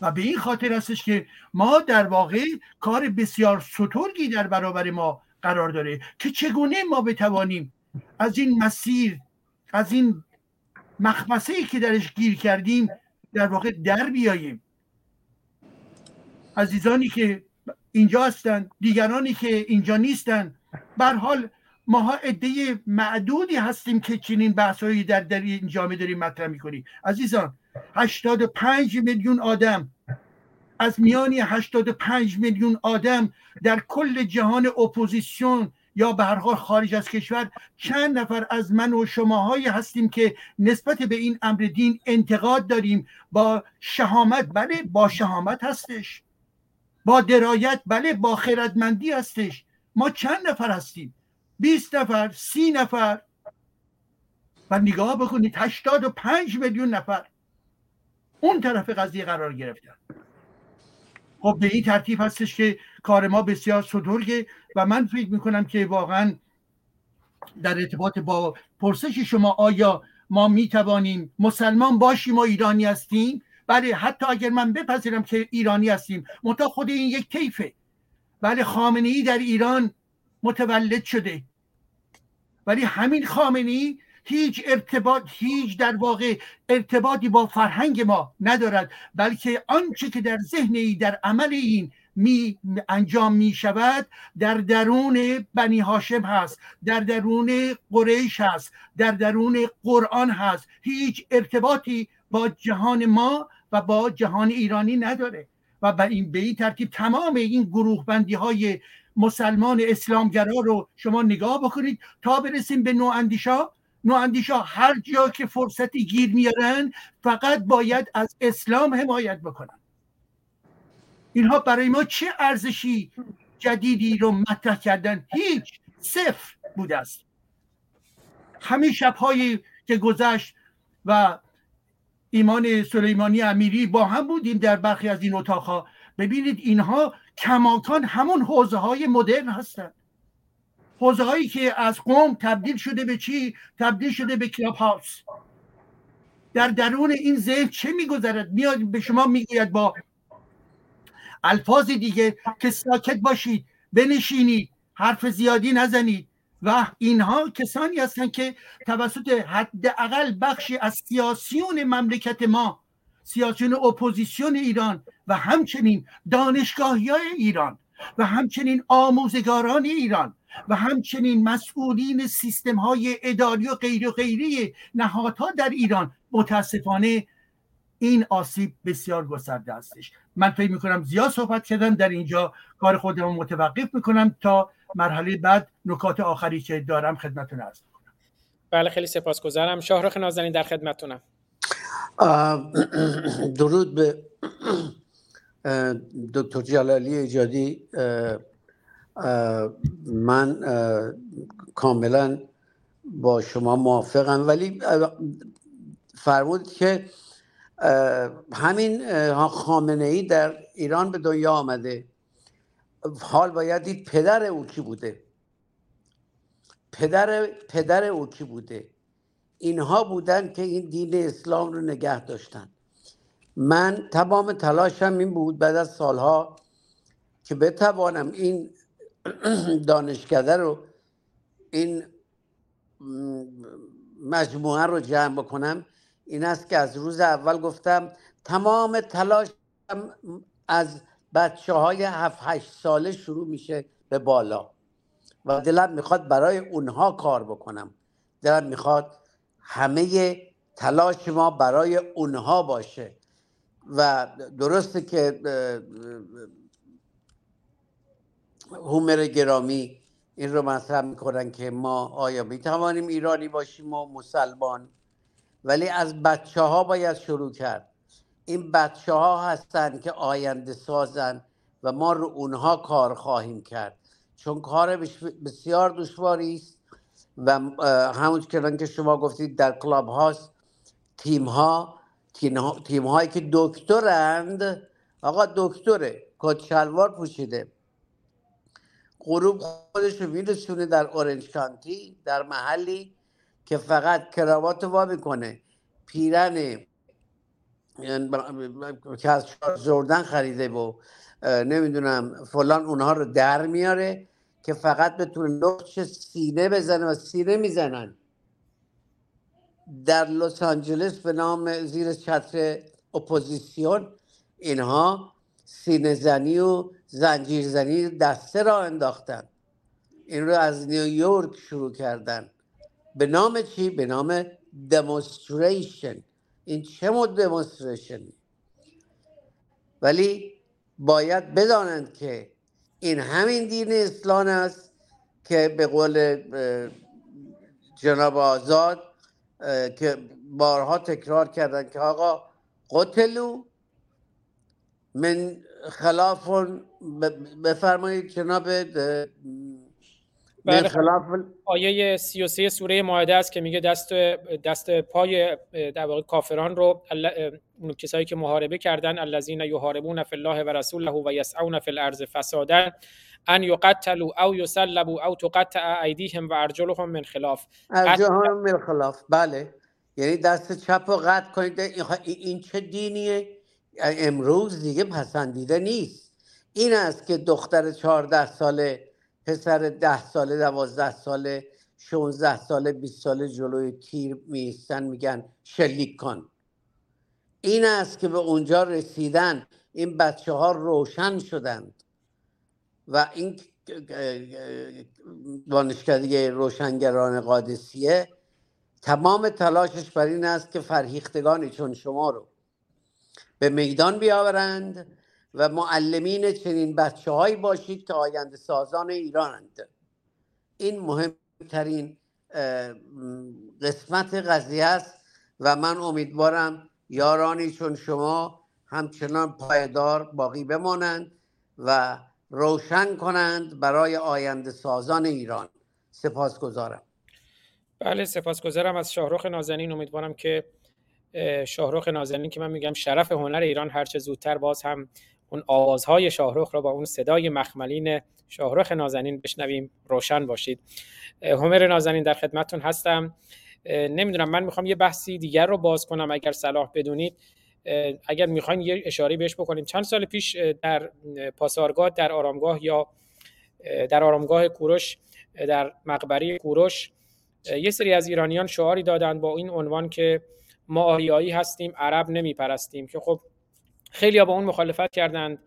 و به این خاطر هستش که ما در واقع کار بسیار سترگی در برابر ما قرار داره که چگونه ما بتوانیم از این مسیر، از این مخمصه‌ای که درش گیر کردیم در واقع در بیاییم. عزیزانی که اینجا هستن، دیگرانی که اینجا نیستن. به هر حال ماها عده معدودی هستیم که چنین بحثایی در اینجا داریم مطرح می‌کنیم. عزیزان 85 میلیون آدم، از میان 85 میلیون آدم در کل جهان اپوزیسیون یا به هر حال خارج از کشور، چند نفر از من و شماهایی هستیم که نسبت به این امر دین انتقاد داریم با شهامت، بله با شهامت هستش، با درایت، بله با خردمندی هستش. ما چند نفر هستیم؟ 20 نفر، 30 نفر؟ و نگاه بکنید 85 میلیون نفر اون طرف قضیه قرار گرفتن. خب به این ترتیب هستش که کار ما بسیار سترگه و من فکر میکنم که واقعا در ارتباط با پرسش شما آیا ما میتوانیم مسلمان باشیم و ایرانی هستیم، بله حتی اگر من بپذیرم که ایرانی هستیم، منتها خود این یک طیفه. بله خامنه‌ای در ایران متولد شده، ولی همین خامنه‌ای هیچ ارتباط، هیچ در واقع ارتباطی با فرهنگ ما ندارد، بلکه آنچه که در ذهن این، در عمل این انجام می شود در درون بنی هاشم هست، در درون قریش هست، در درون قرآن هست. هیچ ارتباطی با جهان ما و با جهان ایرانی نداره و به این ترتیب تمام این گروه بندی های مسلمان اسلامگرا رو شما نگاه بکنید تا برسیم به نواندیشا هر جا که فرصتی گیر میارن فقط باید از اسلام حمایت بکنن. اینها برای ما چه ارزشی جدیدی رو مطرح کردن؟ هیچ، صفر بوده است. همین شب‌هایی که گذشت و ایمان سلیمانی امیری با هم بودیم در برخی از این اتاقها، ببینید اینها کماکان همون حوزه‌های مدرن هستند، حوزه‌هایی که از قوم تبدیل شده به چی؟ تبدیل شده به کلاب هاوس. در درون این ذهن چه می‌گذرد؟ میاد به شما میگوید با الفاظ دیگه که ساکت باشید، بنشینید، حرف زیادی نزنید. و اینها کسانی هستند که توسط حداقل بخشی از سیاسیون مملکت ما، سیاسیون اپوزیسیون ایران و همچنین دانشگاهی‌های ایران و همچنین آموزگاران ایران و همچنین مسئولین سیستم‌های اداری و غیری نهادها در ایران، متاسفانه این آسیب بسیار گسترده هستش. من فکر می‌کنم زیاد صحبت کردم، در اینجا کار خودم رو متوقف می‌کنم تا مرحله بعد نکات آخری که دارم خدمتتون عرض می‌کنم. بله خیلی سپاسگزارم. شاهرخ نازنین در خدمتتونم. درود به دکتر جلاله ایجادی. من کاملا با شما موافقم، ولی فرمود که همین خامنه‌ای در ایران به دنیا آمده. حال باید دید پدر او کی بوده، پدر او کی بوده. اینها بودن که این دین اسلام رو نگه داشتن. من تمام تلاشم این بود بعد از سالها که بتوانم این دانشکده رو، این مجموعه رو جمع بکنم. این است که از روز اول گفتم تمام تلاشم از بچه های 7-8 ساله شروع میشه به بالا و دلم میخواد برای اونها کار بکنم. دلم میخواد همه تلاش ما برای اونها باشه و درسته که هومر گرامی این رو مطرح میکنن که ما آیا میتوانیم ایرانی باشیم و مسلمان، ولی از بچه ها باید شروع کرد. این بچه ها هستن که آینده سازن و ما رو اونها کار خواهیم کرد، چون کار بسیار دشواری است و همونطور که شما گفتید در کلاب هاست تیم هایی که دکترند، آقا دکتره، کت شلوار پوشیده، غروب خودش رو میرسونه در اورنج کانتی، در محلی که فقط کراوات وا میکنه، پیرن که از زردن خریده و نمیدونم فلان، اونها رو در میاره که فقط بتونه لخش سینه بزنه و سینه میزنن. در لس آنجلس به نام زیر چتر اپوزیسیون اینها سینه زنی و زنجیر زنی دسته را انداختن. این رو از نیویورک شروع کردن. به نام چی؟ به نام دمونستریشن. این چه مدل دمونستریشنی؟ ولی باید بدانند که این همین دین اسلام است که به قول جناب آزاد که بارها تکرار کردن که آقا قتلو من خلافون، بفرمایید جناب، من خلاف آیه 33 سوره مائده است که میگه دست پای در واقع کافران رو، اون کسایی که محاربه کردن، الذین یحاربون فی الله و رسوله و یسعون فی الارض فسادا ان یقتلوا او یصلبوا او تقطع ایدیهم و ارجلهم من خلاف. ارجلهم من خلاف، بله، یعنی دست چپ رو قطع کنید. این چه دینیه؟ امروز دیگه پسندیده نیست. این است که دختر 14 ساله، پسر 10 ساله، 12 ساله، 16 ساله، 20 ساله جلوی تیر میستن، میگن شلیک کن. این است که به اونجا رسیدن. این بچه ها روشن شدند و این دانشکده روشنگران قادسیه تمام تلاشش بر این است که فرهیختگانی چون شما رو به میدان بیاورند و معلمین چنین بچه هایی باشید که آینده سازان ایرانند. این مهمترین قسمت قضیه است و من امیدوارم یارانی چون شما همچنان پایدار باقی بمانند و روشن کنند برای آینده سازان ایران. سپاسگزارم. بله، سپاسگزارم از شاهرخ نازنین. امیدوارم که شاهرخ نازنین که من میگم شرف هنر ایران هرچه زودتر باز هم اون آوازهای شاهرخ را با اون صدای مخملین شاهرخ نازنین بشنویم. روشن باشید. هومر نازنین در خدمتتون هستم. نمیدونم، من میخوام یه بحثی دیگر رو باز کنم اگر صلاح بدونید. اگر میخواین یه اشاره بهش بکنیم. چند سال پیش در پاسارگاد، در آرامگاه یا در آرامگاه کوروش، در مقبره کوروش، یه سری از ایرانیان شعاری دادند با این عنوان که ما آریایی هستیم، عرب نمیپرستیم، که خب خیلی‌ها با اون مخالفت کردند،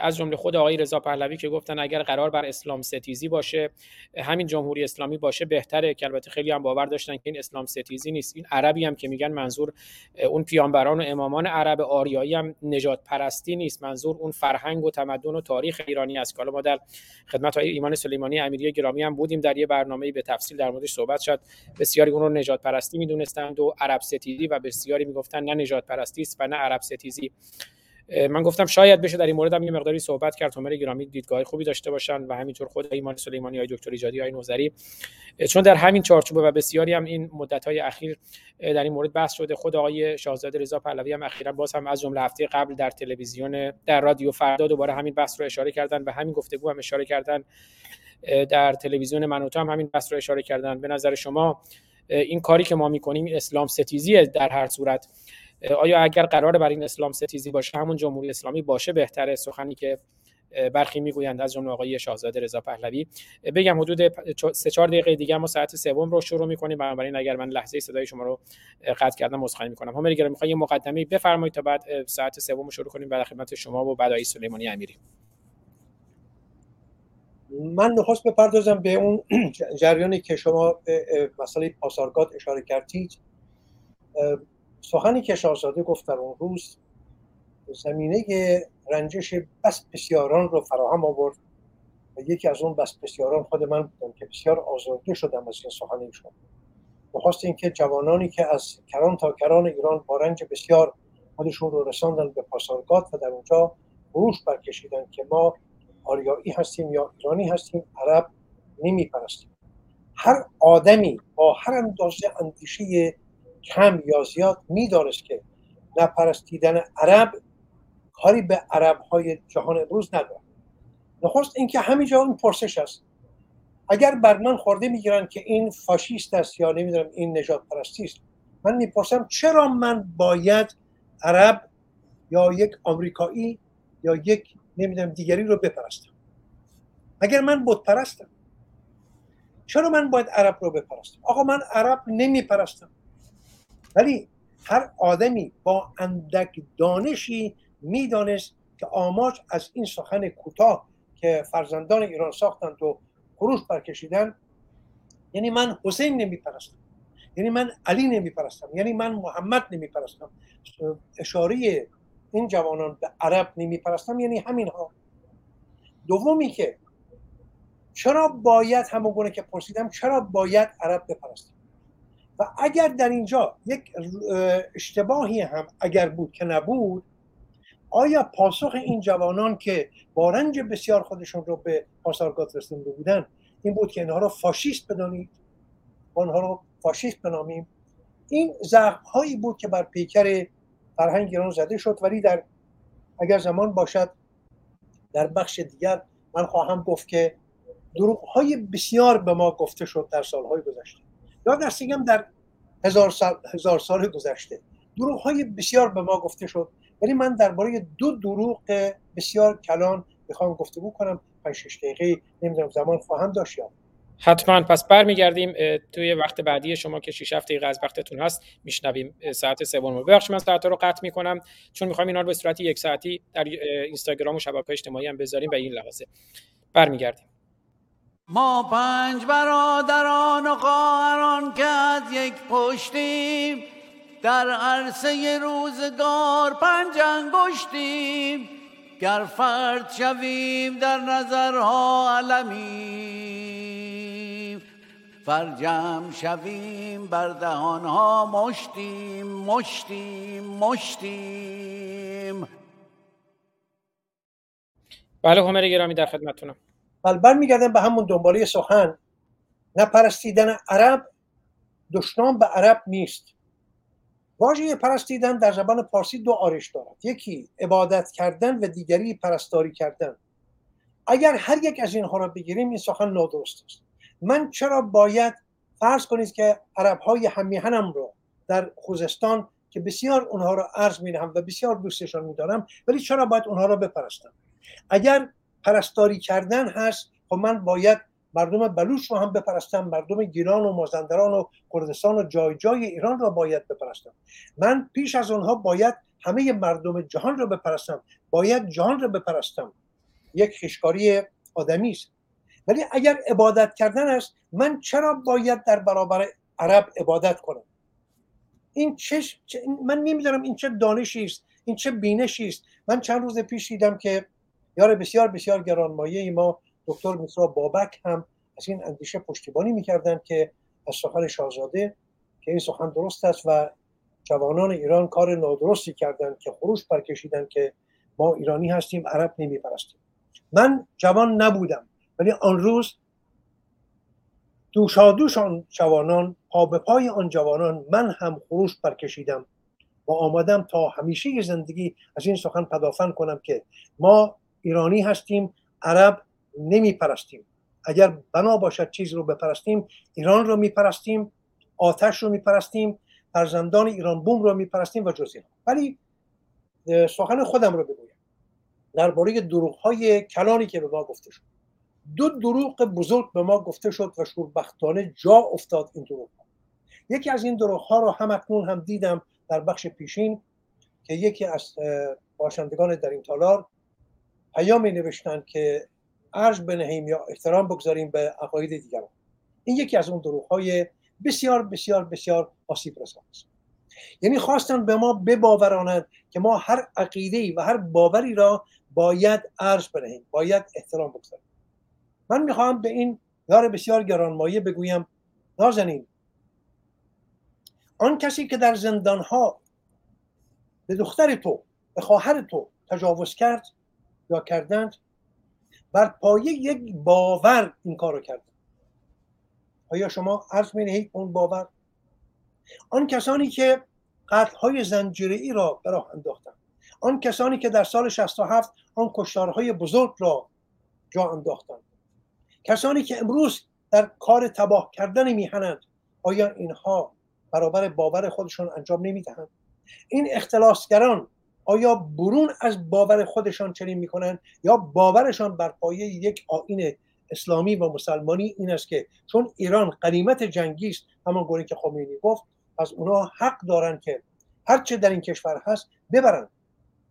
از جمله خود آقای رضا پهلوی که گفتن اگر قرار بر اسلام ستیزی باشه، همین جمهوری اسلامی باشه بهتره، که البته خیلی هم باور داشتن که این اسلام ستیزی نیست. این عربی هم که میگن منظور اون پیامبران و امامان عرب، آریایی هم نجات پرستی نیست، منظور اون فرهنگ و تمدن و تاریخ ایرانی است. حالا ما در خدمت ایمان سلیمانی امیری گرامی هم بودیم، در یه برنامه‌ای به تفصیل در موردش صحبت شد. بسیاری اون رو نجات پرستی میدونستند و عرب ستیزی، و بسیاری میگفتن نه نجات پرستی است و نه عرب ستیزی. من گفتم شاید بشه در این مورد هم یه مقداری صحبت کرد، هومر گرامی دیدگاه خوبی داشته باشن و همینطور خود ایمان سلیمانی، های دکتر ایجادی، های نوذری، چون در همین چارچوبه و بسیاری هم این مدت‌های اخیر در این مورد بحث شده. خود آقای شاهزاده رضا پهلوی هم اخیراً باز هم از جمله هفته قبل در تلویزیون، در رادیو فردا دوباره همین بحث رو اشاره کردن و همین گفتگو هم اشاره کردن، در تلویزیون منوتو هم همین بحث رو اشاره کردن. به نظر شما این کاری که ما می‌کنیم اسلام ستیزیه در هر صورت؟ آیا اگر قرار بر این اسلام ستیزی باشه همون جمهوری اسلامی باشه بهتره؟ سخنی که برخی میگویند از جمله آقای شاهزاده رضا پهلوی. بگم حدود 3-4 دقیقه دیگه ما ساعت 3 رو شروع می‌کنیم، بنابراین اگر من لحظه صدای شما رو قطع کردم عذرخواهی می‌کنم. همه دیگه می‌خوام یه مقدمه بفرمایید تا بعد ساعت 3 رو شروع کنیم. بعد خدمت شما و بعد آقای سلیمانی امیری. من می‌خواست بپردازم به اون جریانی که شما مسئله پاسارگاد اشاره کردید. سخنی که شاهزاده گفت در اون روز زمینه رنجش بس بسیاران رو فراهم آورد و یکی از اون بس بسیاران خود من بودم که بسیار آزرده شدم از این سخنیشون. بخواست این که جوانانی که از کران تا کران ایران با رنج بسیار خودشون رو رساندن به پاسارگاد و در اونجا بروش برکشیدن که ما آریایی هستیم یا ایرانی هستیم، عرب نمیپرستیم. هر آدمی با هر اندازه اندیشه کم یا زیاد می‌دانست که نپرستیدن عرب کاری به عرب‌های جهان امروز ندارد. نخست اینکه همینجا اون پرسش است. اگر بر من خورده می‌گیرن که این فاشیست است یا نمی‌دونم این نجات پرستی است، من می‌پرسم چرا من باید عرب یا یک آمریکایی یا یک نمی‌دونم دیگری رو بپرستم؟ اگر من بت پرستم چرا من باید عرب رو بپرستم؟ آقا من عرب نمی‌پرستم. ولی هر آدمی با اندک دانشی میدانست که آماج از این سخن کوتاه که فرزندان ایران ساختند و خروش برکشیدن، یعنی من حسین نمیپرستم، یعنی من علی نمیپرستم، یعنی من محمد نمیپرستم، اشاره این جوانان به عرب نمیپرستم، یعنی همین ها. دومی که چرا باید، همون گونه که پرسیدم، چرا باید عرب بپرستم؟ و اگر در اینجا یک اشتباهی هم اگر بود که نبود، آیا پاسخ این جوانان که با رنج بسیار خودشون رو به پاسارگاد رسونده بودن این بود که اینها رو فاشیست بدانید، آنها رو فاشیست بنامیم؟ این زخم هایی بود که بر پیکر فرهنگ ایران زده شد. ولی در اگر زمان باشد در بخش دیگر من خواهم گفت که دروغ های بسیار به ما گفته شد در سالهای گذشته، یا درستیگم در هزار سال گذشته دروغ های بسیار به ما گفته شد. ولی من درباره دو دروغ بسیار کلان میخوام گفتگو کنم. 5-6 دقیقه نمیدونم زمان خواهم داشت یا حتما. پس برمیگردیم توی وقت بعدی شما که 6-7 دقیقه از وقتتون هست میشنویم ساعت 3. ببخشید من ساعت رو قطع میکنم چون میخوایم اینا رو به صورت یک ساعتی در اینستاگرام و شبکه‌های اجتماعی هم بذاریم. به این لحظه برمیگردیم. ما پنج برادران و خواهران که از یک پشتیم، در عرصه روزگار پنج انگشتیم، گر فرد شویم در نظرها علمیم، فرجم شویم بر دهانها مشتیم مشتیم مشتیم. بله همر گرامی در خدمتتونم. بله برمیگردم به همون دنباله سخن. نپرستیدن عرب دشنام به عرب نیست. واژه پرستیدن در زبان پارسی دو آرش دارد، یکی عبادت کردن و دیگری پرستاری کردن. اگر هر یک از اینها را بگیریم این سخن نادرست است. من چرا باید، فرض کنید که عرب‌های همیهنم را در خوزستان که بسیار اونها را عرض می‌نهم و بسیار دوستشان می‌دارم، ولی چرا باید اونها را بپرستم؟ اگر پرستاری کردن هست خب من باید مردم بلوچ رو هم بپرستم، مردم گیلان و مازندران و کردستان و جای جای ایران را باید بپرستم. من پیش از اونها باید همه مردم جهان را بپرستم، باید جهان را بپرستم. یک خشکاری آدمی است. ولی اگر عبادت کردن است، من چرا باید در برابر عرب عبادت کنم؟ این چه من نمیدونم این چه دانشی است، این چه بینشی است. من چند روز پیش دیدم که یار بسیار بسیار گرانمایه ما دکتر مترا بابک هم از این اندیشه پشتیبانی می‌کردند که از سخن شاهزاده که این سخن درست است و جوانان ایران کار نادرستی کردند که خروش برکشیدند که ما ایرانی هستیم عرب نمی‌پرستیم. من جوان نبودم ولی آن روز دوشادوش آن جوانان، پا به پای آن جوانان من هم خروش برکشیدم و آمدم تا همیشه زندگی از این سخن پدافند کنم که ما ایرانی هستیم عرب نمی پرستیم. اگر بنا باشد چیز رو بپرستیم، ایران رو می پرستیم، آتش رو می پرستیم، فرزندان ایران بوم رو می پرستیم و جز اینها. ولی سخن خودم رو بگویم درباره دروغ‌های کلانی که به ما گفته شد. دو دروغ بزرگ به ما گفته شد و شوربختانه جا افتاد این دروغ. یکی از این دروغ‌ها رو هم اکنون هم دیدم در بخش پیشین که یکی از باشندگان در این تالار پیامی نوشتن که عرض بنهیم یا احترام بگذاریم به عقاید دیگران. این یکی از اون دروغ‌های بسیار بسیار بسیار آسیب رسان است. یعنی خواستن به ما بباورانند که ما هر عقیده‌ای و هر باوری را باید عرض بنهیم، باید احترام بگذاریم. من میخوام به این یار بسیار گرانمایه بگویم نازنین، آن کسی که در زندان‌ها به دختر تو، به خواهر تو تجاوز کرد یا کردند، بر پایه یک باور این کار رو کردن. آیا شما عرض می‌نهید اون باور؟ آن کسانی که قتل‌های زنجیره‌ای را به راه انداختند، آن کسانی که در سال 67 آن کشتارهای بزرگ را جا انداختند، کسانی که امروز در کار تباه کردن میهنند، آیا اینها برابر باور خودشون انجام نمی‌دهند؟ این اختلاسگران آیا برون از باور خودشان چنین میکنند یا باورشان بر پایه یک آیین اسلامی و مسلمانی این است که چون ایران غنیمت جنگی است، همان گونه که خمینی گفت، از اونها حق دارن که هر چه در این کشور هست ببرن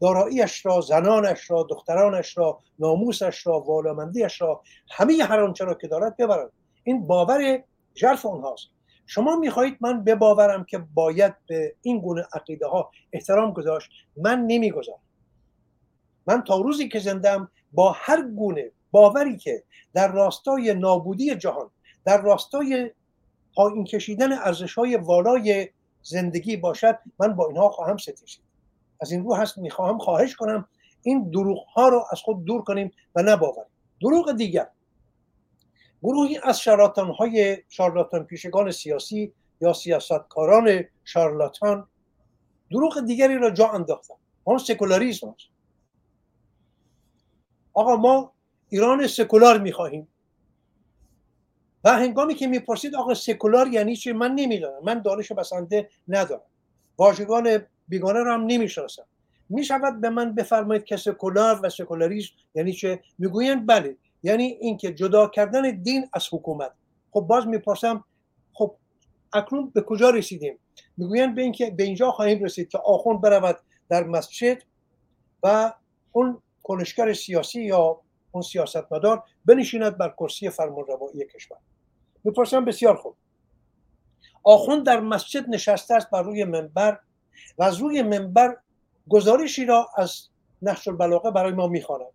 داراییش را، زنانش را، دخترانش را، ناموسش را، والامندیش را، همه هر آنچه را که دارد ببرد. این باور ژرف اونهاست. شما میخواهید من بباورم که باید به این گونه عقیده ها احترام گذاشت؟ من نمیگذارم. من تا روزی که زندم با هر گونه باوری که در راستای نابودی جهان، در راستای پایین کشیدن ارزش‌های والای زندگی باشد، من با اینها خواهم ستیزید. از این رو هست میخواهم خواهش کنم این دروغ‌ها رو از خود دور کنیم و نباوریم. دروغ دیگر، گروهی از شارلاتان‌های شارلاتان پیشگان سیاسی یا سیاستکاران شارلاتان دروغ دیگری را جا انداختن. اون سکولاریسم است. آقا ما ایران سکولار میخواهیم و هنگامی که میپرسید آقا سکولار یعنی چی؟ من نمیدانم، من دانش بسنده ندارم، واژگان بیگانه را هم نمیشناسم. میشود به من بفرمایید که سکولار و سکولاریسم یعنی چه؟ میگویند بله، یعنی اینکه جدا کردن دین از حکومت. خب باز میپرسم خب اکنون به کجا رسیدیم؟ میگویند به اینکه به اینجا خواهیم رسید که آخوند برود در مسجد و اون کنشگر سیاسی یا اون سیاستمدار بنشیند بر کرسی فرمانروایی کشور. میپرسم بسیار خوب، آخوند در مسجد نشسته است بر روی منبر و از روی منبر گزارشی را از نهج البلاغه برای ما میخواند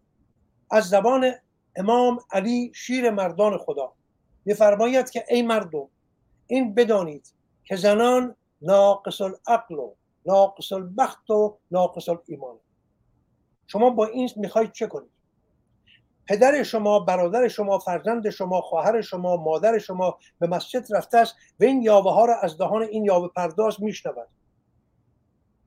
از زبان امام علی شیر مردان خدا. میفرماید که ای مردم، این بدانید که زنان ناقص العقل و ناقص البخت و ناقص الایمان. شما با این میخواید چه کنید؟ پدر شما، برادر شما، فرزند شما، خواهر شما، مادر شما به مسجد رفته است و این یاوه ها را از دهان این یاوه پرداز میشنود.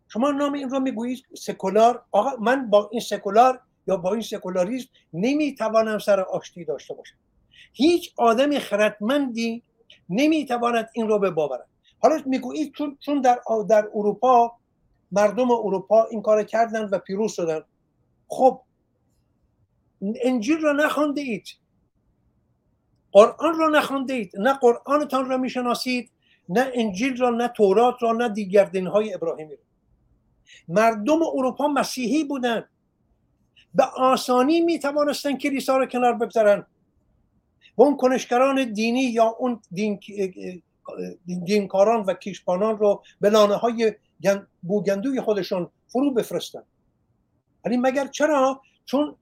شما نام این را میگویید سکولار. آقا من با این سکولار یا با این سکولاریسم نمیتوانم سر آشتی داشته باشم. هیچ آدم خردمندی نمیتواند این را بباورد. حالا میگویید چون در اروپا مردم اروپا این کار کردن و پیروز شدن. خب انجیل را نخوانده اید، قرآن را نخوانده اید، نه قرآنتان را میشناسید، نه انجیل را، نه تورات را، نه دیگر دینهای ابراهیمی را. مردم اروپا مسیحی بودند، به آسانی میتوانستن کلیسا را کنار بگذارن و اون کنشگران دینی یا اون دینکاران و کیشپانان را به لانه های بوگندوی خودشان فرو بفرستن. ولی مگر چرا؟ چون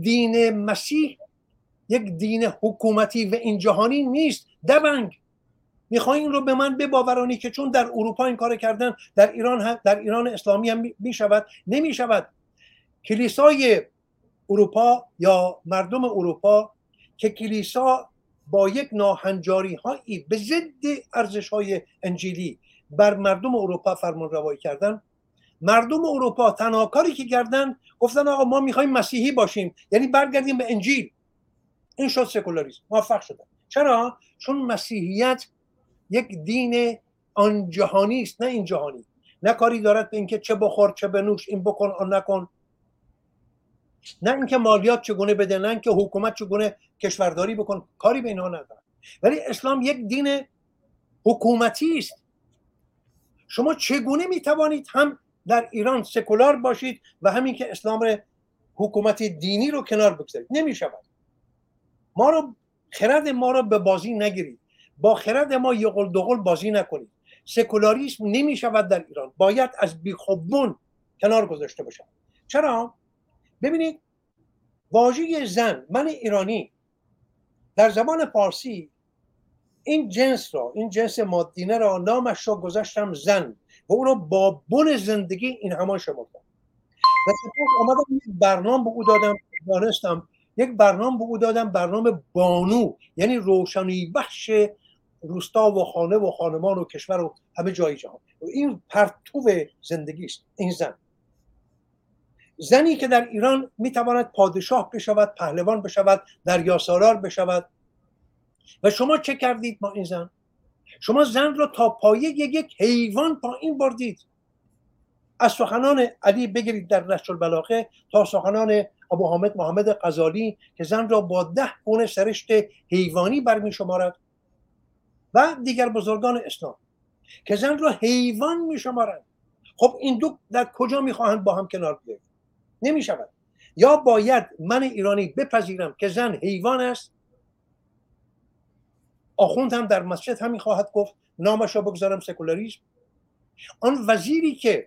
دین مسیح یک دین حکومتی و این جهانی نیست. دبنگ میخوای این رو به من بباورانی که چون در اروپا این کار کردن در ایران هم، در ایران اسلامی هم میشود؟ نمیشود. کلیسای اروپا یا مردم اروپا که کلیسا با یک ناهنجاری هایی به ضد ارزش های انجیلی بر مردم اروپا فرمان روایی کردن، مردم اروپا تنها کاری که کردن گفتن آقا ما میخوایم مسیحی باشیم، یعنی برگردیم به انجیل. این شد سکولاریسم. موفق شدن. چرا؟ چون مسیحیت یک دین آن جهانی است نه این جهانی. نه کاری دارد به اینکه چه بخور چه بنوش، این بکن آن نکن، نه اینکه مالیات چگونه بده، نه اینکه حکومت چگونه کشورداری بکن، کاری به اینها ندارد. ولی اسلام یک دین حکومتی است. شما چگونه میتوانید هم در ایران سکولار باشید و همین که اسلام حکومت دینی رو کنار بگذارید؟ نمی شود. ما رو، خرد ما رو به بازی نگیرید، با خرد ما یقل دقل بازی نکنید. سکولاریسم نمی شود در ایران، باید از بیخوبون کنار گذاشته باشد. چرا؟ ببینید واژه زن، من ایرانی در زبان فارسی این جنس را، این جنس مادینه را نامش را گذاشتم زن و او را با بن زندگی این همان شمردم و اومدم یک برنامه به او دادم، دانستم یک برنامه به او دادم، برنامه بانو، یعنی روشنی بخش روستا و خانه و خانمان و کشور و همه جای جهان. این پرتو زندگی است. این زن، زنی که در ایران میتواند پادشاه بشود، پهلوان بشود، دریاسالار بشود. و شما چه کردید با این زن؟ شما زن را تا پایه یک حیوان پایین بردید. از سخنان علی بگیرید در نهج البلاغه تا سخنان ابو حامد محمد غزالی که زن را با 10 گونه سرشت حیوانی برمی شمارد و دیگر بزرگان اسلام که زن را حیوان می شمارند. خب این دو در کجا میخواهند با هم کنار بیایند؟ نمیشود. یا باید من ایرانی بپذیرم که زن حیوان است، آخوند هم در مسجد همین خواهد گفت، نامش را بگذارم سکولاریسم. آن وزیری که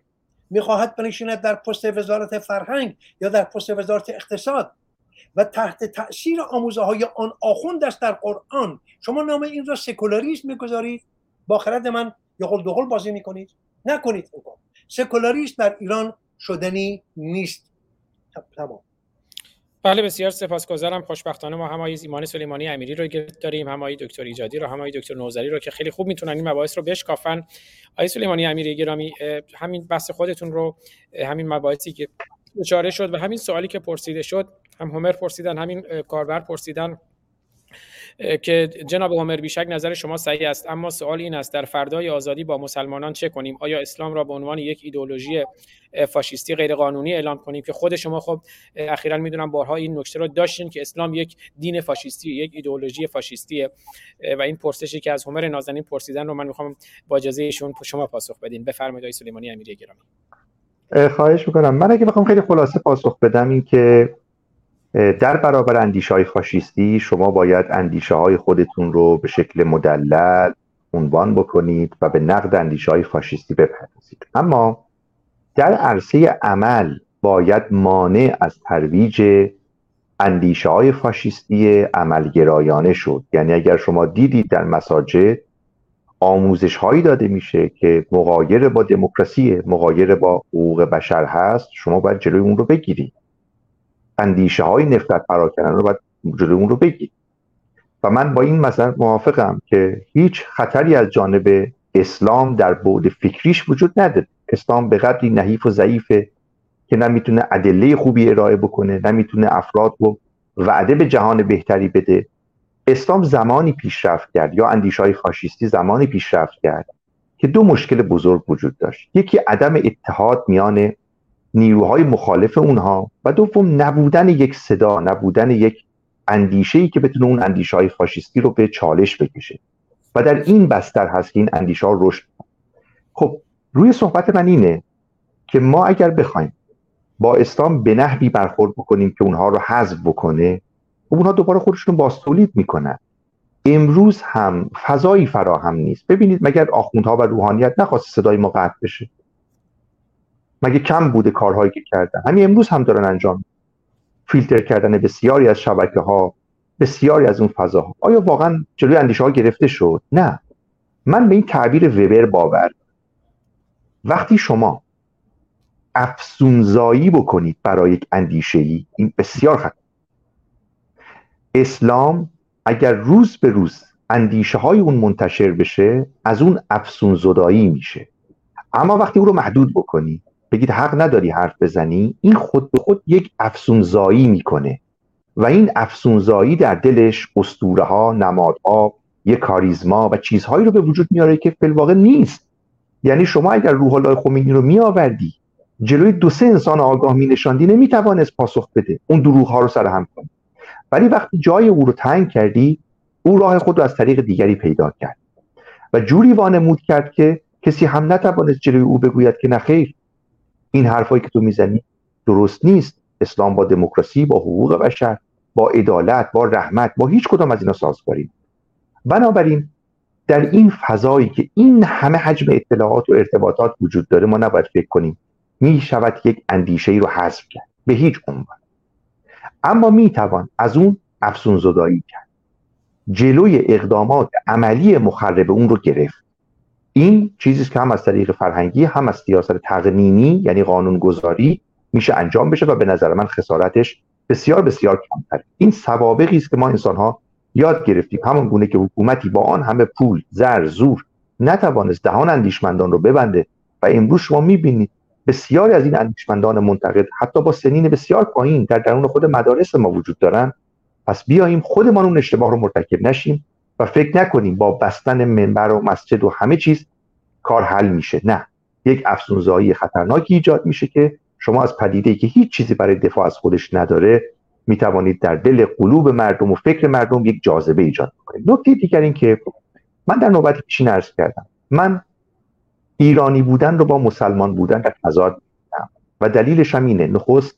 میخواهد بنشیند در پست وزارت فرهنگ یا در پست وزارت اقتصاد و تحت تأثیر آموزه های آن آخوند است در قرآن، شما نام این را سکولاریسم میگذارید؟ با خرد من یا قول دوقل بازی میکنید؟ نکنید. سکولاریسم در ایران شدنی نیست. تمام. بله، بسیار سپاسگزارم. خوشبختانه ما همایی ایمان سلیمانی امیری رو گرفت داریم، همایی دکتر ایجادی رو، همایی دکتر نوذری رو که خیلی خوب میتونن این مباحث رو بشکافن. آقای سلیمانی امیری گرامی، همین بحث خودتون رو، همین مباحثی که اشاره شد و همین سوالی که پرسیده شد، هم هومر پرسیدن، همین کاربر پرسیدن که جناب هومر بیشک نظر شما صحیح است، اما سوال این است در فردای آزادی با مسلمانان چه کنیم؟ آیا اسلام را به عنوان یک ایدئولوژی فاشیستی غیرقانونی اعلام کنیم که خود شما خب اخیراً میدونم بارها این نکته رو داشتین که اسلام یک دین فاشیستی، یک ایدئولوژی فاشیستیه و این پرسشی که از هومر نازنین پرسیدن رو من میخوام با اجازه ایشون شما پاسخ بدین. بفرمایید آقای سلیمانی امیری گرامی. خواهش میکنم. من اگه بخوام خیلی خلاصه پاسخ بدم، این که در برابر اندیشه‌های فاشیستی شما باید اندیشه‌های خودتون رو به شکل مدلل عنوان بکنید و به نقد اندیشه‌های فاشیستی بپردازید، اما در عرصه عمل باید مانع از ترویج اندیشه‌های فاشیستی عملگرایانه شد. یعنی اگر شما دیدید در مساجد آموزش‌هایی داده میشه که مغایر با دموکراسی، مغایر با حقوق بشر هست، شما باید جلوی اون رو بگیرید. اندیشه‌های نفرت پراکننده رو باید جلوی اون رو بگیرید. و من با این مثلا موافقم که هیچ خطری از جانب اسلام در بعد فکریش وجود نداره. اسلام به قدری نحیف و ضعیفه که نمیتونه ادله خوبی ارائه بکنه، نمیتونه افراد رو وعده به جهان بهتری بده. اسلام زمانی پیشرفت کرد، یا اندیشه‌های فاشیستی زمانی پیشرفت کرد که دو مشکل بزرگ وجود داشت: یکی عدم اتحاد میان نیروهای مخالف اونها، و دوم نبودن یک صدا، نبودن یک اندیشه‌ای که بتونه اون اندیشه‌های فاشیستی رو به چالش بکشه و در این بستر هست که این اندیشه ها رشد کنه. خب روی صحبت من اینه که ما اگر بخوایم با اسلام به نحوی برخورد بکنیم که اونها رو حذف بکنه، اونها دوباره خودشون باز تولید میکنن. امروز هم فضایی فراهم نیست. ببینید مگر آخوندها و روحانیت نخواست صدای ما قطع بشه؟ مگه کم بوده کارهایی که کردن؟ همین امروز هم دارن انجام میدن. فیلتر کردن بسیاری از شبکه‌ها، بسیاری از اون فضاها. آیا واقعا جلوی اندیشه‌ها گرفته شد؟ نه. من به این تعبیر وبر باور، وقتی شما افسونزایی بکنید برای یک اندیشه‌ای، این بسیار خطرناکه. اسلام اگر روز به روز اندیشه‌های اون منتشر بشه، از اون افسونزدایی میشه. اما وقتی اون رو محدود بکنی، بگید حق نداری حرف بزنی، این خود به خود یک افسونزایی میکنه و این افسونزایی در دلش اسطوره ها، نمادها، یک کاریزما و چیزهایی رو به وجود میاره که فی الواقع نیست. یعنی شما اگر روح الله خمینی رو میآوردی جلوی دو سه انسان آگاه مینشاندی، نمیتوانست پاسخ بده، اون دروغ ها رو سرهم کنه. ولی وقتی جای او رو تنگ کردی، او راه خود رو از طریق دیگری پیدا کرد و جوری وانمود کرد که کسی هم نتوانست جلوی او بگوید که نخیر، این حرفایی که تو میزنی درست نیست. اسلام با دموکراسی، با حقوق بشر، با عدالت، با رحمت، با هیچ کدام از اینا سازگاری. بنابراین در این فضایی که این همه حجم اطلاعات و ارتباطات وجود داره، ما نباید فکر کنیم میشود یک اندیشه‌ای رو حذف کرد به هیچ عنوان، اما میتوان از اون افسونزدایی کرد، جلوی اقدامات عملی مخرب اون رو گرفت. این چیزیست که هم از طریق فرهنگی، هم از سیاست تقنینی یعنی قانونگذاری میشه انجام بشه و به نظر من خسارتش بسیار بسیار کمتره. این سوابقی است که ما انسان‌ها یاد گرفتیم. همون گونه که حکومتی با آن همه پول، زر، زور نتوانست دهان اندیشمندان رو ببنده و امروز شما میبینید بسیاری از این اندیشمندان منتقد حتی با سنین بسیار پایین در درون خود مدارس ما وجود دارن. پس بیاییم خودمان اون اشتباه رو مرتکب نشیم و فکر نکنیم با بستن منبر و مسجد و همه چیز کار حل میشه. نه، یک افسونزایی خطرناکی ایجاد میشه که شما از پدیده‌ای که هیچ چیزی برای دفاع از خودش نداره میتوانید در دل قلوب مردم و فکر مردم یک جاذبه ایجاد کنید. نکته دیگر این که من در نوبت پیشین عرض کردم، من ایرانی بودن رو با مسلمان بودن در تضاد می‌بینم و دلیلش هم اینه. نخست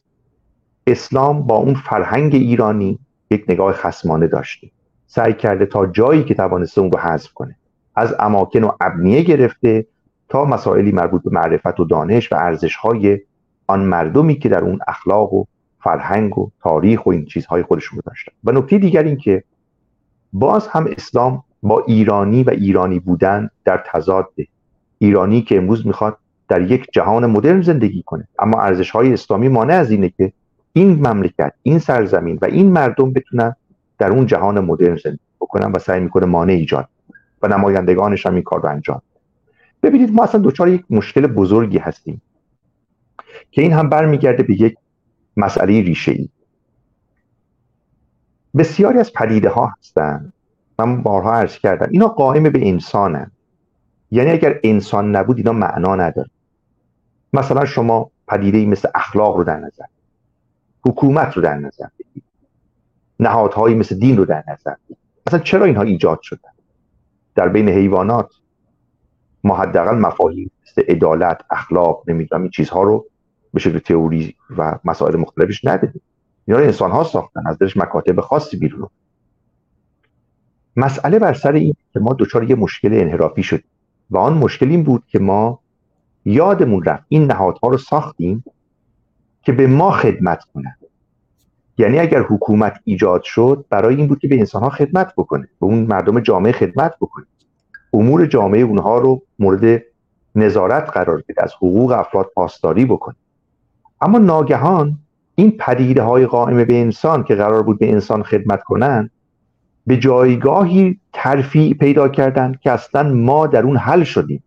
اسلام با اون فرهنگ ایرانی یک نگاه خصمانه داشته، سعی کرده تا جایی که توانسته اون رو حذف کنه، از اماکن و ابنیه گرفته تا مسائلی مربوط به معرفت و دانش و ارزش‌های آن مردمی که در اون اخلاق و فرهنگ و تاریخ و این چیزهای خودشون داشتن. و نکته دیگر این که باز هم اسلام با ایرانی و ایرانی بودن در تضاده. ایرانی که امروز میخواد در یک جهان مدرن زندگی کنه، اما ارزش‌های اسلامی مانع از اینه که این مملکت، این سرزمین و این مردم بتونن در اون جهان مدرن زندگی بکنن و سعی میکنه مانع ایجاد و نمایندگانش هم این کار رو انجام. ببینید ما اصلا دچار یک مشکل بزرگی هستیم که این هم برمیگرده به یک مسئله ریشه‌ای. بسیاری از پدیده ها هستن، من بارها عرض کردم، اینا قائم به انسانن، یعنی اگر انسان نبود اینا معنا نداره. مثلا شما پدیده‌ای مثل اخلاق رو در نظر، حکومت رو در نظر بگیرید، نهادهایی مثل دین رو در نظر بگیرید. اصلا چرا اینها ایجاد شدن؟ در بین حیوانات ما حداقل مفاهیم مثل عدالت، اخلاق، نمیدونم این چیزها رو به شکل تئوری و مسائل مختلفش ندیدیم. اینا رو انسان‌ها ساختن، از درش مکاتب خاصی بیرون. مسئله بر سر این که ما دچار یه مشکل انحرافی شدیم و آن مشکل این بود که ما یادمون رفت این نهادها رو ساختیم که به ما خدمت کنن. یعنی اگر حکومت ایجاد شد برای این بود که به انسان‌ها خدمت بکنه، به اون مردم جامعه خدمت بکنه، امور جامعه اونها رو مورد نظارت قرار بده، از حقوق افراد پاسداری بکنه. اما ناگهان این پدیده‌های قائم به انسان که قرار بود به انسان خدمت کنن به جایگاهی ترفیع پیدا کردند که اصلا ما در اون حل شدیم،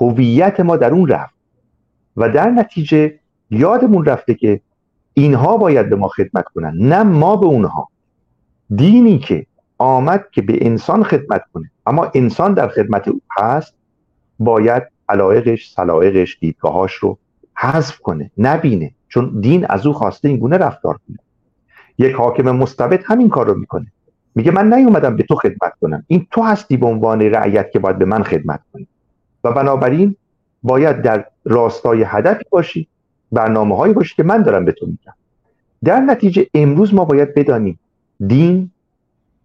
هویت ما در اون رفت و در نتیجه یادمون رفته که اینها باید به ما خدمت کنن، نه ما به اونها. دینی که آمد که به انسان خدمت کنه، اما انسان در خدمت او هست، باید علایقش، سلایقش، دیدگاهاش رو حذف کنه، نبینه، چون دین از او خواسته این گونه رفتار کنه. یک حاکم مستبد همین کار رو میکنه، میگه من نیومدم به تو خدمت کنم، این تو هستی به عنوان رعیت که باید به من خدمت کنی و بنابراین باید در راستای هدفی باشی، برنامه‌هایی باشی که من دارم به تو میگم. در نتیجه امروز ما باید بدانیم دین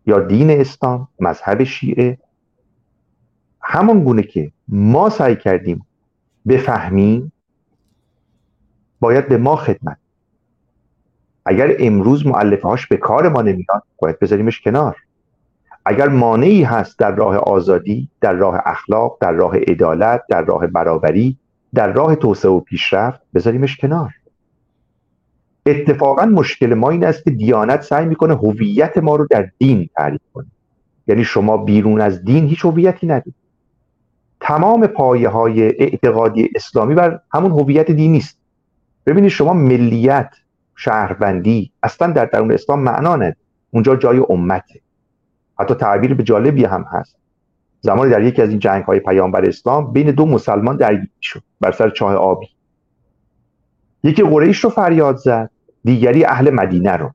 یا دین اسلام، مذهب شیعه، همان گونه که ما سعی کردیم بفهمیم باید به ما خدمت. اگر امروز مؤلفه‌هاش به کار ما نمیاد باید بذاریمش کنار. اگر مانعی هست در راه آزادی، در راه اخلاق، در راه عدالت، در راه برابری، در راه توسعه و پیشرفت، بذاریمش کنار. اتفاقا مشکل ما این است که دیانت سعی میکنه هویت ما رو در دین تعریف کنه، یعنی شما بیرون از دین هیچ هویتی ندید. تمام پایه‌های اعتقادی اسلامی بر همون هویت دینی است. ببینید شما ملیت، شهروندی اصلا در درون اسلام معنا نداره، اونجا جای امته. حتی تعبیر به جالبی هم هست، زمانی در یکی از این جنگ‌های پیامبر اسلام بین دو مسلمان درگیری شد بر سر چاه آبی، یکی قریش رو فریاد زد، دیگری اهل مدینه رو.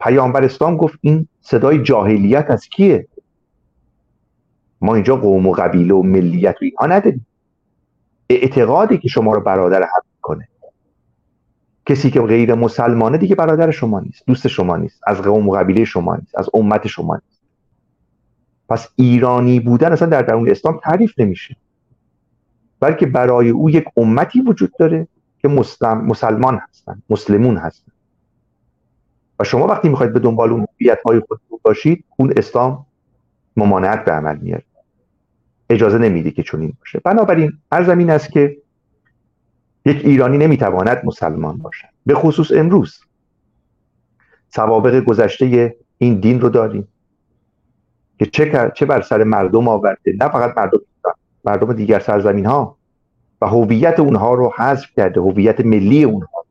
پیامبر اسلام گفت این صدای جاهلیت از کیه؟ ما اینجا قوم و قبیله و ملیت و اینها نداریم. اعتقادی که شما رو برادر هم می‌کنه، کسی که غیر مسلمانه دیگه برادر شما نیست، دوست شما نیست، از قوم و قبیله شما نیست، از امت شما نیست. پس ایرانی بودن اصلا در درون اسلام تعریف نمیشه، بلکه برای او یک امتی وجود داره که مسلمان هستن، مسلمون هستن و شما وقتی میخواید به دنبال اون هویت‌های خودتون باشید، اون اسلام ممانعت به عمل میاره، اجازه نمیده که چنین باشه. بنابراین عرضم این است که یک ایرانی نمیتواند مسلمان باشد، به خصوص امروز. سوابق گذشته این دین رو داریم که چه بر سر مردم آورده، نه فقط مردم ایران، مردم دیگر سرزمین‌ها، و هویت اونها رو حذف کرده، هویت ملی اونها،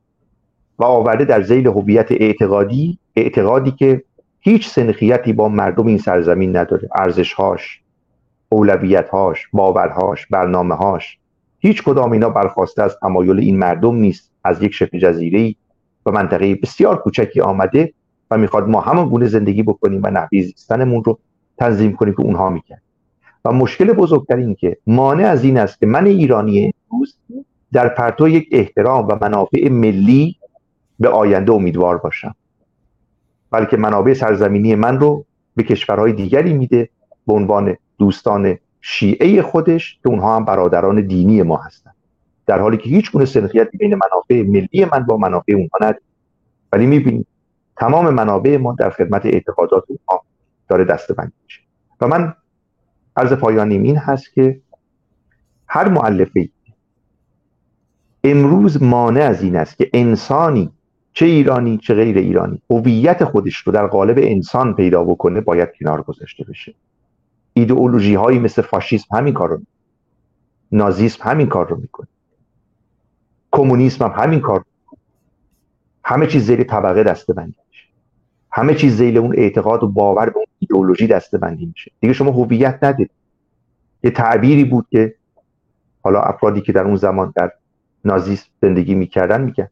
و آورده در ذیل هویت اعتقادی، اعتقادی که هیچ سنخیتی با مردم این سرزمین نداره. ارزش‌هاش، اولویت‌هاش، باورهاش، برنامه‌هاش، هیچ کدام اینا برخواسته از تمایل این مردم نیست. از یک شبه جزیره‌ای و منطقه بسیار کوچکی آمده و میخواد ما همان گونه زندگی بکنیم و نحوه زیستنمون رو تنظیم کنیم که اونها میکنن. و مشکل بزرگتر این که مانع از این است که من ایرانی امروز در پرتو یک احترام و منافع ملی به آینده امیدوار باشم، بلکه منابع سرزمینی من رو به کشورهای دیگری میده به عنوان دوستان شیعه خودش که اونها هم برادران دینی ما هستن، در حالی که هیچ گونه سنخیتی بین منافع ملی من با منافع اونها نداره. ولی میبینید تمام منابع ما در خدمت اعتقادات اونها داره دسته‌بندی میشه. و من عرض پایانیم این هست که هر مؤلفه‌ای امروز مانع از این است که انسانی، چه ایرانی چه غیر ایرانی، هویت خودش رو در قالب انسان پیدا بکنه، باید کنار گذاشته بشه. ایدئولوژی هایی مثل فاشیسم همین کار رو میکنه، نازیسم همین کار رو میکنه، کمونیسم هم همین کار رو میکنه. همه چیز زیر طبقه دسته‌بندی میشه، همه چیز زیر اون اعتقاد و باور به اون ایدئولوژی دسته‌بندی میشه. دیگه شما هویت ندید. یه تعبیری بود که حالا افرادی که در اون زمان در نازیسم زندگی میکردن میگن،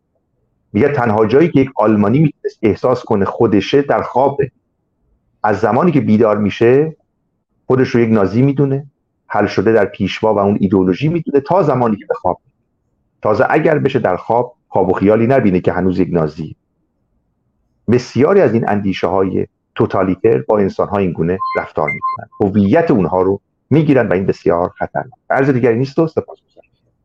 میگه تنها جایی که یک آلمانی میتونست احساس کنه خودشه در خوابه. از زمانی که بیدار میشه خودش رو یک نازی میدونه، حل شده در پیشوا و اون ایدئولوژی میدونه، تا زمانی که به خواب، تازه اگر بشه در خواب خواب و خیالی نبینه که هنوز یک نازی. بسیاری از این اندیشه های توتالیتر با انسان ها این گونه رفتار میکنن، هویت اونها رو میگیرن و این بسیار خطرناک. عرض دیگری نیست و سپاسگزارم.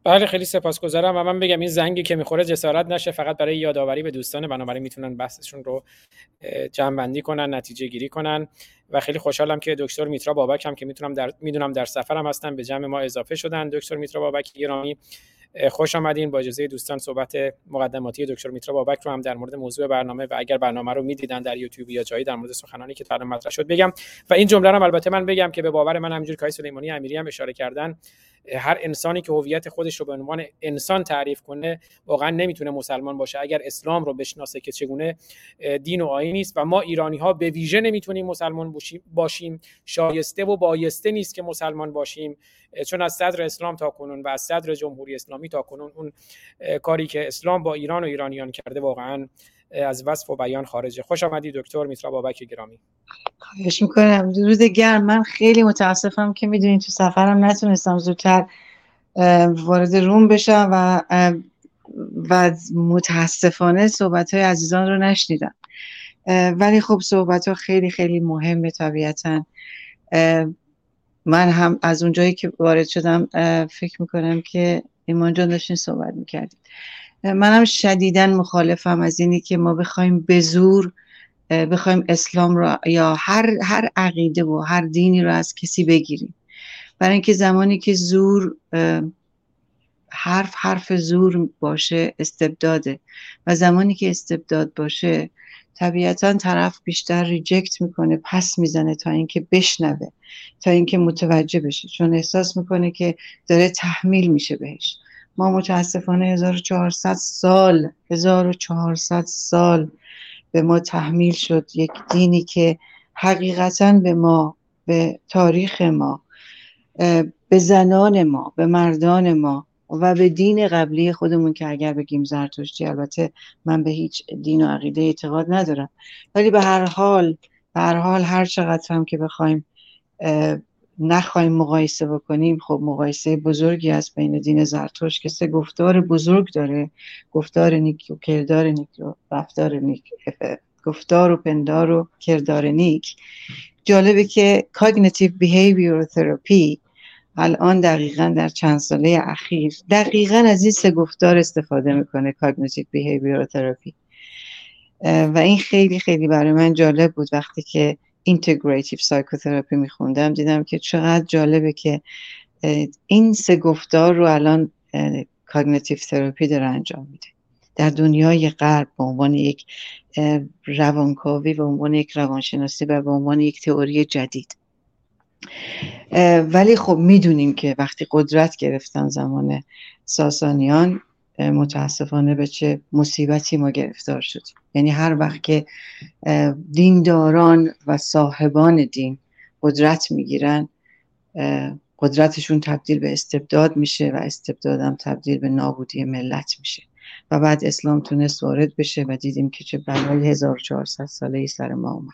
بله خیلی سپاسگزارم. و من بگم این زنگی که میخوره جسارت نشه، فقط برای یادآوری به دوستان، بنابراین میتونن بحثشون رو جمع بندی کنن، نتیجه گیری کنن. و خیلی خوشحالم که دکتر میترا بابک هم که میدونم در سفرم هستن به جمع ما اضافه شدن. دکتر میترا بابک گرامی خوش آمدین. با اجازه دوستان صحبت مقدماتی دکتر میترا بابک رو هم در مورد موضوع برنامه و اگر برنامه رو میدیدن در یوتیوب یا جایی در مورد سخنانی که طرح مطرح شد بگم. و این جمله رو البته من بگم که به باور من، همینجوری که سلیمانی امیری هم اشاره کردن، هر انسانی که هویت خودش رو به عنوان انسان تعریف کنه واقعا نمیتونه مسلمان باشه. اگر اسلام رو بشناسه که چگونه دین و آیین است و ما ایرانی‌ها به ویژه نمیتونیم مسلمان باشیم، شایسته و بایسته نیست که مسلمان باشیم، چون از صدر اسلام تا کنون و از صدر جمهوری اسلامی تا کنون اون کاری که اسلام با ایران و ایرانیان کرده واقعا از وصف و بیان خارجه. خوش آمدید دکتر میترا بابک گرامی. خواهش میکنم. درود گرم. من خیلی متاسفم که میدونین تو سفرم نتونستم زودتر وارد روم بشم و متاسفانه صحبت های عزیزان رو نشنیدم، ولی خب صحبت ها خیلی خیلی مهمه طبیعتا. من هم از اونجایی که وارد شدم فکر میکنم که ایمان جان داشتین صحبت میکردید. منم شدیداً مخالفم از اینی که ما بخوایم به زور بخوایم اسلام را یا هر عقیده و هر دینی را از کسی بگیریم، برای اینکه زمانی که زور حرف زور باشه استبداده، و زمانی که استبداد باشه طبیعتاً طرف بیشتر ریجکت میکنه، پس میزنه تا اینکه بشنوه، تا اینکه متوجه بشه، چون احساس میکنه که داره تحمیل میشه بهش. ما متاسفانه 1400 سال به ما تحمیل شد یک دینی که حقیقتاً به ما، به تاریخ ما، به زنان ما، به مردان ما و به دین قبلی خودمون که اگر بگیم زرتشتی، البته من به هیچ دین و عقیده اعتقاد ندارم، ولی به هر حال هر چقدر هم که بخوایم نخواهیم مقایسه بکنیم، خب مقایسه بزرگی است بین دین زرتشت که سه گفتار بزرگ داره، گفتار نیک و کردار نیک و رفتار نیک، گفتار و پندار و کردار نیک. جالبه که کاگنیتیو بیهیویور تراپی الان دقیقاً در چند ساله اخیر دقیقاً از این سه گفتار استفاده میکنه، کاگنیتیو بیهیویور تراپی، و این خیلی خیلی برای من جالب بود. وقتی که اینتگریتیو سایکوتراپی میخوندم دیدم که چقدر جالبه که این سه گفتار رو الان کاگنیتیو تراپی داره انجام میده در دنیای غرب به عنوان یک روانکاوی، به عنوان یک روانشناسی و به عنوان یک تئوری جدید. ولی خب میدونیم که وقتی قدرت گرفتن زمان ساسانیان متاسفانه به چه مصیبتی ما گرفتار شد. یعنی هر وقت که دینداران و صاحبان دین قدرت میگیرن، قدرتشون تبدیل به استبداد میشه و استبدادم تبدیل به نابودی ملت میشه. و بعد اسلام تونست وارد بشه و دیدیم که چه بلای 1400 ساله‌ای سر ما اومد.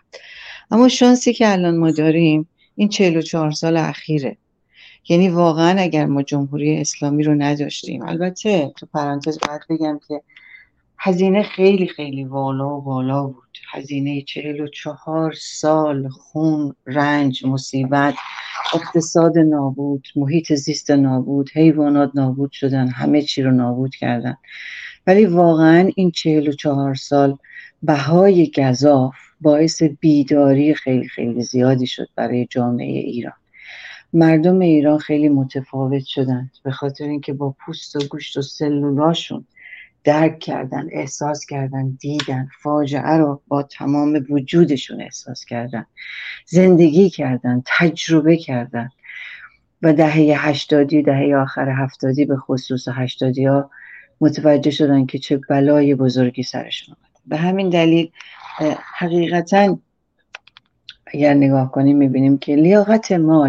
اما شانسی که الان ما داریم این 44 سال اخیره. یعنی واقعا اگر ما جمهوری اسلامی رو نداشتیم، البته تو پرانتز باید بگم که هزینه خیلی خیلی بالا بود، هزینه 44 سال خون، رنج، مصیبت، اقتصاد نابود، محیط زیست نابود، حیوانات نابود شدن، همه چی رو نابود کردن. ولی واقعا این 44 سال بهای گزاف باعث بیداری خیلی خیلی زیادی شد برای جامعه ایران. مردم ایران خیلی متفاوت شدند به خاطر اینکه با پوست و گوشت و سلولاشون درک کردن، احساس کردن، دیدن، فاجعه رو با تمام وجودشون احساس کردن، زندگی کردن، تجربه کردن. و دهه 80، دهه آخر 70 به خصوص 80 متوجه شدن که چه بلای بزرگی سرشون آمد. به همین دلیل حقیقتاً اگر نگاه کنیم میبینیم که لیاقت ما،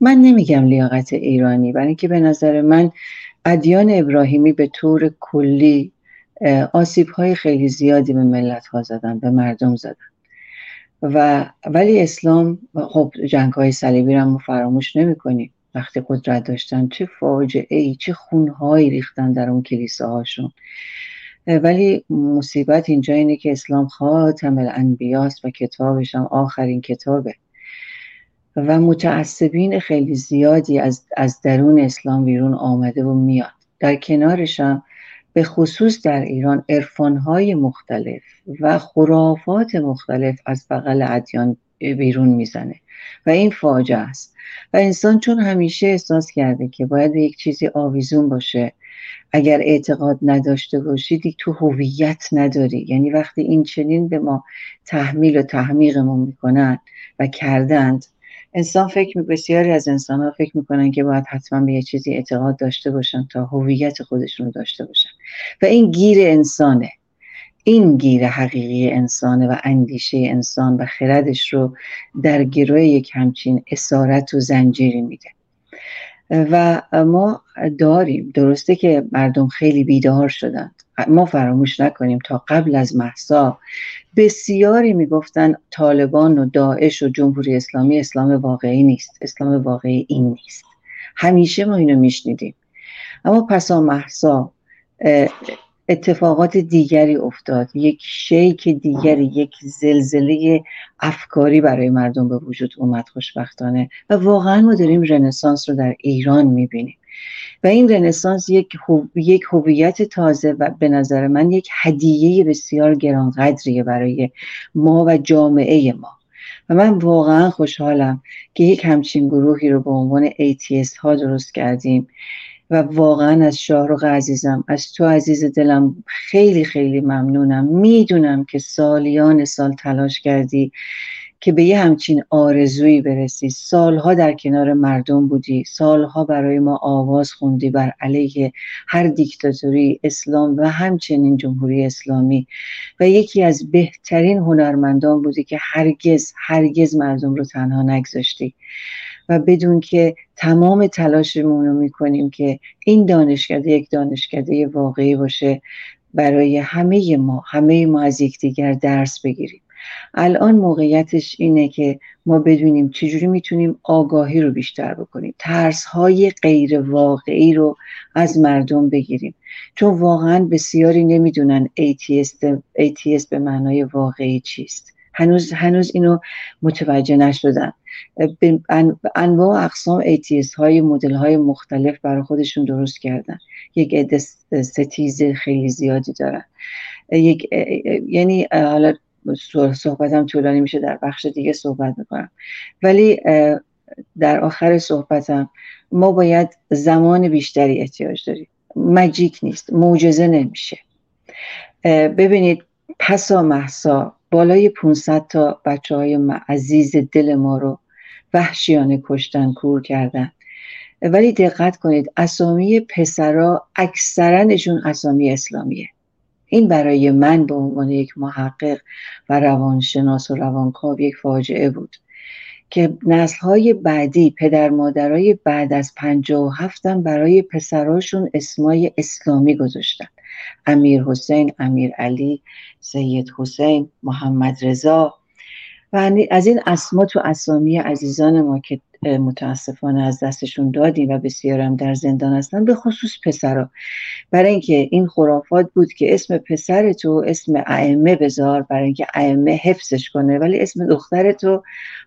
من نمیگم لیاقت ایرانی، برای اینکه به نظر من ادیان ابراهیمی به طور کلی آسیب‌های خیلی زیادی به ملت‌ها زدن، به مردم زدن. و ولی اسلام، خب جنگ‌های صلیبی رو هم فراموش نمی‌کنیم، وقتی قدرت داشتن چه فاجعه‌ای، چه خون‌هایی ریختن در اون کلیساهاشون. ولی مصیبت اینجا اینه که اسلام خاتم الانبیاست و کتابش هم آخرین کتابه و متعصبین خیلی زیادی از درون اسلام بیرون آمده و میاد. در کنارش هم به خصوص در ایران عرفان‌های مختلف و خرافات مختلف از بغل ادیان بیرون میزنه و این فاجعه است. و انسان چون همیشه احساس کرده که باید یک چیزی آویزون باشه، اگر اعتقاد نداشته باشید تو هویت نداری. یعنی وقتی این چنین به ما تحمیل و تحمیقمون میکنن و کردند، انسان بسیاری از انسان‌ها فکر میکنن که باید حتما به یه چیزی اعتقاد داشته باشن تا هویت خودشون داشته باشن. و این گیر انسانه، این گیر حقیقی انسانه و اندیشه انسان و خردش رو در گروه یک همچین اسارت و زنجیری میده. و ما داریم، درسته که مردم خیلی بیدار شدند، ما فراموش نکنیم تا قبل از مهسا بسیاری میگفتن طالبان و داعش و جمهوری اسلامی اسلام واقعی نیست، اسلام واقعی این نیست، همیشه ما اینو میشنیدیم. اما پسا مهسا اتفاقات دیگری افتاد، یک شیک دیگری، یک زلزله افکاری برای مردم به وجود اومد خوشبختانه. و واقعا ما داریم رنسانس رو در ایران میبینیم و این رنسانس یک هویت تازه و به نظر من یک هدیه بسیار گرانقدریه برای ما و جامعه ما. و من واقعا خوشحالم که یک همچین گروهی رو به عنوان ایتیست ها درست کردیم و واقعا از شاهرخ عزیزم، از تو عزیز دلم خیلی خیلی ممنونم. میدونم که سالیان سال تلاش کردی که به یه همچین آرزویی برسی، سالها در کنار مردم بودی، سالها برای ما آواز خوندی بر علیه هر دیکتاتوری، اسلام و همچنین جمهوری اسلامی و یکی از بهترین هنرمندان بودی که هرگز مردم رو تنها نگذاشتی. و بدون که تمام تلاشمون رو میکنیم که این دانشکده یک دانشکده واقعی باشه، برای همه ما از یکدیگر درس بگیریم. الان موقعیتش اینه که ما بدونیم چجوری میتونیم آگاهی رو بیشتر بکنیم، ترس‌های غیر واقعی رو از مردم بگیریم، چون واقعا بسیاری نمیدونن ATS به معنای واقعی چیست. هنوز اینو متوجه نشدن. به انواع و اقسام ایتیست های مدل های مختلف برای خودشون درست کردن، یک عده ستیز خیلی زیادی دارن، یعنی حالا صحبتم طولانی میشه، در بخش دیگه صحبت میکنم. ولی در آخر صحبتم، ما باید زمان بیشتری احتیاج داریم، ماجیک نیست، معجزه نمیشه. ببینید پسا مهسا بالای 500 تا بچه های عزیز دل ما رو وحشیانه کشتن، کور کردن. ولی دقت کنید اسامی پسرا اکثرنشون اسامی اسلامیه. این برای من به عنوان یک محقق و روانشناس و روانکاو یک فاجعه بود که نسل‌های بعدی، پدر مادرای بعد از 57 هم برای پسراشون اسمای اسلامی گذاشتن، امیر حسین، امیر علی، سید حسین، محمد رضا. و از این اسما تو اسامی عزیزان ما که متاسفانه از دستشون دادیم و بسیارم در زندان هستن، به خصوص پسرا، برای اینکه این خرافات بود که اسم پسر تو اسم ائمه بذار برای اینکه ائمه حفظش کنه، ولی اسم دختر تو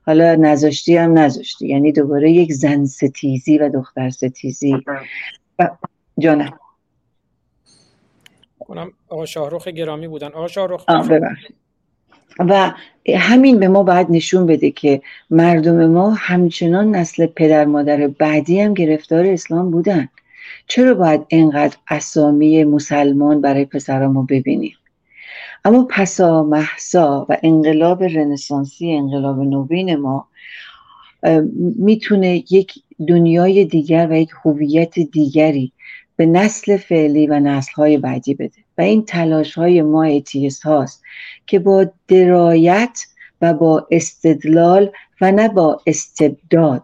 حالا نذاشتی هم نذاشتی، یعنی دوباره یک زن ستیزی و دختر ستیزی. جانم کنم آقا شاهرخ گرامی بودن. آقا شاهرخ و همین به ما باید نشون بده که مردم ما همچنان نسل پدر مادر بعدی هم گرفتار اسلام بودن. چرا باید اینقدر اسامی مسلمان برای پسرامو ببینیم؟ اما پسا مهسا و انقلاب رنسانسی، انقلاب نوین ما میتونه یک دنیای دیگر و یک هویت دیگری به نسل فعلی و نسل‌های بعدی بده و این تلاش‌های ما ایتیست هاست که با درایت و با استدلال و نه با استبداد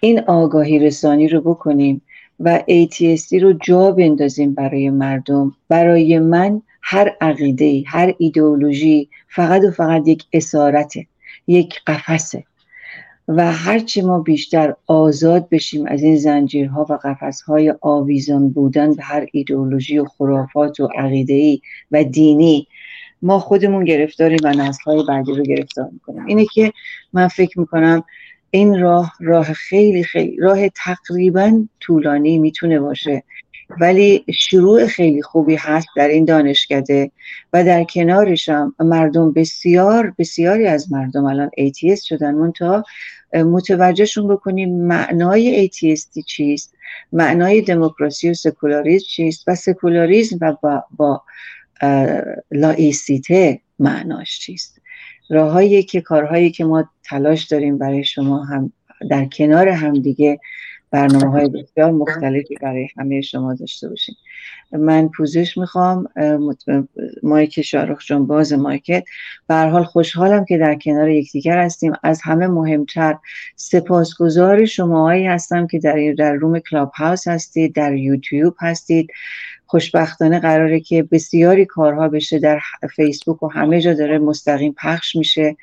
این آگاهی رسانی رو بکنیم و ایتیستی رو جا بندازیم برای مردم. برای من هر عقیده‌ای، هر ایدئولوژی فقط و فقط یک اسارته، یک قفسه و هرچی ما بیشتر آزاد بشیم از این زنجیرها و قفسهای آویزان بودن به هر ایدئولوژی و خرافات و عقیده‌ای و دینی، ما خودمون گرفتاریم و نسل‌های بعدی رو گرفتار می‌کنیم. اینه که من فکر می‌کنم این راه خیلی راه تقریباً طولانی میتونه باشه، ولی شروع خیلی خوبی هست در این دانشکده و در کنارش هم مردم بسیاری از مردم الان ایتیست شدن. من تا متوجهشون بکنیم معنای ایتیستی چیست، معنای دموکراسی و سکولاریسم چیست و سکولاریسم و با لایسیته معناش چیست. راهایی که کارهایی که ما تلاش داریم برای شما هم در کنار هم دیگه برنامه‌های بسیار مختلفی برای همه شما داشته باشیم. من پوزش میخوام مایک شاهرخ جان، باز مایکت. به هر حال خوشحالم که در کنار یکدیگر هستیم. از همه مهمتر سپاسگزار شماهایی هستم که در روم کلاب هاوس هستید، در یوتیوب هستید. خوشبختانه قراره که بسیاری کارها بشه، در فیسبوک و همه جا داره مستقیم پخش میشه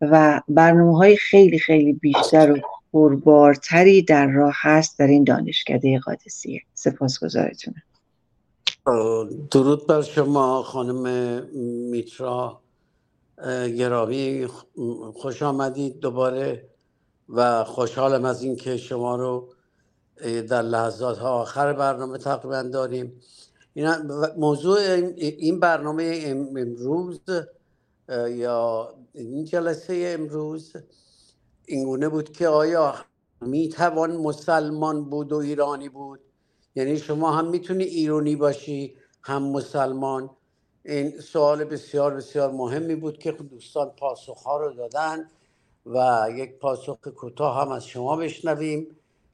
و برنامه‌های خیلی خیلی بیشتر و پربارتری در راه هست در این دانشکده قادسیه. سپاسگزارتونم. درود بر شما خانم میترا گرامی، خوش آمدید دوباره و خوشحالم از اینکه شما رو در لحظات ها آخر برنامه تقریبا داریم. موضوع این برنامه امروز یا این جلسه امروز اینگونه بود که آیا میتوان مسلمان بود و ایرانی بود؟ یعنی شما هم میتونی ایرانی باشی هم مسلمان. این سوال بسیار بسیار مهمی بود که دوستان پاسخها رو دادن و یک پاسخ کوتاه هم از شما بشنویم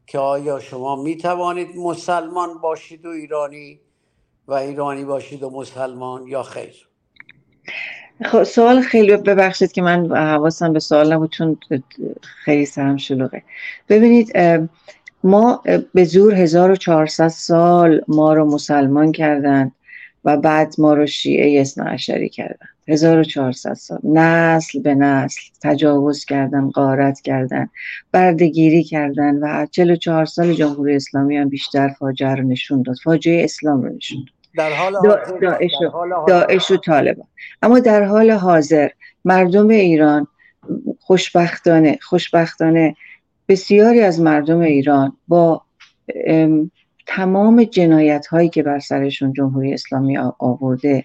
که آیا شما میتوانید مسلمان باشید و ایرانی و ایرانی باشید و مسلمان، یا خیر؟ خب سوال خیلی، ببخشید که من حواسم به سوال نبود چون خیلی سرم شلوغه. ببینید ما به زور 1400 سال ما رو مسلمان کردن و بعد ما رو شیعه اثنا عشری کردن. 1400 سال نسل به نسل تجاوز کردن، غارت کردن، بردگیری کردن و 44 سال جمهوری اسلامی هم بیشتر فاجعه رو نشون داد، فاجعه اسلام رو نشون داد در حال حاضر. داعش و طالبان. اما در حال حاضر مردم ایران خوشبختانه بسیاری از مردم ایران با تمام جنایت‌هایی که بر سرشون جمهوری اسلامی آورده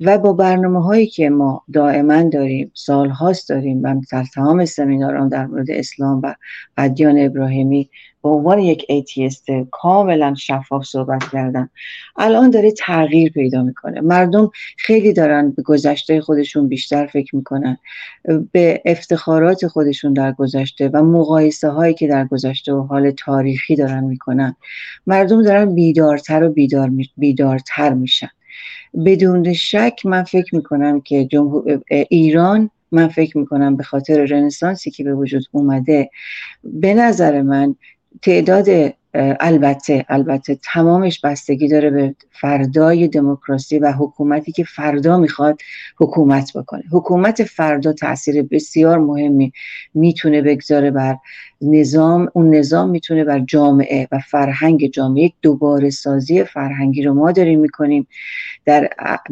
و با برنامه‌هایی که ما دائما داریم، سال‌هاست داریم، من در تمام سمینارام در مورد اسلام و ادیان ابراهیمی به عنوان یک ایتیست کاملا شفاف صحبت کردم، الان داره تغییر پیدا میکنه. مردم خیلی دارن به گذشته خودشون بیشتر فکر میکنن، به افتخارات خودشون در گذشته و مقایسه هایی که در گذشته و حال تاریخی دارن میکنن. مردم دارن بیدارتر میشن. بدون شک من فکر میکنم که ایران، من فکر میکنم به خاطر رنسانسی که به وجود اومده، به نظر من تعداد البته تمامش بستگی داره به فردای دموکراسی و حکومتی که فردا میخواد حکومت بکنه. حکومت فردا تأثیر بسیار مهمی میتونه بگذاره بر نظام، اون نظام میتونه بر جامعه و فرهنگ جامعه. دوباره سازی فرهنگی رو ما داریم میکنیم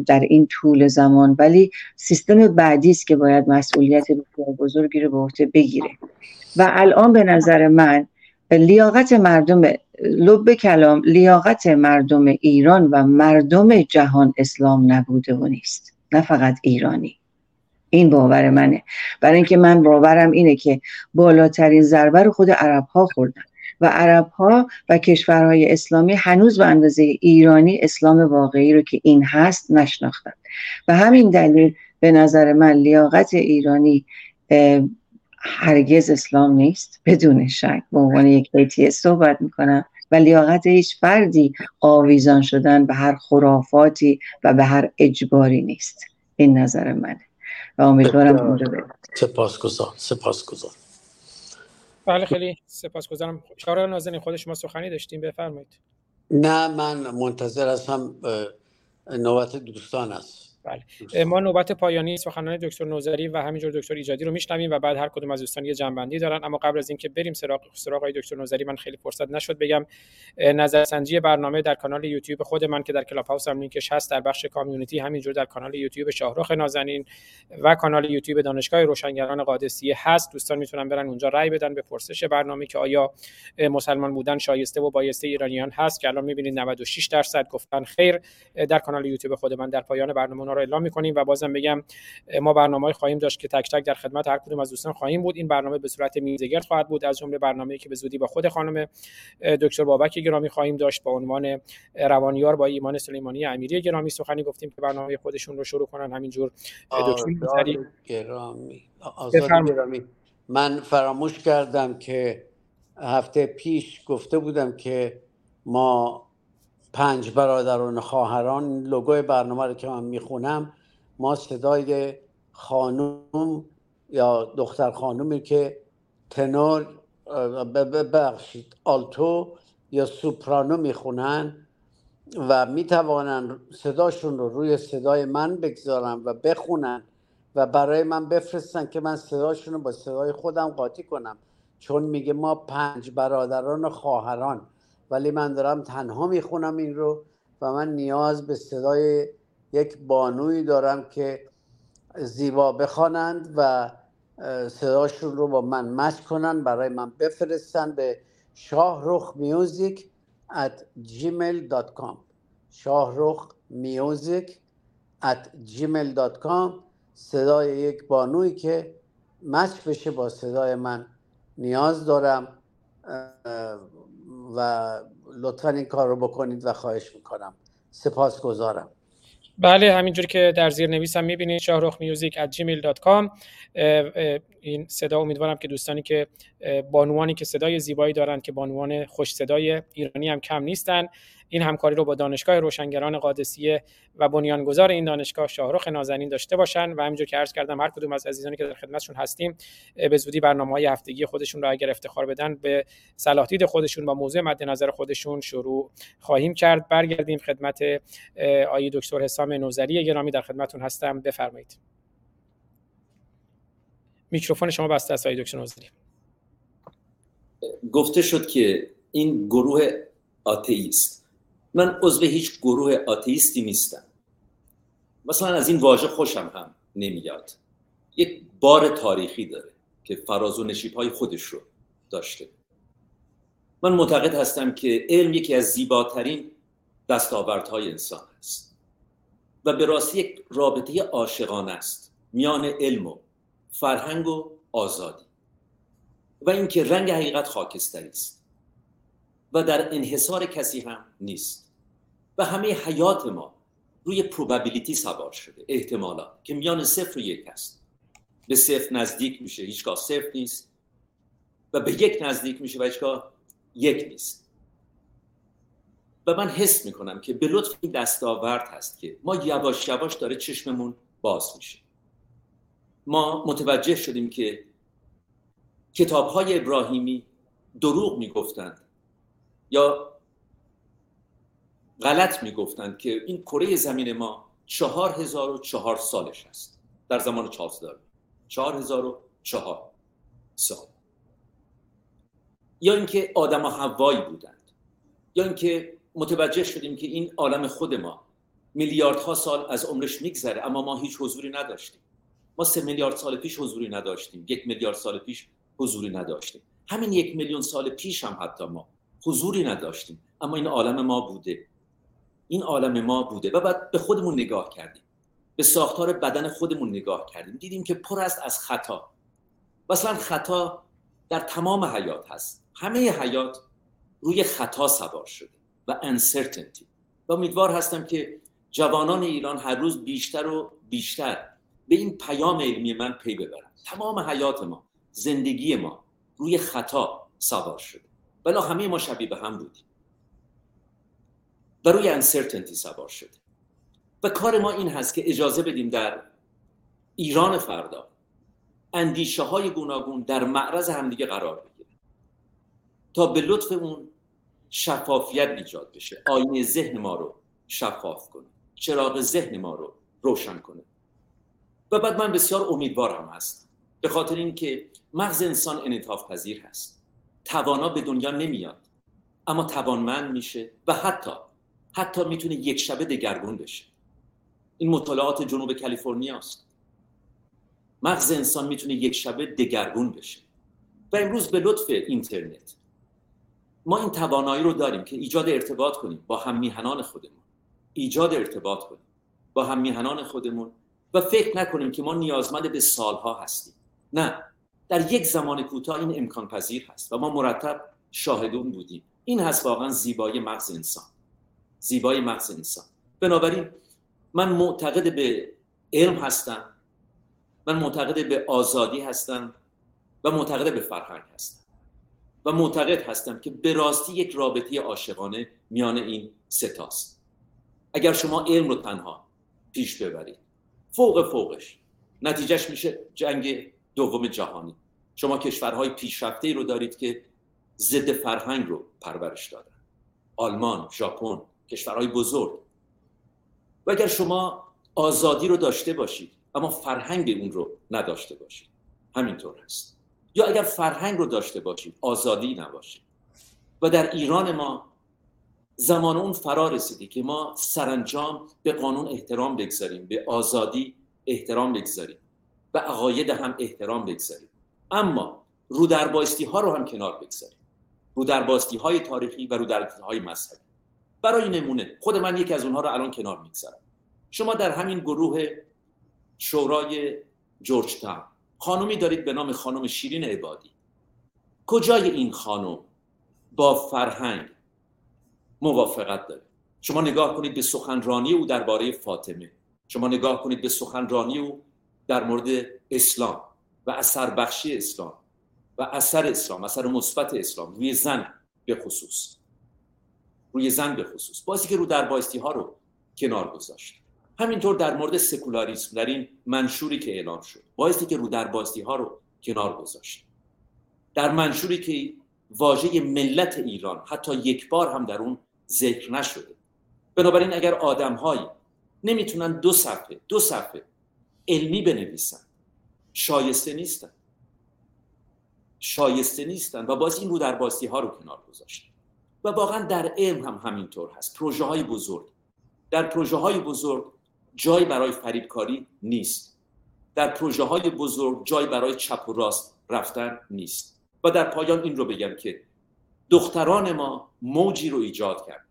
در این طول زمان، ولی سیستم بعدی است که باید مسئولیت بزرگی رو به عهده بگیره. و الان به نظر من لیاقت مردم ایران و مردم جهان اسلام نبوده و نیست، نه فقط ایرانی. این باور منه، برای اینکه من باورم اینه که بالاترین ضربه رو خود عرب ها خوردن و عرب ها و کشورهای اسلامی هنوز به اندازه ایرانی اسلام واقعی رو که این هست نشناختن. و همین دلیل به نظر من لیاقت ایرانی هرگز اسلام نیست، بدون شک. به عنوان یک ایتیست صحبت میکنم و لیاقت هیچ فردی آویزان شدن به هر خرافاتی و به هر اجباری نیست. این نظر منه و امیدوارم اون رو بدم. سپاسگزارم. بله خیلی سپاسگزارم. شارع نازنین، خود شما سخنی داشتیم، بفرمایید. نه من منتظر هستم نوبت دوستان است. بله. ما نوبت پایانی سخنان دکتر نوذری و همینجور دکتر ایجادی رو میشنویم و بعد هر کدوم از دوستان یه جنبندی دارن. اما قبل از اینکه بریم سراغ دکتر نوذری، من خیلی فرصت نشد بگم نظرسنجی برنامه در کانال یوتیوب خود من که در کلاب هاوس هم لینکش هست، در بخش کامیونیتی، همینجور در کانال یوتیوب شاهرخ نازنین و کانال یوتیوب دانشگاه روشنگران قادسیه هست. دوستان میتونن برن اونجا رأی بدن به پرسش برنامه که آیا مسلمان بودن شایسته و بایسته ایرانیان هست که الان میبینید 96% گفتن خیر. در کانال یوتیوب خود من در پایان برنامه رو اعلام می‌کنیم و بازم بگم ما برنامه‌ای خواهیم داشت که تک تک در خدمت هر کدوم از دوستان خواهیم بود. این برنامه به صورت میزگرد خواهد بود، از جمله برنامه‌ای که به زودی با خود خانم دکتر بابک گرامی خواهیم داشت با عنوان روانیار با ایمان سلیمانی امیری گرامی سخنی گفتیم که برنامه خودشون رو شروع کنن. همینجور دکتر گرامی آزاد گرامی، من فراموش کردم که هفته پیش گفته بودم که ما 5 برادران خواهران، لوگوی برنامه رو که من میخونم، ما صدای خانوم یا دختر خانومی که تنور ببخشید آلتو یا سوپرانو میخونن و میتوانن صداشون رو روی صدای من بگذارن و بخونن و برای من بفرستن که من صداشون رو با صدای خودم قاطی کنم، چون میگه ما 5 برادران خواهران، ولی من دارم تنها میخونم این رو و من نیاز به صدای یک بانوی دارم که زیبا بخوانند و صداشون رو با من مچ کنن، برای من بفرستن به shahrukh.music@gmail.com shahrukh.music@gmail.com. صدای یک بانوی که مچ بشه با صدای من نیاز دارم و لطفاً این کار رو بکنید و خواهش میکنم. سپاسگزارم. بله همینجوری که در زیر نویس هم میبینید shahrukh.music@gmail.com. این صدا، امیدوارم که دوستانی که بانوانی که صدای زیبایی دارن، که بانوان خوش صدای ایرانی هم کم نیستن، این همکاری رو با دانشگاه روشنگران قادسیه و بنیانگذار این دانشگاه شاهرخ نازنین داشته باشن. و همینجور که عرض کردم هر کدوم از عزیزانی که در خدمتشون هستیم به زودی برنامه‌های هفتگی خودشون رو اگر افتخار بدن به صلاحیت خودشون و موضوع مد نظر خودشون شروع خواهیم کرد. برگردیم خدمت آقای دکتر حسام نوذری گرامی، در خدمتتون هستم، بفرمایید. میکروفون شما بسته است آقای دکتر نوذری. گفته شد که این گروه آتئیست، من عضو هیچ گروه آتئیستی نیستم. مثلا از این واژه خوشم هم نمیاد. یک بار تاریخی داره که فراز و نشیب‌های خودش رو داشته. من معتقد هستم که علم یکی از زیباترین دستاوردهای انسان است و به راستی یک رابطه عاشقانه است میان علم و فرهنگ و آزادی و اینکه رنگ حقیقت خاکستری است و در انحصار کسی هم نیست. و همه حیات ما روی پروبابیلیتی سوار شده، احتمالات که میان 0 و 1 هست. به 0 نزدیک میشه، هیچگاه 0 نیست، و به 1 نزدیک میشه و هیچگاه 1 نیست. و من حس میکنم که به لطف این دستاورد هست که ما یواش یواش داره چشممون باز میشه. ما متوجه شدیم که کتاب‌های ابراهیمی دروغ میگفتند یا غلط میگفتند که این کره زمین ما 4004 سالش است در زمان چارلز داروین، 4004 سال. یا اینکه آدم ها حوایی بودند، یا اینکه متوجه شدیم که این عالم خود ما میلیاردها سال از عمرش میگذره اما ما هیچ حضوری نداشتیم. ما 3 میلیارد سال پیش حضوری نداشتیم، 1 میلیارد سال پیش حضوری نداشتیم، همین 1 میلیون سال پیش هم حتی ما حضوری نداشتیم، اما این عالم ما بوده، این عالم ما بوده. و بعد به خودمون نگاه کردیم، به ساختار بدن خودمون نگاه کردیم، دیدیم که پر است از خطا. مثلا خطا در تمام حیات هست، همه حیات روی خطا سوار شده و uncertainty. و امیدوار هستم که جوانان ایران هر روز بیشتر و بیشتر به این پیام علمی من پی ببرن. تمام حیات ما، زندگی ما روی خطا سوار شده، بلا همه ما شبیه به هم بودیم و روی uncertainty سوار شده. و کار ما این هست که اجازه بدیم در ایران فردا اندیشه های گوناگون در معرض همدیگه قرار بگیره تا به لطف اون شفافیت ایجاد بشه، آینه ذهن ما رو شفاف کنه، چراغ ذهن ما رو روشن کنه. و بعد من بسیار امیدوارم هستم، به خاطر اینکه مغز انسان انعطاف پذیر هست. توانا به دنیا نمیاد اما توانمند میشه و حتی میتونه یک شبه دگرگون بشه. این مطالعات جنوب کالیفرنیا است. مغز انسان میتونه یک شبه دگرگون بشه و امروز به لطف اینترنت ما این توانایی رو داریم که ایجاد ارتباط کنیم با هممیهنان خودمون، ایجاد ارتباط کنیم با هممیهنان خودمون و فکر نکنیم که ما نیازمند به سالها هستیم. نه، در یک زمان کوتاه این امکان پذیر هست و ما مرتب شاهدون بودیم. این هست واقعا زیبایی مغز انسان، زیبایی مغز انسان. بنابراین من معتقد به علم هستم، من معتقد به آزادی هستم و معتقد به فرهنگ هستم و معتقد هستم که به راستی یک رابطه عاشقانه میان این سه تاست. اگر شما علم رو تنها پیش ببرید، فوقش نتیجهش میشه جنگ دوم جهانی. شما کشورهای پیشرفته‌ای رو دارید که ضد فرهنگ رو پرورش دادن، آلمان، ژاپن، کشورهای بزرگ. و اگر شما آزادی رو داشته باشید اما فرهنگ اون رو نداشته باشید، همینطور هست. یا اگر فرهنگ رو داشته باشید آزادی نباشید. و در ایران ما زمان اون فرا رسیدی که ما سرانجام به قانون احترام بگذاریم، به آزادی احترام بگذاریم، به عقاید هم احترام بگذاریم، اما رودربایستی ها رو هم کنار بگذاریم، رودربایستی های تاریخی و رودربایستی های مذهبی. برای نمونه خود من یکی از اونها رو الان کنار میگذارم. شما در همین گروه شورای جورج تاون خانومی دارید به نام خانم شیرین عبادی. کجای این خانم با فرهنگ موافقت داره؟ شما نگاه کنید به سخنرانی او درباره فاطمه، شما نگاه کنید به سخنرانی او در مورد اسلام و اثر بخشی اسلام و اثر اسلام، اثر مثبت اسلام روی زن به خصوص، روی زن به خصوص، بازی که رو در بایستی ها رو کنار گذاشت. همینطور در مورد سکولاریسم در این منشوری که اعلام شد، بایستی که رو در بایستی ها رو کنار گذاشت. در منشوری که واژه ملت ایران حتی یک بار هم در اون ذکر نشده. بنابراین اگر آدم‌هایی نمیتونن دو صفحه علمی بنویسن، شایسته نیستن و باز این رو در بایستی ها رو کنار گذاشت. و واقعا در علم هم همینطور هست. در پروژه های بزرگ جای برای فریبکاری نیست، در پروژه های بزرگ جای برای چپ و راست رفتن نیست. و در پایان این رو بگم که دختران ما موجی رو ایجاد کرد.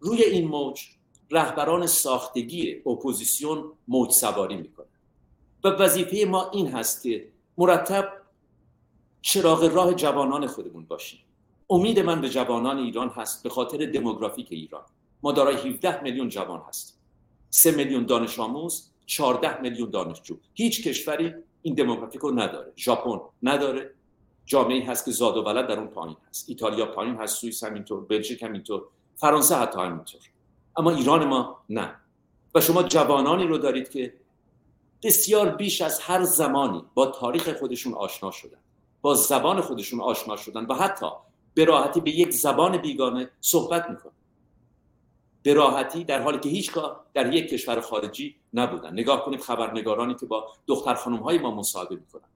روی این موج رهبران ساختگی اپوزیسیون موج سواری میکنه و وظیفه ما این هست که مرتب چراغ راه جوانان خودمون باشیم. امید من به جوانان ایران هست، به خاطر دموگرافیک ایران ما دارای 17 میلیون جوان هستیم، 3 میلیون دانش آموز، 14 میلیون دانشجو. هیچ کشوری این دموگرافیک رو نداره. ژاپن نداره، جامعه هست که زاد و ولد در اون پایین هست. ایتالیا پایین هست، سوئیس همینطور، بلژیک همینطور، فرانسه حتی همینطور، اما ایران ما نه. و شما جوانانی رو دارید که بسیار بیش از هر زمانی با تاریخ خودشون آشنا شدن، با زبان خودشون آشنا شدن و حتی به راحتی به یک زبان بیگانه صحبت میکنن، به راحتی، در حالی که هیچگاه در یک کشور خارجی نبودن. نگاه کنیم خبرنگارانی که با دختر خانم‌های ما مصاحبه میکنن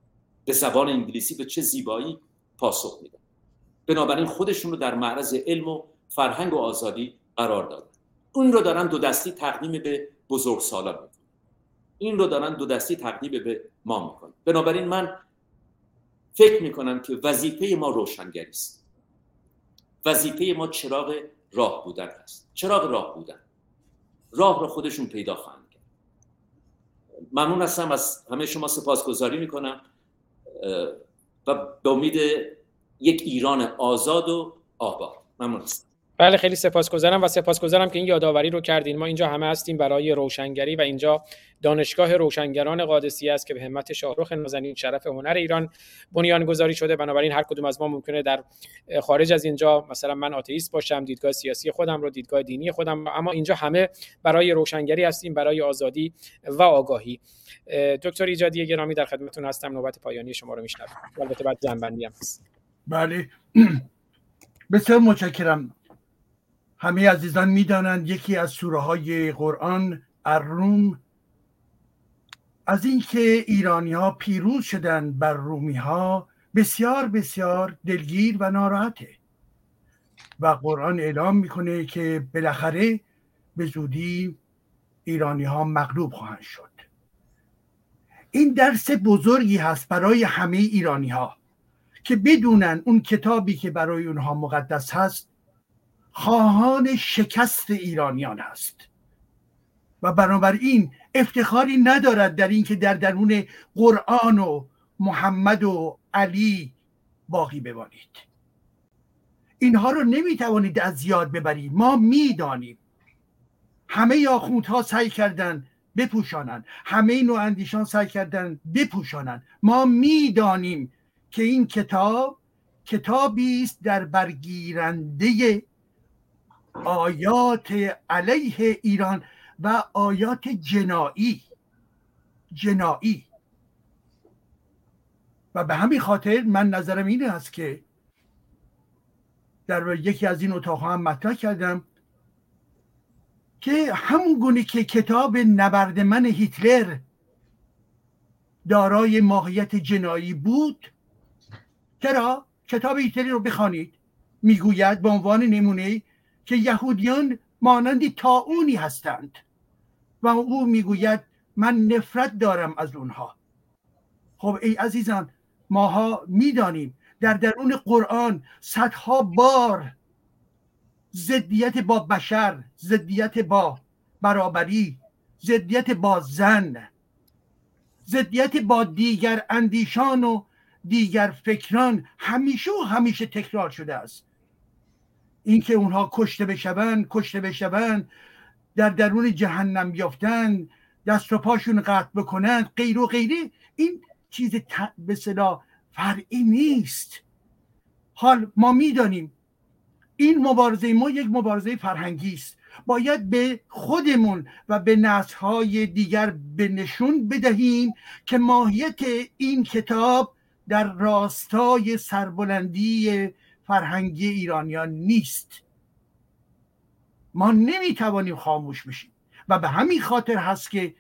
به زبان انگلیسی به چه زیبایی پاسخ میدن. بنابراین خودشون رو در معرض علم و فرهنگ و آزادی قرار دادن. اون رو دارن دو دستی تقدیم به بزرگسالان میکنن، این رو دارن دو دستی تقدیم به ما میکنن. بنابراین من فکر میکنم که وظیفه ما روشنگری است. وظیفه ما چراغ راه بودن است. چراغ راه بودن، راه را خودشون پیدا خواهند کرد. ممنون هستم از همه شما، سپاسگزاری میکنم و به امید یک ایران آزاد و آباد. ممنون هستم. بله، خیلی سپاسگزارم و سپاسگزارم که این یادآوری رو کردین. ما اینجا همه هستیم برای روشنگری و اینجا دانشگاه روشنگران قادسیه است که به همت شاهرخ نازنین شرف هنر ایران بنیانگذاری شده. بنابراین هر کدوم از ما ممکنه در خارج از اینجا، مثلا من آتئیست باشم، دیدگاه سیاسی خودم رو، دیدگاه دینی خودم، اما اینجا همه برای روشنگری هستیم، برای آزادی و آگاهی. دکتر ایجادی گرامی در خدمتتون هستم. نوبت پایانی شما رو میشنوم، البته بعد جنبندی هم هست. بله، بسیار متشکرم. همه عزیزان میدانند یکی از سوره های قرآن، الروم، از اینکه ایرانی ها پیروز شدند بر رومی ها بسیار بسیار دلگیر و ناراحته و قرآن اعلام میکنه که بالاخره به زودی ایرانی ها مغلوب خواهند شد. این درس بزرگی هست برای همه ایرانی ها که بدونن اون کتابی که برای اونها مقدس هست خواهان شکست ایرانیان است و بنابراین افتخاری ندارد در این که در درون قرآن و محمد و علی باقی بمانید. اینها رو نمیتوانید از یاد ببرید. ما میدانیم همه آخوندها سعی کردن بپوشانند، همه نواندیشان سعی کردن بپوشانند. ما میدانیم که این کتاب کتابی است در برگیرنده آیات علیه ایران و آیات جنایی و به همین خاطر من نظرم این است که در یکی از این اتاق‌ها هم مطرح کردم که همون گونه که کتاب نبرد من هیتلر دارای ماهیت جنایی بود، چرا کتاب هیتلر رو بخوانید، میگوید به عنوان نمونه که یهودیان مانند طاعونی هستند و او میگوید من نفرت دارم از اونها. خب ای عزیزان، ماها میدانیم در درون قرآن صدها بار ضدیت با بشر، ضدیت با برابری، ضدیت با زن، ضدیت با دیگر اندیشان و دیگر فکران همیشه و همیشه تکرار شده است. اینکه اونها کشته بشوند، در درون جهنم یافتن، دست و پاشون قطع بکنند، غیر و غیره، این چیز به اصطلاح فرعی نیست. حال ما میدانیم این مبارزه ما یک مبارزه فرهنگی است. باید به خودمون و به نسل‌های دیگر بنشون بدهیم که ماهیت این کتاب در راستای سربلندی فرهنگی ایرانیان نیست. ما نمیتوانیم خاموش بشیم و به همین خاطر هست که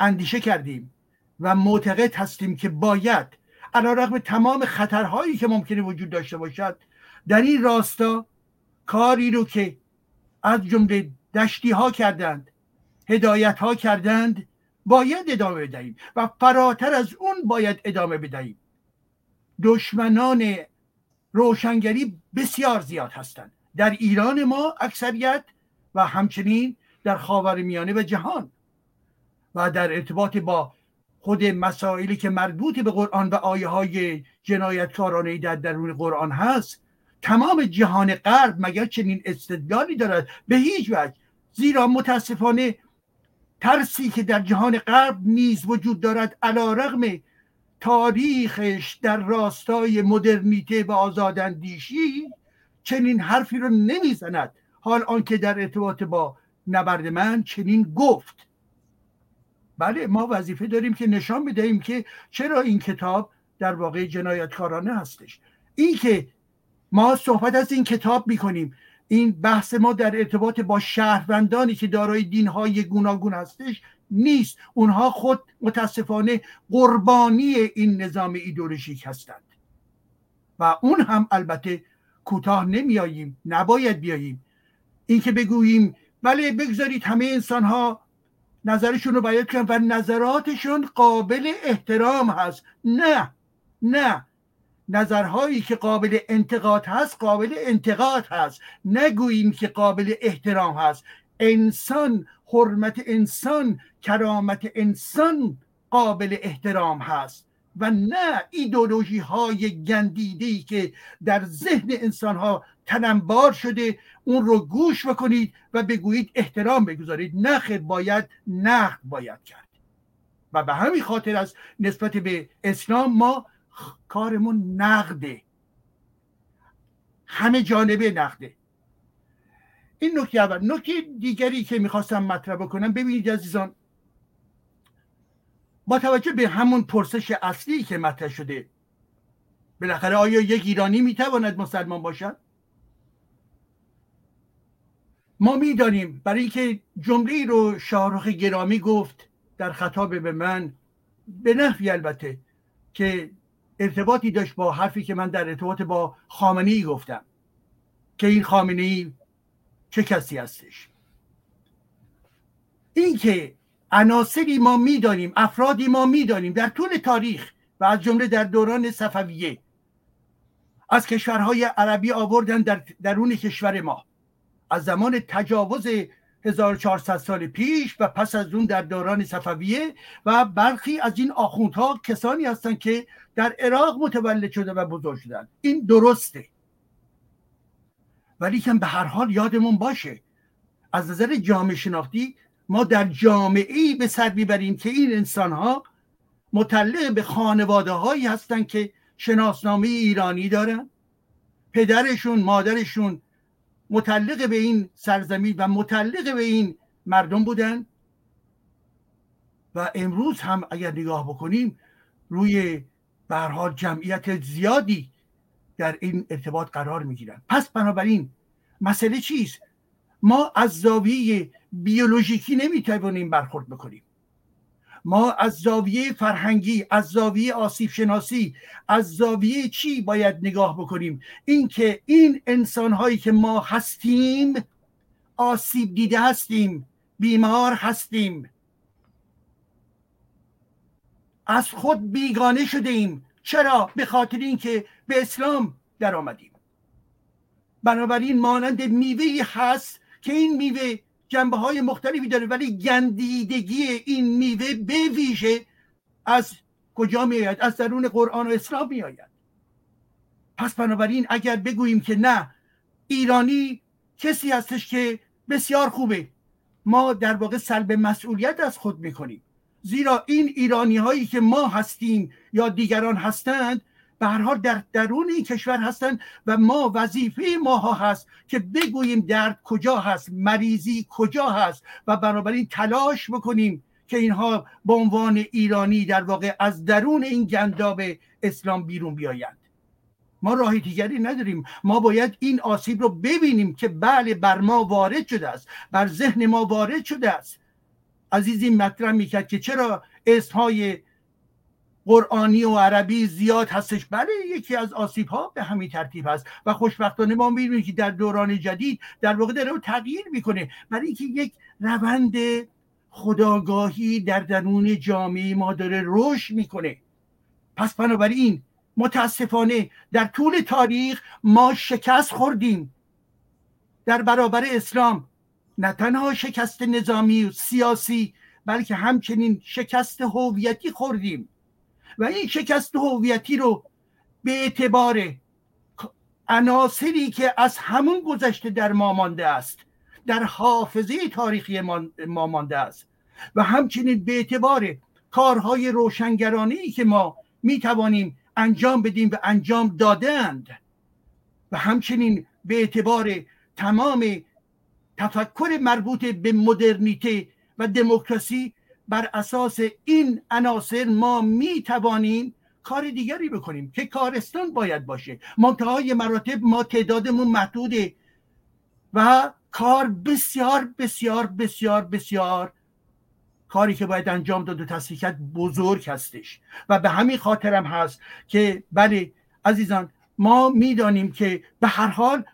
اندیشه کردیم و معتقد هستیم که باید علیرغم تمام خطرهایی که ممکنه وجود داشته باشد در این راستا کاری رو که از جمله دشتی ها کردند، هدایت ها کردند، باید ادامه بدهیم و فراتر از اون باید ادامه بدهیم. دشمنان روشنگری بسیار زیاد هستند در ایران ما اکثریت و همچنین در خاورمیانه و جهان و در ارتباط با خود مسائلی که مربوط به قرآن و آیه های جنایتکارانه در درون قرآن هست. تمام جهان غرب مگر چنین استدلالی دارد؟ به هیچ وجه. زیرا متاسفانه ترسی که در جهان غرب نیز وجود دارد علیرغم تاریخش در راستای مدرنیته و آزاداندیشی چنین حرفی رو نمیزند. حال آنکه در ارتباط با نبرد من چنین گفت. بله، ما وظیفه داریم که نشان بدهیم که چرا این کتاب در واقع جنایتکارانه هستش. این که ما صحبت از این کتاب میکنیم، این بحث ما در ارتباط با شهروندانی که دارای دینهای گوناگون هستش نیست. اونها خود متاسفانه قربانی این نظام ایدئولوژیک هستند و اون هم البته کوتاه نمیاییم، نباید بیاییم. این که بگوییم بله بگذارید همه انسانها نظرشون رو بیان کنن و نظراتشون قابل احترام هست، نه، نظرهایی که قابل انتقاد هست قابل انتقاد هست، نگوییم که قابل احترام هست. انسان، حرمت انسان، کرامت انسان قابل احترام هست و نه ایدئولوژی های گندیده‌ای که در ذهن انسان ها تنمبار شده. اون رو گوش بکنید و بگویید احترام بگذارید. نخیر، باید نقد باید کرد و به همین خاطر از نسبت به اسلام ما کارمون نقده، همه جانبه نقده. این نکته اول. نکته دیگری که میخواستم مطرح بکنم، ببینید عزیزان، با توجه به همون پرسش اصلی که مطرح شده، بالاخره آیا یک ایرانی میتواند مسلمان باشد؟ ما میدانیم، برای اینکه جمله‌ای رو شاهرخ گرامی گفت در خطاب به من، به نحوی البته که ارتباطی داشت با حرفی که من در ارتباط با خامنه‌ای گفتم که این خامنه‌ای چه کسی هستش. این که عناصری ما میدانیم، افرادی ما میدانیم در طول تاریخ و از جمله در دوران صفویه از کشورهای عربی آوردن در درون کشور ما، از زمان تجاوز 1400 سال پیش و پس از اون در دوران صفویه، و برخی از این آخوندها کسانی هستند که در عراق متولد شده و بزرگ شدن. این درسته، ولی کم به هر حال یادمون باشه از نظر جامعه شناختی ما در جامعه‌ای به سر میبریم که این انسان‌ها متعلق به خانواده‌هایی هستند که شناسنامه ایرانی دارن، پدرشون مادرشون متعلق به این سرزمین و متعلق به این مردم بودن. و امروز هم اگر نگاه بکنیم روی به هر حال جمعیت زیادی در این ارتباط قرار میگیرن. پس بنابراین مسئله چیست؟ ما از زاویه بیولوژیکی نمیتوانیم برخورد بکنیم، ما از زاویه فرهنگی، از زاویه آسیب شناسی، از زاویه چی باید نگاه بکنیم؟ اینکه این انسانهایی که ما هستیم آسیب دیده هستیم، بیمار هستیم، از خود بیگانه شده ایم. چرا؟ به خاطر اینکه به اسلام در آمدیم. بنابراین مانند میوه‌ای هست که این میوه جنبه‌های مختلفی داره، ولی گندیدگی این میوه به ویژه از کجا میاد؟ از درون قرآن و اسلام میاد. پس بنابراین اگر بگوییم که نه ایرانی کسی هستش که بسیار خوبه، ما در واقع سلب مسئولیت از خود میکنیم، زیرا این ایرانی هایی که ما هستیم یا دیگران هستند به هر حال در درون این کشور هستند و ما وظیفه ماها هست که بگوییم درد کجا هست، مریضی کجا هست، و بنابراین تلاش بکنیم که اینها به عنوان ایرانی در واقع از درون این گنداب اسلام بیرون بیایند. ما راه دیگری نداریم. ما باید این آسیب رو ببینیم که بله بر ما وارد شده است، بر ذهن ما وارد شده است. عزیزی مطرح میکرد که چرا اسمهای قرآنی و عربی زیاد هستش. بله یکی از آسیب ها به همین ترتیب هست و خوشبختانه ما میبینیم که در دوران جدید در واقع داره تغییر میکنه، برای اینکه یک روند خودآگاهی در درون جامعه ما داره رشد میکنه. پس بنابراین متاسفانه در طول تاریخ ما شکست خوردیم در برابر اسلام، نه تنها شکست نظامی و سیاسی بلکه همچنین شکست هویتی خوردیم و این شکست هویتی رو به اعتبار عناصری که از همون گذشته در ما مانده است، در حافظه تاریخی ما مانده است و همچنین به اعتبار کارهای روشنگرانه‌ای که ما میتوانیم انجام بدیم و انجام دادند و همچنین به اعتبار تمام تفکر مربوط به مدرنیته و دموکراسی، بر اساس این عناصر ما می توانیم کار دیگری بکنیم که کارستان باید باشه. منتهای مراتب ما تعدادمون محدوده و کار بسیار بسیار بسیار بسیار کاری که باید انجام داد و تصحیح کرد بزرگ هستش. و به همین خاطرم هست که بله عزیزان، ما میدانیم که به هر حال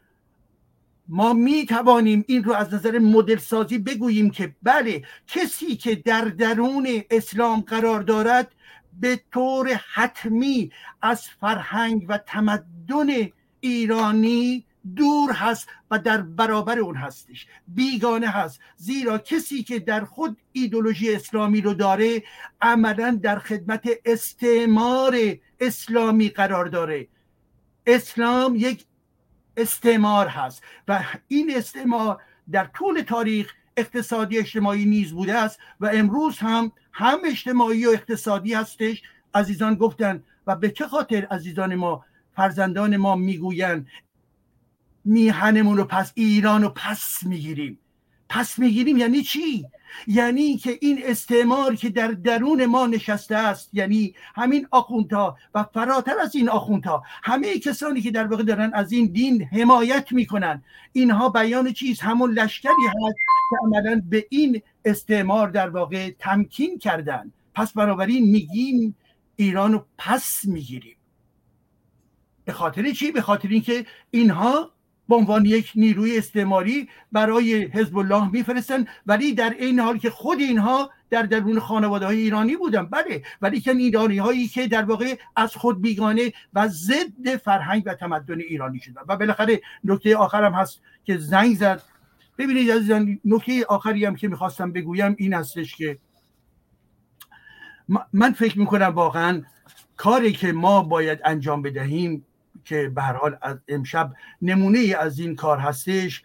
ما میتوانیم این رو از نظر مدل سازی بگوییم که بله کسی که در درون اسلام قرار دارد به طور حتمی از فرهنگ و تمدن ایرانی دور هست و در برابر اون هستش، بیگانه هست، زیرا کسی که در خود ایدئولوژی اسلامی رو داره عملا در خدمت استعمار اسلامی قرار داره. اسلام یک استعمار هست و این استعمار در طول تاریخ اقتصادی اجتماعی نیز بوده است و امروز هم اجتماعی و اقتصادی هستش. عزیزان گفتن و به چه خاطر عزیزان ما، فرزندان ما میگوین میهنمون رو پس، ایران رو پس میگیریم. پس میگیریم یعنی چی؟ یعنی که این استعمار که در درون ما نشسته است، یعنی همین آخوندها و فراتر از این آخوندها، همه کسانی که در واقع دارن از این دین حمایت میکنن، اینها بیان چیز؟ همون لشکری هست که عملا به این استعمار در واقع تمکین کردن. پس بنابراین میگیم ایران رو پس میگیریم. به خاطر چی؟ به خاطر اینکه اینها به عنوان یک نیروی استعماری برای حزب الله میفرستن، ولی در این حال که خود اینها در درون خانواده‌های ایرانی بودن، بله، ولی که ایرانی هایی که در واقع از خود بیگانه و ضد فرهنگ و تمدن ایرانی شدن. و بالاخره نکته آخرم هست که زنگ زد. ببینید عزیزان، نکته آخری هم که میخواستم بگویم این هستش که من فکر میکنم واقعا کاری که ما باید انجام بدهیم که به هر حال از امشب نمونه از این کار هستش،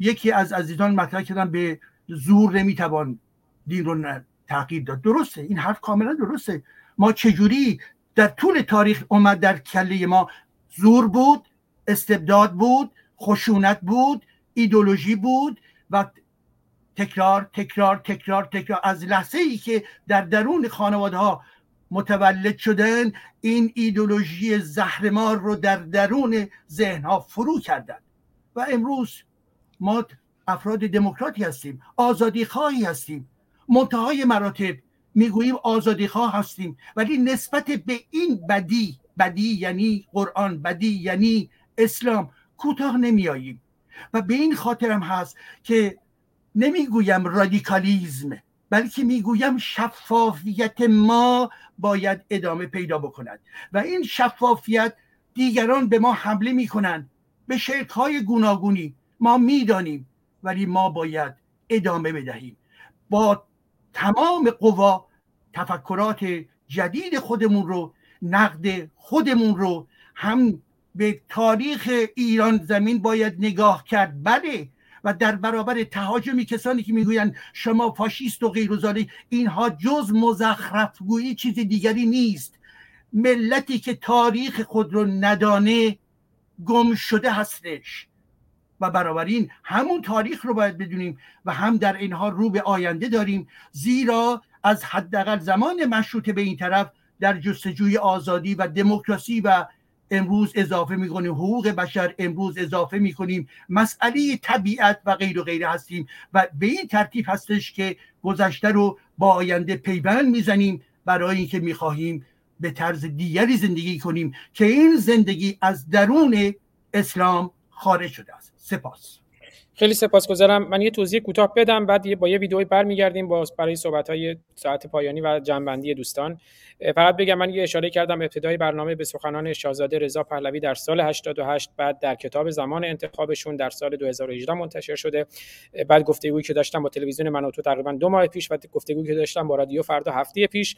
یکی از عزیزان مطرح کردن به زور نمیتوان دین رو تغییر داد. درسته، این حرف کاملا درسته. ما چجوری در طول تاریخ اومد در کله ما زور بود، استبداد بود، خشونت بود، ایدئولوژی بود و تکرار تکرار تکرار تکرار. از لحظه ای که در درون خانواده ها متولد شدن، این ایدئولوژی زهرمار رو در درون ذهنها فرو کردن و امروز ما افراد دموکراتی هستیم، آزادی خواهی هستیم، منتهای مراتب میگوییم آزادی خواه هستیم، ولی نسبت به این بدی یعنی قرآن، بدی یعنی اسلام کوتاه نمیاییم. و به این خاطرم هست که نمیگویم رادیکالیزم، بلکه میگویم شفافیت ما باید ادامه پیدا بکند و این شفافیت، دیگران به ما حمله میکنند به شکل‌های گوناگونی، ما میدانیم، ولی ما باید ادامه بدهیم با تمام قوا تفکرات جدید خودمون رو، نقد خودمون رو، هم به تاریخ ایران زمین باید نگاه کرد، بله، و در برابر تهاجمی کسانی که میگویند شما فاشیست و غیر و ذالک، اینها جز مزخرفگویی چیز دیگری نیست. ملتی که تاریخ خود رو ندانه گم شده هستش و بنابراین همون تاریخ رو باید بدونیم و هم در اینها رو به آینده داریم، زیرا از حداقل زمان مشروطه به این طرف در جستجوی آزادی و دموکراسی و امروز اضافه میکنیم حقوق بشر، امروز اضافه میکنیم مسئله طبیعت و غیر و غیره هستیم و به این ترتیب هستش که گذشته رو با آینده پیوند میزنیم برای اینکه میخواهیم به طرز دیگری زندگی کنیم که این زندگی از درون اسلام خارج شده است. سپاس. خیلی سپاسگزارم. من یه توضیح کوتاه بدم، بعد با یه ویدئوی برمیگردیم برای صحبت‌های ساعت پایانی و جمع‌بندی دوستان. فقط بگم من یه اشاره کردم ابتدای برنامه به سخنان شاهزاده رضا پهلوی در سال 88، بعد در کتاب زمان انتخابشون در سال 2018 منتشر شده، بعد گفتگویی که داشتم با تلویزیون من و تو تقریباً 2 ماه پیش و گفتگویی که داشتم با رادیو فردا هفته پیش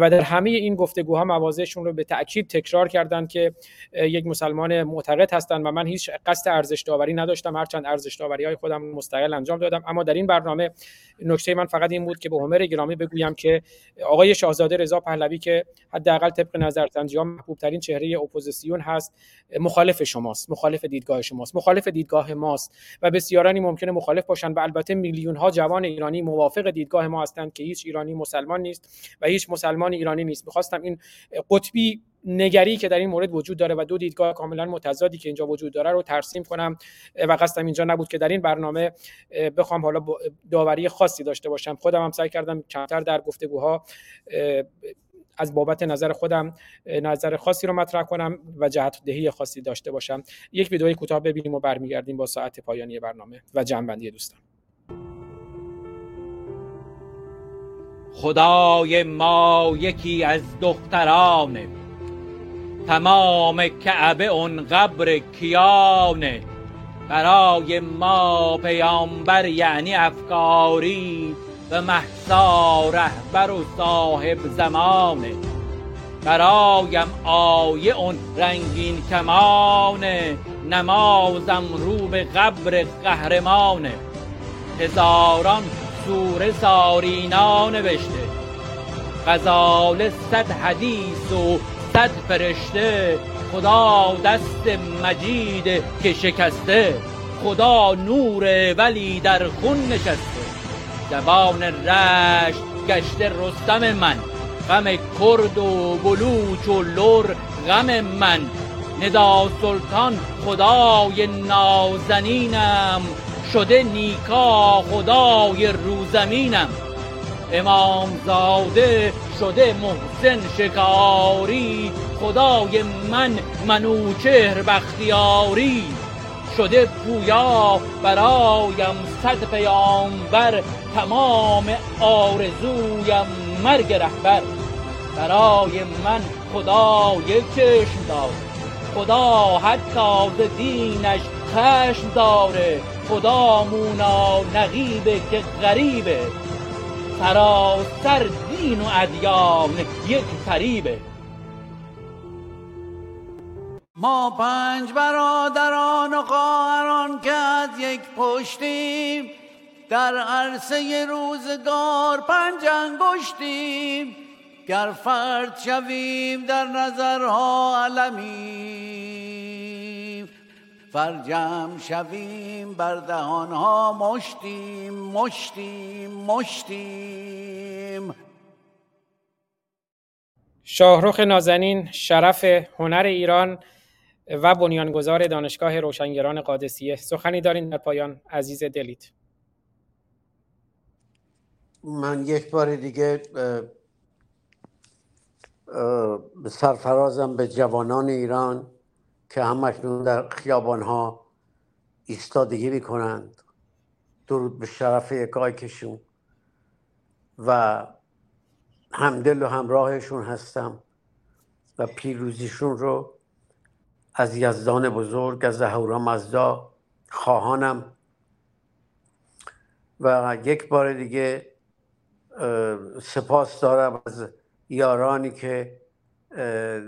و در همه این گفتگوها مواضعشون رو به تأکید تکرار کردن که یک مسلمان معتقد هستن و من هیچ قصد ارزش داوری نداشتم، هرچند ارزش داوری نوآوری‌های خودم مستقل انجام دادم. اما در این برنامه نکته من فقط این بود که به هومر گرامی بگویم که آقای شاهزاده رضا پهلوی که حداقل طبق نظرسنجی‌ها محبوب‌ترین چهره اپوزیسیون هست، مخالف شماست، مخالف دیدگاه شماست، مخالف دیدگاه ماست و بسیارانی ممکنه مخالف باشن و البته میلیون‌ها جوان ایرانی موافق دیدگاه ما هستند که هیچ ایرانی مسلمان نیست و هیچ مسلمان ایرانی نیست. می‌خواستم این قطبی نگری که در این مورد وجود داره و دو دیدگاه کاملا متضادی که اینجا وجود داره رو ترسیم کنم و قصدم اینجا نبود که در این برنامه بخوام حالا داوری خاصی داشته باشم. خودم هم سعی کردم کمتر در گفتگوها از بابت نظر خودم نظر خاصی رو مطرح کنم و جهت دهی خاصی داشته باشم. یک ویدئوی کوتاه ببینیم و برمیگردیم با ساعت پایانی برنامه و جمع‌بندی دوستان. خدای ما یکی از دخترانه، تمام کعبه اون قبر کیانه، برای ما پیامبر یعنی افکاری و مهسا رهبر و صاحب زمانه، برایم آیه اون رنگین کمانه، نمازم رو به قبر قهرمانه، هزاران سوره سارینا نوشته، غزال 100 حدیث و 100 فرشته، خدا دست مجید که شکسته، خدا نور ولی در خون نشسته، زبان رشت گشته رستم من، غم کرد و بلوچ و لر غم من، ندا سلطان خدای نازنینم، شده نیکا خدای روزمینم، امام زاده شده محسن شکاری، خدای من منوچهر بختیاری، شده پویا برایم 100 پیامبر، تمام آرزویم مرگ رهبر، برای من خدا یک چشم داره، خدا حتی به دینش خشم داره، خدا مونا نقیبه که غریبه، سراسر دین و ادیان یک فریبه. ما 5 برادران و خواهران که از یک پشتیم، در عرصه روزگار 5 انگشتیم، گر فرد شویم در نظرها علمیم، فرجم شویم بر دهانها مشتیم مشتیم مشتیم. شاهرخ نازنین، شرف هنر ایران و بنیانگذار دانشگاه روشنگران قادسیه، سخنی دارین در پایان عزیز دلیت؟ من یک بار دیگه سرفرازم به جوانان ایران که همکنون در خیابان‌ها ایستادگی می‌کنند. درود به شرف یکایکشون و همدل و همراهشون هستم و پیروزیشون رو از یزدان بزرگ، از اهورا مزدا خواهانم و یک بار دیگه سپاس دارم از یارانی که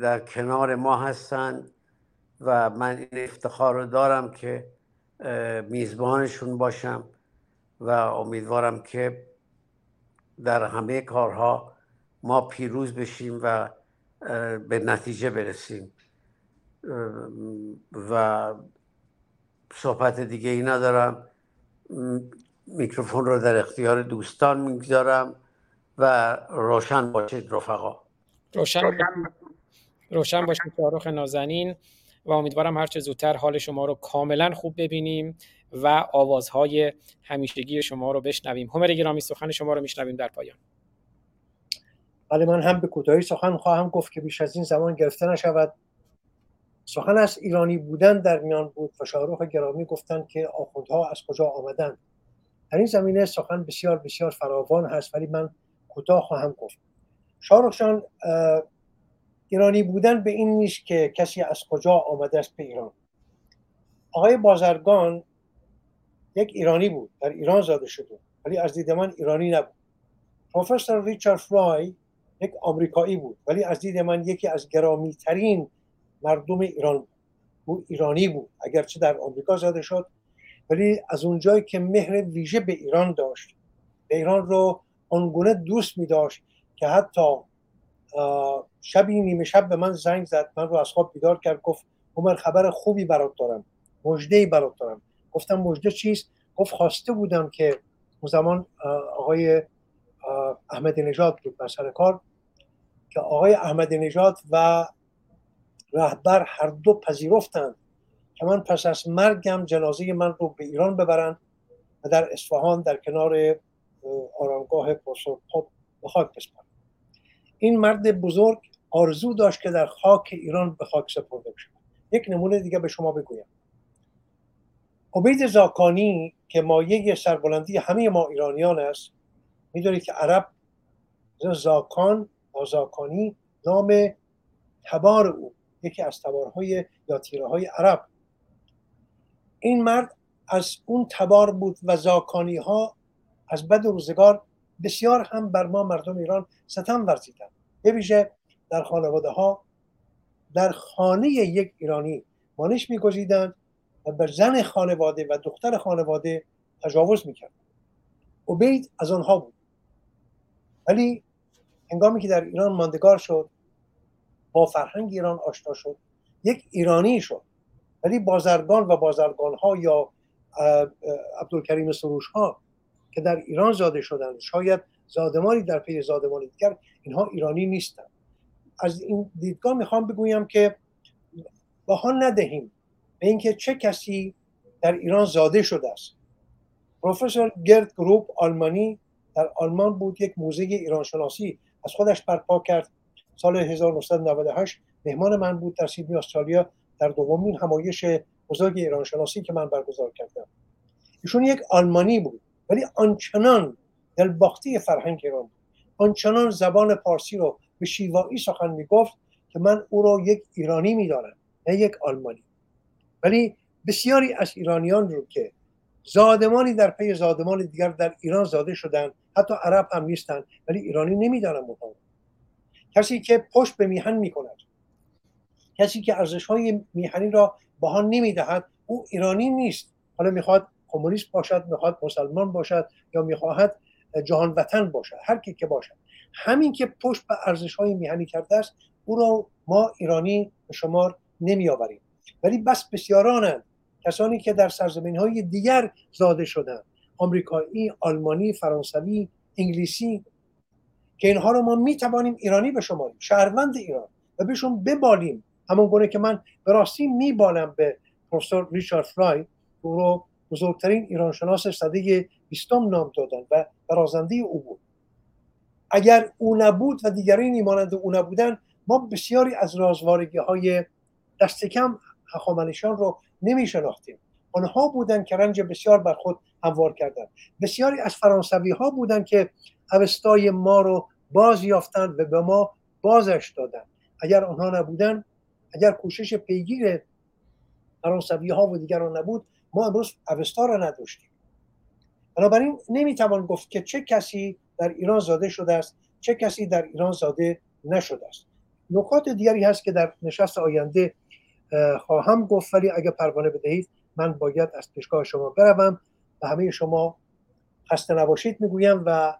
در کنار ما هستند و من این افتخار رو دارم که میزبانشون باشم و امیدوارم که در همه کارها ما پیروز بشیم و به نتیجه برسیم و صحبت دیگه ای ندارم. میکروفون رو در اختیار دوستان میگذارم و روشن باشید رفقا. روشن باشید شاهرخ نازنین و امیدوارم هر چه زودتر حال شما رو کاملا خوب ببینیم و آوازهای همیشگی شما رو بشنویم. هومر گرامی، سخن شما رو میشنویم در پایان. بله، من هم به کوتاهی سخن خواهم گفت که بیش از این زمان گرفته نشود. سخن از ایرانی بودن در میان بود و شاهرخ گرامی گفتند که آخوندها از کجا آمدند. در این زمینه سخن بسیار بسیار فراوان هست ولی من کوتاه خواهم گفت. شاهرخ جان، ایرانی بودن به این نیست که کسی از کجا آمده است به ایران. آقای بازرگان یک ایرانی بود، در ایران زاده شده ولی از دید من ایرانی نبود. پروفسور ریچارد فرای یک آمریکایی بود ولی از دید من یکی از گرامی ترین مردم ایران بود. او ایرانی بود اگرچه در آمریکا زاده شد ولی از اونجایی که مهر ویژه به ایران داشت، به ایران رو آنگونه دوست می داشت که حتی شبی نیمه شب به من زنگ زد، من رو از خواب بیدار کرد، گفت عمر خبر خوبی برات دارم، مژده‌ای برات دارم. گفتم مژده چیست؟ گفت خواسته بودم که اون زمان آقای احمدی نژاد بود بر سر کار، که آقای احمدی نژاد و رهبر هر دو پذیرفتند که من پس از مرگم جنازه من رو به ایران ببرند و در اصفهان در کنار آرامگاه پروفسور پاپ به خاک بسپارند. این مرد بزرگ آرزو داشت که در خاک ایران به خاک سپرده بشه. یک نمونه دیگه به شما بگویم. عبید زاکانی که مایه سربلندی همه ما ایرانیان است، می‌دونید که عرب زاکان و زاکانی نام تبار او، یکی از تبارهای یا تیره‌های عرب. این مرد از اون تبار بود و زاکانی‌ها از بد روزگار بسیار هم بر ما مردم ایران ستم ورزیدند. به ویژه در خانواده‌ها در خانه یک ایرانی مانش می‌گزیدند و به زن خانواده و دختر خانواده تجاوز می‌کردند. عبید از آنها بود. ولی هنگامی که در ایران ماندگار شد، با فرهنگ ایران آشنا شد، یک ایرانی شد. ولی بازرگان و بازرگان‌ها یا عبدالکریم سروش‌ها که در ایران زاده شدند، شاید زادمانی در پی زادمانی دیگر، اینها ایرانی نیستند. از این دیدگاه میخوام بگویم که بها ندهیم به اینکه چه کسی در ایران زاده شده است. پروفسور گرد گروب آلمانی در آلمان بود، یک موزه ایران شناسی از خودش برپا کرد. سال 1998 مهمان من بود در سیدنی استرالیا در دومین همایش بزرگ ایران شناسی که من برگزار کردم. ایشون یک آلمانی بود ولی آنچنان دلباخته فرهنگ ایران بود، آنچنان زبان پارسی رو به شیوایی سخن میگفت که من او رو یک ایرانی میدارم نه یک آلمانی. ولی بسیاری از ایرانیان رو که زادمانی در پی زادمان دیگر در ایران زاده شدن، حتی عرب هم نیستن، ولی ایرانی نمیدانم. کسی که پشت به میهن میکند، کسی که ارزش‌های میهنی را بها نمیدهد، او ایرانی نیست. حالا میخواد کمونیست باشد، میخواد مسلمان باشد یا میخواهد جهان وطن باشد، هر کی که باشد، همین که پشت به ارزش‌های میهنی کرده است او را ما ایرانی به شمار نمیآوریم. ولی بس بسیارانند کسانی که در سرزمین‌های دیگر زاده شدند، آمریکایی، آلمانی، فرانسوی، انگلیسی، که اینها رو ما میتوانیم ایرانی به شماریم، شهروند ایران و بهشون ببالیم، همون گونه که من به راستی میبالم به پروفسور ریچارد فرای، او رو بزرگترین ایرانشناس صده 20 نام دادن و برازنده او بود. اگر او نبود و دیگرانی مانند او نبودن، ما بسیاری از رازوارگی‌های دست کم هخامنشیان رو نمیشناختیم. آنها بودن که رنج بسیار بر خود هموار کردند. بسیاری از فرانسوی‌ها بودن که اوستای ما رو باز یافتند و به ما بازش دادند. اگر آنها نبودن، اگر کوشش پیگیر فرانسوی‌ها و دیگران نبود، ما امروز اوستا را نداشتیم. بنابراین نمیتوان گفت که چه کسی در ایران زاده شده است، چه کسی در ایران زاده نشده است. نکات دیگری هست که در نشست آینده خواهم گفت، ولی اگر پروانه بدهید من باید از پیشگاه شما بروم و همه شما خسته نباشید میگویم و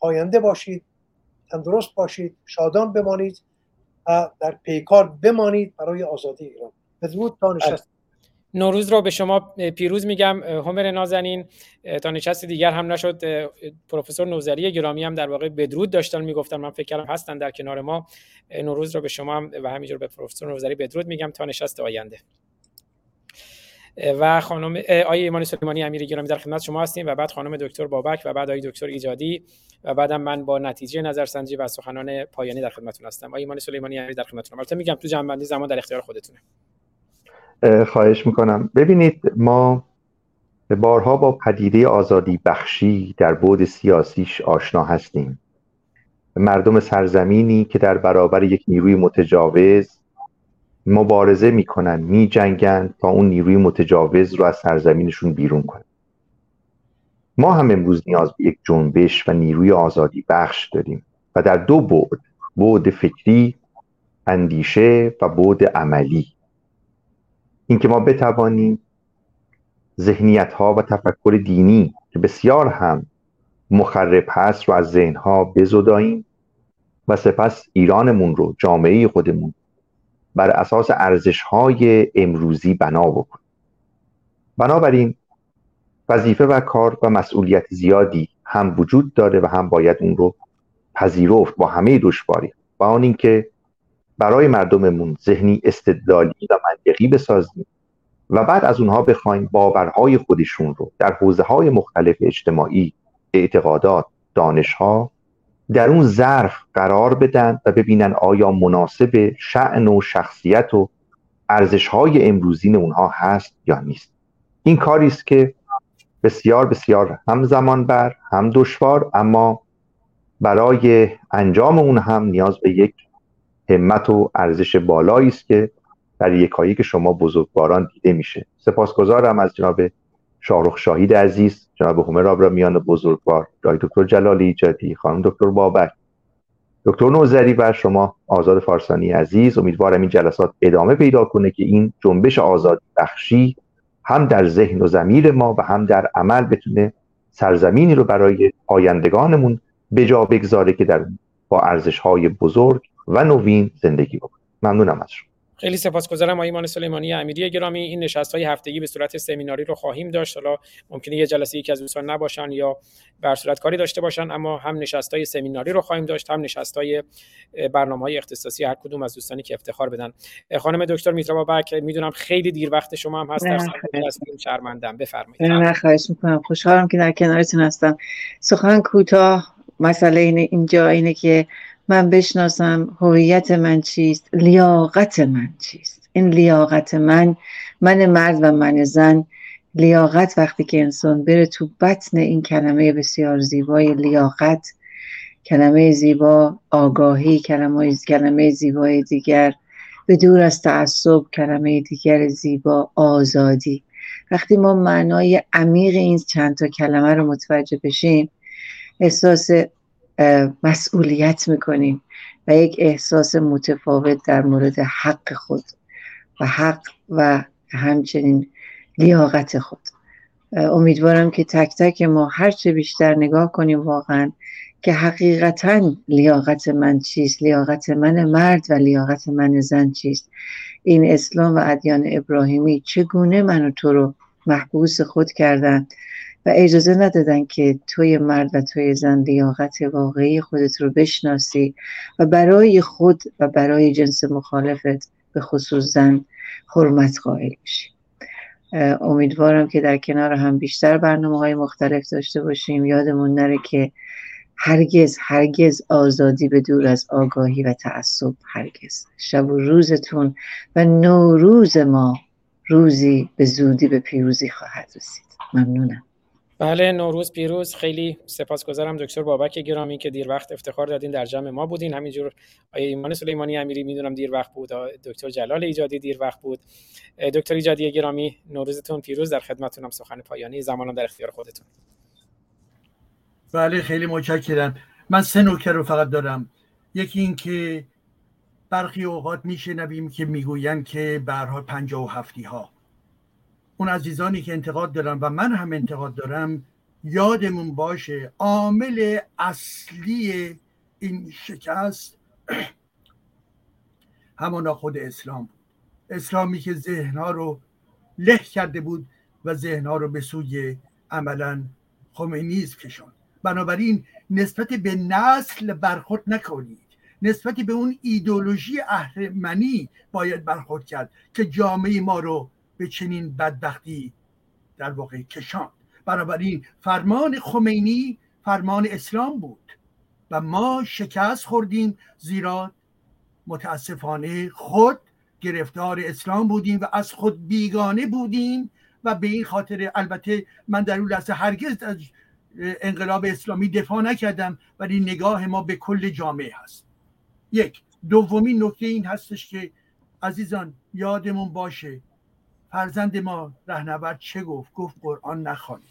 پاینده باشید، تندرست باشید، شادان بمانید و در پیکار بمانید برای آزادی ایران. بدرود تا نشست. نوروز رو به شما پیروز میگم هومر نازنین. تا نشست دیگر هم نشد. پروفسور نوذری گرامی هم در واقع بدرود داشتن میگفتن، من فکر کردم هستن در کنار ما. نوروز رو به شما هم و همینجور به پروفسور نوذری بدرود میگم تا نشست آینده. و خانم آیه ایمان سلیمانی امیری گرامی در خدمت شما هستیم و بعد خانم دکتر بابک و بعد آیه دکتر ایجادی و بعدم من با نتیجه نظرسنجی و سخنان پایانی در خدمتتون هستم. آیه ایمان سلیمانی امیری در خدمتتون. البته میگم تو جمع‌بندی زمان در اختیار خودتونه. خواهش میکنم. ببینید، ما بارها با پدیده آزادی بخشی در بعد سیاسیش آشنا هستیم. مردم سرزمینی که در برابر یک نیروی متجاوز مبارزه میکنن، میجنگن تا اون نیروی متجاوز رو از سرزمینشون بیرون کنن. ما هم امروز نیاز به یک جنبش و نیروی آزادی بخش داریم و در دو بعد، بعد فکری، اندیشه و بعد عملی. اینکه ما بتوانیم ذهنیت‌ها و تفکر دینی که بسیار هم مخرب هست رو از ذهن‌ها بزداییم و سپس ایرانمون رو، جامعه خودمون، بر اساس ارزش‌های امروزی بنا بکنیم. بنابراین وظیفه و کار و مسئولیت زیادی هم وجود داره و هم باید اون رو پذیرفت با همه دشواری، و آن این که برای مردممون ذهنی استدلالی و منطقی بسازیم و بعد از اونها بخوایم باورهای خودشون رو در حوزه‌های مختلف اجتماعی، اعتقادات، دانش‌ها در اون ظرف قرار بدن و ببینن آیا مناسب شأن و شخصیت و ارزش‌های امروزین اونها هست یا نیست. این کاری است که بسیار بسیار همزمان بر هم دشوار، اما برای انجام اون هم نیاز به یک همت و ارزش بالایی است که در یکایی که شما بزرگواران دیده میشه. سپاسگزارم از جناب شاهرخ شاهید عزیز، جناب هومر آبرامیان بزرگوار، جای دکتر جلاله ایجادی، خانم دکتر بابک، دکتر نوذری و شما آزاد فارسانی عزیز. امیدوارم این جلسات ادامه پیدا کنه که این جنبش آزادی بخشی هم در ذهن و ضمیر ما و هم در عمل بتونه سرزمینی رو برای آیندگانمون به جا بگذاره که در با ارزش‌های بزرگ و نوین زندگی بکنه. ممنونم از شما. خیلی سپاسگزارم ایمان سلیمانی امیری گرامی. این نشست‌های هفتگی به صورت سمیناری رو خواهیم داشت. حالا ممکنه یه جلسه یکی از دوستان نباشن یا بر صورت کاری داشته باشن، اما هم نشست‌های سمیناری رو خواهیم داشت، هم نشست‌های برنامه‌های اختصاصی هر کدوم از دوستانی که افتخار بدن. خانم دکتر میترا بابک، میدونم خیلی دیر وقت شما هم هست، هستم شرمندم، بفرمایید. نه خواهش می‌کنم، خوشحالم که در کنارتون هستم. سخن کوتاه، مسئله اینجا اینه که من بشناسم هویت من چیست، لیاقت من چیست. این لیاقت من مرد و من زن، لیاقت وقتی که انسان بره تو بطن این کلمه بسیار زیبای لیاقت، کلمه زیبا، آگاهی، کلمه زیبای دیگر، به دور از تعصب، کلمه دیگر زیبا، آزادی. وقتی ما معنای عمیق این چند تا کلمه رو متوجه بشیم، احساس مسئولیت میکنیم و یک احساس متفاوت در مورد حق خود و حق و همچنین لیاقت خود. امیدوارم که تک تک ما هرچه بیشتر نگاه کنیم واقعا که حقیقتا لیاقت من چیست، لیاقت من مرد و لیاقت من زن چیست. این اسلام و ادیان ابراهیمی چگونه من و تو رو محبوس خود کردن و اجازه ندادن که توی مرد و توی زن لیاقت واقعی خودت رو بشناسی و برای خود و برای جنس مخالفت، به خصوص زن، حرمت قائل بشی. امیدوارم که در کنار هم بیشتر برنامه‌های مختلف داشته باشیم. یادمون نره که هرگز آزادی به دور از آگاهی و تعصب هرگز. شب و روزتون و نوروز ما روزی به زودی به پیروزی خواهد رسید. ممنونم. بله، نوروز پیروز. خیلی سپاسگزارم دکتر بابک گرامی که دیر وقت افتخار دادین در جمع ما بودین. همینجور آیه ایمان سلیمانی امیری، میدونم دیر وقت بود، دکتر جلال ایجادی دیر وقت بود. دکتر ایجادی گرامی، نوروزتون پیروز. در خدمتتونم، سخن پایانی، زمانم در اختیار خودتون. بله، خیلی متشکرم. من سه نکته رو فقط دارم. یکی این که برخی اوقات میشنویم که میگوین که به هر حال 57ها، اون عزیزانی که انتقاد دارن و من هم انتقاد دارم، یادمون باشه عامل اصلی این شکست همانا خود اسلام بود. اسلامی که ذهنها رو له کرده بود و ذهنها رو به سوی عملا خمینیزم کشاند. بنابراین نسبت به نسل برخورد نکنید، نسبت به اون ایدئولوژی اهرمنی باید برخورد کرد که جامعه ما رو به چنین بدبختی در واقع کشان. بنابراین فرمان خمینی فرمان اسلام بود و ما شکست خوردیم، زیرا متاسفانه خود گرفتار اسلام بودیم و از خود بیگانه بودیم. و به این خاطر، البته من در اون لحظه هرگز از انقلاب اسلامی دفاع نکردم، ولی نگاه ما به کل جامعه هست. یک. دومین نکته این هستش که عزیزان یادمون باشه فرزند ما رهنورد چه گفت؟ گفت قرآن نخوانید.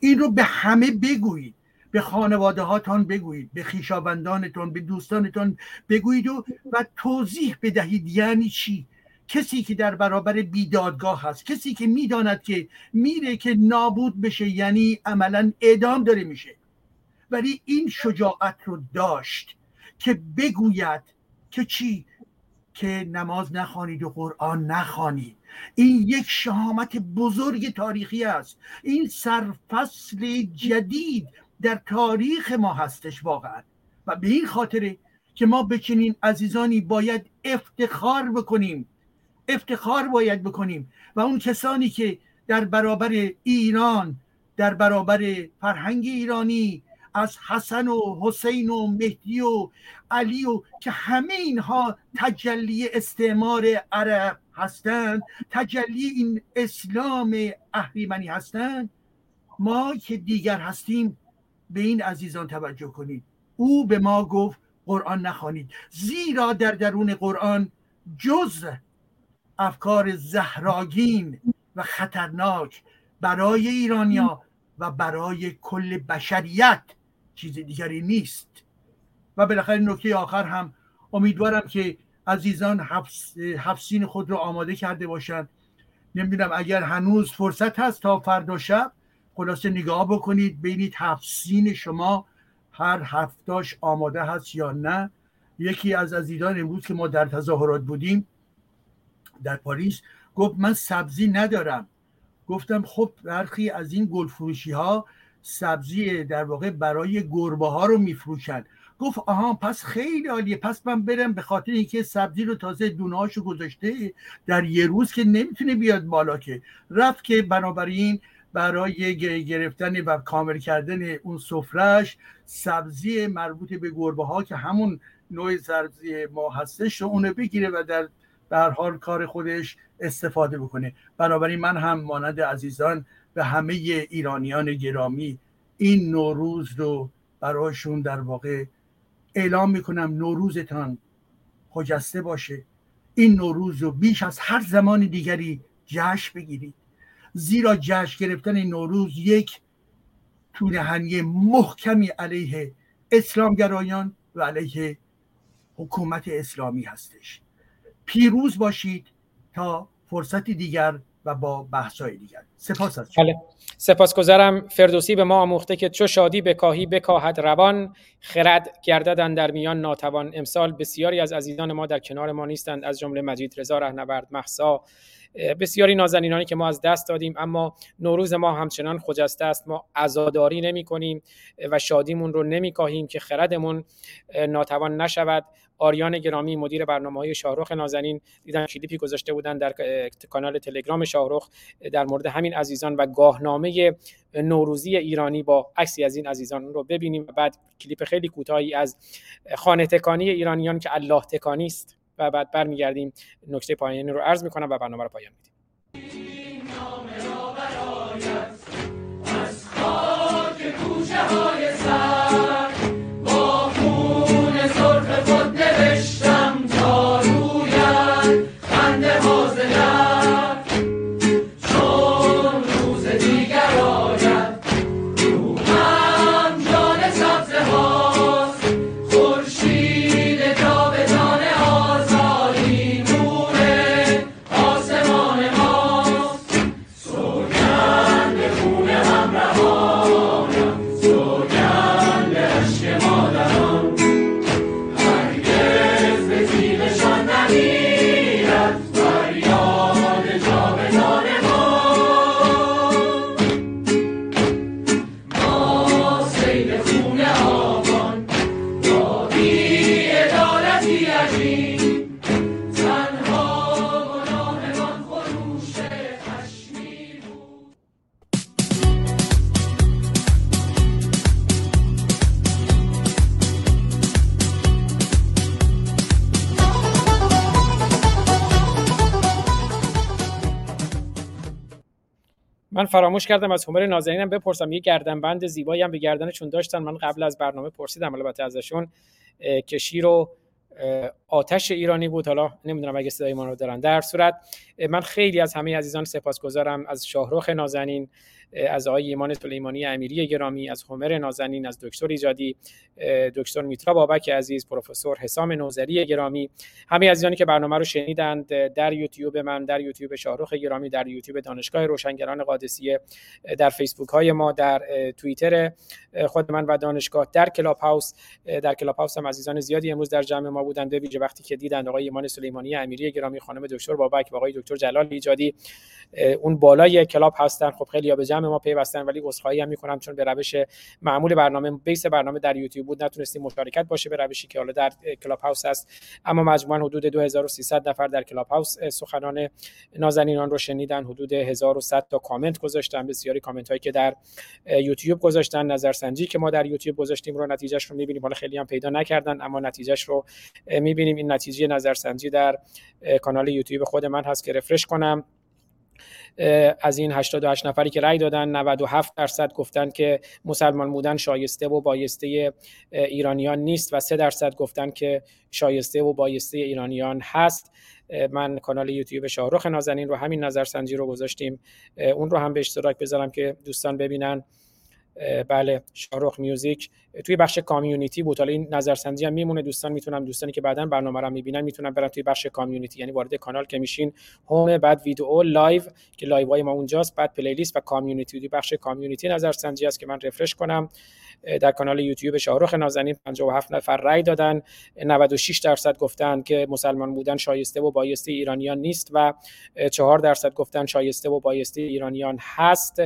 این رو به همه بگویید، به خانواده هاتان بگویید، به خویشاوندانتان، به دوستانتان بگویید و توضیح بدهید یعنی چی. کسی که در برابر بیدادگاه هست، کسی که میداند که میره که نابود بشه، یعنی عملا اعدام داره میشه، ولی این شجاعت رو داشت که بگوید که چی؟ که نماز نخوانید و قرآن نخوانید. این یک شهامت بزرگ تاریخی است. این سرفصل جدید در تاریخ ما هستش واقعا، و به این خاطره که ما به چنین عزیزانی باید افتخار بکنیم، افتخار باید بکنیم. و اون کسانی که در برابر ایران، در برابر فرهنگ ایرانی، از حسن و حسین و مهدی و علی و که همه اینها تجلی استعمار عرب هستند، تجلی این اسلام اهریمنی هستند، ما که دیگر هستیم به این عزیزان توجه کنید. او به ما گفت قرآن نخوانید، زیرا در درون قرآن جز افکار زهراگین و خطرناک برای ایرانیا و برای کل بشریت چیز دیگری نیست. و بالاخره نکته آخر هم امیدوارم که عزیزان حفظ سین خود رو آماده کرده باشند. نمیدونم اگر هنوز فرصت هست تا فردا شب خلاصه نگاه بکنید ببینید حفظ سین شما هر هفتاش آماده هست یا نه. یکی از عزیزان امروز که ما در تظاهرات بودیم در پاریس گفت من سبزی ندارم. گفتم خب برخی از این گلفروشی ها سبزی در واقع برای گربه ها رو میفروشن. گفت آها پس خیلی عالیه، پس من برم، به خاطر اینکه سبزی رو تازه دونه‌هاشو گذاشته در یه روز که نمیتونه بیاد بالا که رفت، که بنابراین برای گرفتن و کامل کردن اون سفرهش سبزی مربوط به گربه ها که همون نوع سبزی ما هستش رو اونو بگیره و در هر حال کار خودش استفاده بکنه. بنابراین من هم مانند عزیزان به همه ایرانیان گرامی این نوروز رو برایشون در واقع اعلام میکنم. نوروزتان خجسته باشه. این نوروز رو بیش از هر زمان دیگری جشن بگیرید، زیرا جشن گرفتن نوروز یک تونهنی محکمی علیه اسلامگرایان و علیه حکومت اسلامی هستش. پیروز باشید تا فرصتی دیگر و با بحث‌های دیگر. سپاس از شما. سپاسگزارم. فردوسی به ما آموخته که چو شادی بکاهی بکاهد روان، خرد گردد اندر میان ناتوان. امسال بسیاری از عزیزان ما در کنار ما نیستند، از جمله مجید رضا رهنورد، مهسا، بسیاری نازنینانی که ما از دست دادیم، اما نوروز ما همچنان خجسته است. ما عزاداری نمی کنیم و شادیمون رو نمی کاهیم که خردمون ناتوان نشود. آریان گرامی مدیر برنامه‌های شاهرخ نازنین، دیدن کلیپی گذاشته بودن در کانال تلگرام شاهرخ در مورد همین عزیزان و گاهنامه نوروزی ایرانی با عکسی از این عزیزان رو ببینیم و بعد کلیپ خیلی کوتاهی از خانه تکانی ایرانیان که الله تکانی است و بعد برمیگردیم نکته پایانی رو عرض می‌کنم و برنامه رو پایان می‌دیم. من فراموش کردم از هومر نازنینم بپرسم، یه گردنبند زیبایی هم به گردنشون داشتن. من قبل از برنامه پرسیدم البته ازشون که شیر و آتش ایرانی بود. حالا نمیدونم اگه صدای ما رو دارن. در صورت من خیلی از همه عزیزان سپاسگزارم، از شاهرخ نازنین، از آقای ایمان سلیمانی امیری گرامی، از هومر نازنین، از دکتر ایجادی، دکتر میترا بابک عزیز، پروفسور حسام نوذری گرامی، همه از عزیزانی که برنامه رو شنیدند در یوتیوب من، در یوتیوب شاهرخ گرامی، در یوتیوب دانشگاه روشنگران قادسیه، در فیسبوک های ما، در توییتر خود من و دانشگاه، در کلاب هاوس. در کلاب هاوس هم عزیزان زیادی امروز در جمع ما بودند، به ویژه وقتی که دیدند آقای ایمان سلیمانی امیری گرامی، خانم دکتر بابک و آقای دکتر جلال ایجادی اون بالای کلاب هستن، خب خیلی ها به جمع ما پیوستن. ولی عذرخواهی هم میکنم چون به روش معمول برنامه، بیس برنامه در یوتیوب بود، نتونستیم مشارکت باشه به روشی که حالا در کلاب هاوس است. اما مجموعاً حدود 2300 نفر در کلاب هاوس سخنان نازنینان رو شنیدن، حدود 1100 تا کامنت گذاشتن، بسیاری کامنت هایی که در یوتیوب گذاشتن، نظرسنجی که ما در یوتیوب گذاشتیم رو نتیجهش رو میبینیم. حالا خیلی هم پیدا نکردن اما نتیجهش رو میبینیم. این نتیجه نظرسنجی در کانال یوتیوب خود من هست که رفرش کنم. از این 88 نفری که رأی دادن 97% گفتن که مسلمان بودن شایسته و بایسته ایرانیان نیست و 3% گفتن که شایسته و بایسته ایرانیان هست. من کانال یوتیوب شاهرخ نازنین رو همین نظرسنجی رو گذاشتیم، اون رو هم به اشتراک بذارم که دوستان ببینن. بله، شاهرخ میوزیک توی بخش کامیونیتی بود. حالا این نظرسنجی هم میمونه، دوستانی که بعداً برنامه رو میبینن میتونن برن توی بخش کامیونیتی، یعنی وارد کانال که میشین، هوم، بعد ویدیو، لایو که لایوهای ما اونجاست، بعد پلیلیست و کامیونیتی. توی بخش کامیونیتی نظرسنجی است که من رفرش کنم. در کانال یوتیوب شاهرخ نازنین 57 نفر رای دادن، 96% گفتن که مسلمان بودن شایسته و بایسته ایرانیان نیست و 4% گفتن شایسته و بایسته ایرانیان هست.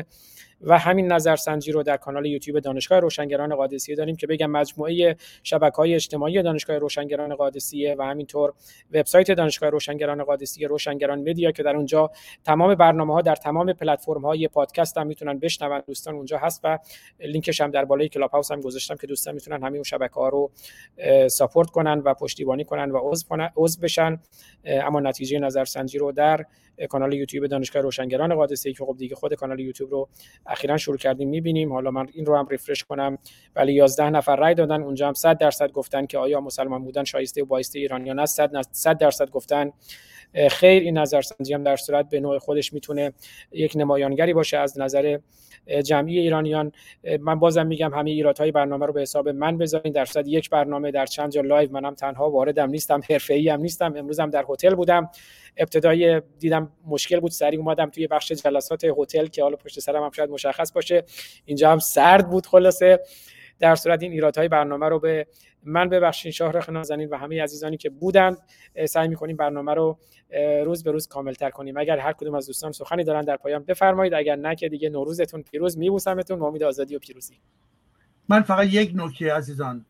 و همین نظرسنجی رو در کانال یوتیوب دانشگاه روشنگران قادسیه داریم که بگم مجموعه شبکه‌های اجتماعی دانشگاه روشنگران قادسیه و همینطور وبسایت دانشگاه روشنگران قادسیه، روشنگران مدیا، که در اونجا تمام برنامه‌ها در تمام پلتفرم‌های پادکست هم میتونن بشنون. دوستان اونجا هست و لینکش هم در بالای کلاب هاوس هم گذاشتم که دوستان میتونن همین اون شبکه‌ها رو ساپورت کنن و پشتیبانی کنن و عضو بشن. اما نتیجه نظرسنجی رو در کانال یوتیوب دانشگاه روشنگران قادسیه که خب دیگه خود کانال یوتیوب رو اخیراً شروع کردیم می‌بینیم، حالا من این رو هم ریفرش کنم. ولی 11 نفر رای دادن، اونجا هم 100% گفتن که آیا مسلمان بودن شایسته و بایسته ایرانیان است. 100% گفتن خیر. این نظرسنجی هم در صورت به نوع خودش میتونه یک نمایانگری باشه از نظر جمعی ایرانیان. من بازم میگم همه ایرادهای برنامه رو به حساب من بذارین. در صورت یک برنامه در چند جا لایو، منم تنها واردم نیستم، حرفه‌ای هم نیستم. امروزم در هتل بودم، ابتدای دیدم مشکل بود، سریع اومدم توی بخش جلسات هتل که حالا پشت سرم هم شاید مشخص باشه، اینجا هم سرد بود. خلاصه در صورت این ایرادهای برنامه رو به من ببخشید، شاهرخ نازنین و همه عزیزانی که بودند. سعی می‌کنیم برنامه رو روز به روز کامل‌تر کنیم. اگر هر کدوم از دوستان سخنی دارن در پایان بفرمایید، اگر نه که دیگه نوروزتون پیروز، میبوسمتون. امید آزادی و پیروزی. من فقط یک نکته عزیزان،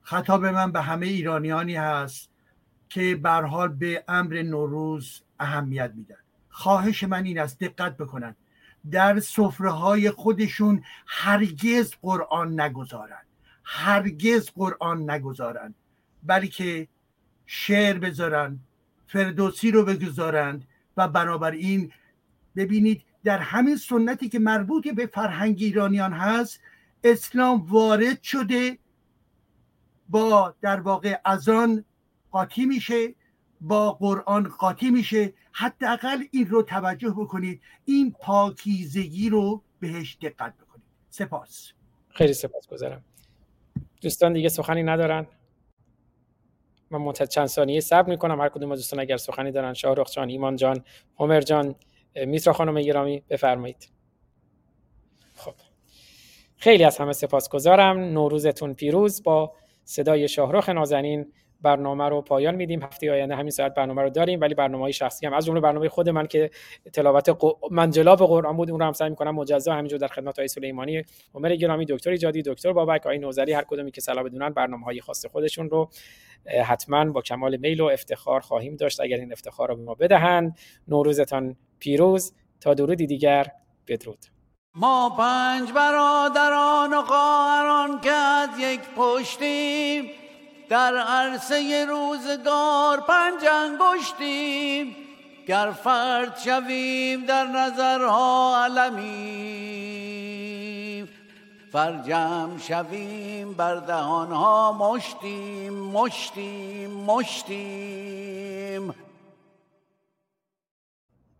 خطاب من به همه ایرانیانی هست که به هر حال به امر نوروز اهمیت میدن. خواهش من این است دقت بکنن، در سفره‌های خودشون هرگز قرآن نگذارن، هرگز قرآن نگذارن، بلکه شعر بذارن، فردوسی رو بگذارند. و بنابر این ببینید در همین سنتی که مربوط به فرهنگ ایرانیان هست، اسلام وارد شده، با در واقع اذان قاطی میشه، با قرآن قاطی میشه. حداقل این رو توجه بکنید، این پاکیزگی رو بهش دقت بکنید. سپاس، خیلی سپاسگزارم. دوستان دیگه سخنی ندارن، من مدت چند ثانیه صبر میکنم. هر کدوم از دوستان اگر سخنی دارن، شاهرخ جان، ایمان جان، هومر جان، میترا خانم گرامی، بفرمایید. خب خیلی از همه سپاسگزارم. نوروزتون پیروز. با صدای شاهرخ نازنین برنامه رو پایان میدیم. هفته آینده همین ساعت برنامه رو داریم، ولی برنامه‌های شخصی هم از جمله برنامه خود من که تلاوت منجلاب قرآن بود، اون رو هم سعی می‌کنم مجزا همینجور در خدمت آقای سلیمانی، عمر گرامی، دکتر ایجادی، دکتر بابک، آقای نوذری، هر کدومی که صلاح بدونن برنامه‌های خاص خودشون رو حتماً با کمال میل و افتخار خواهیم داشت اگر این افتخار رو به ما بدهند. نوروزتان پیروز. تا درودی دیگر، بدرود. ما پنج برادران و خواهران که از یک پشتیم، در عرصه روزگار پنج انگشتیم، گر فرد شویم در نظرها علمیم، فرجم شویم بر دهانها مشتیم، مشتیم، مشتیم.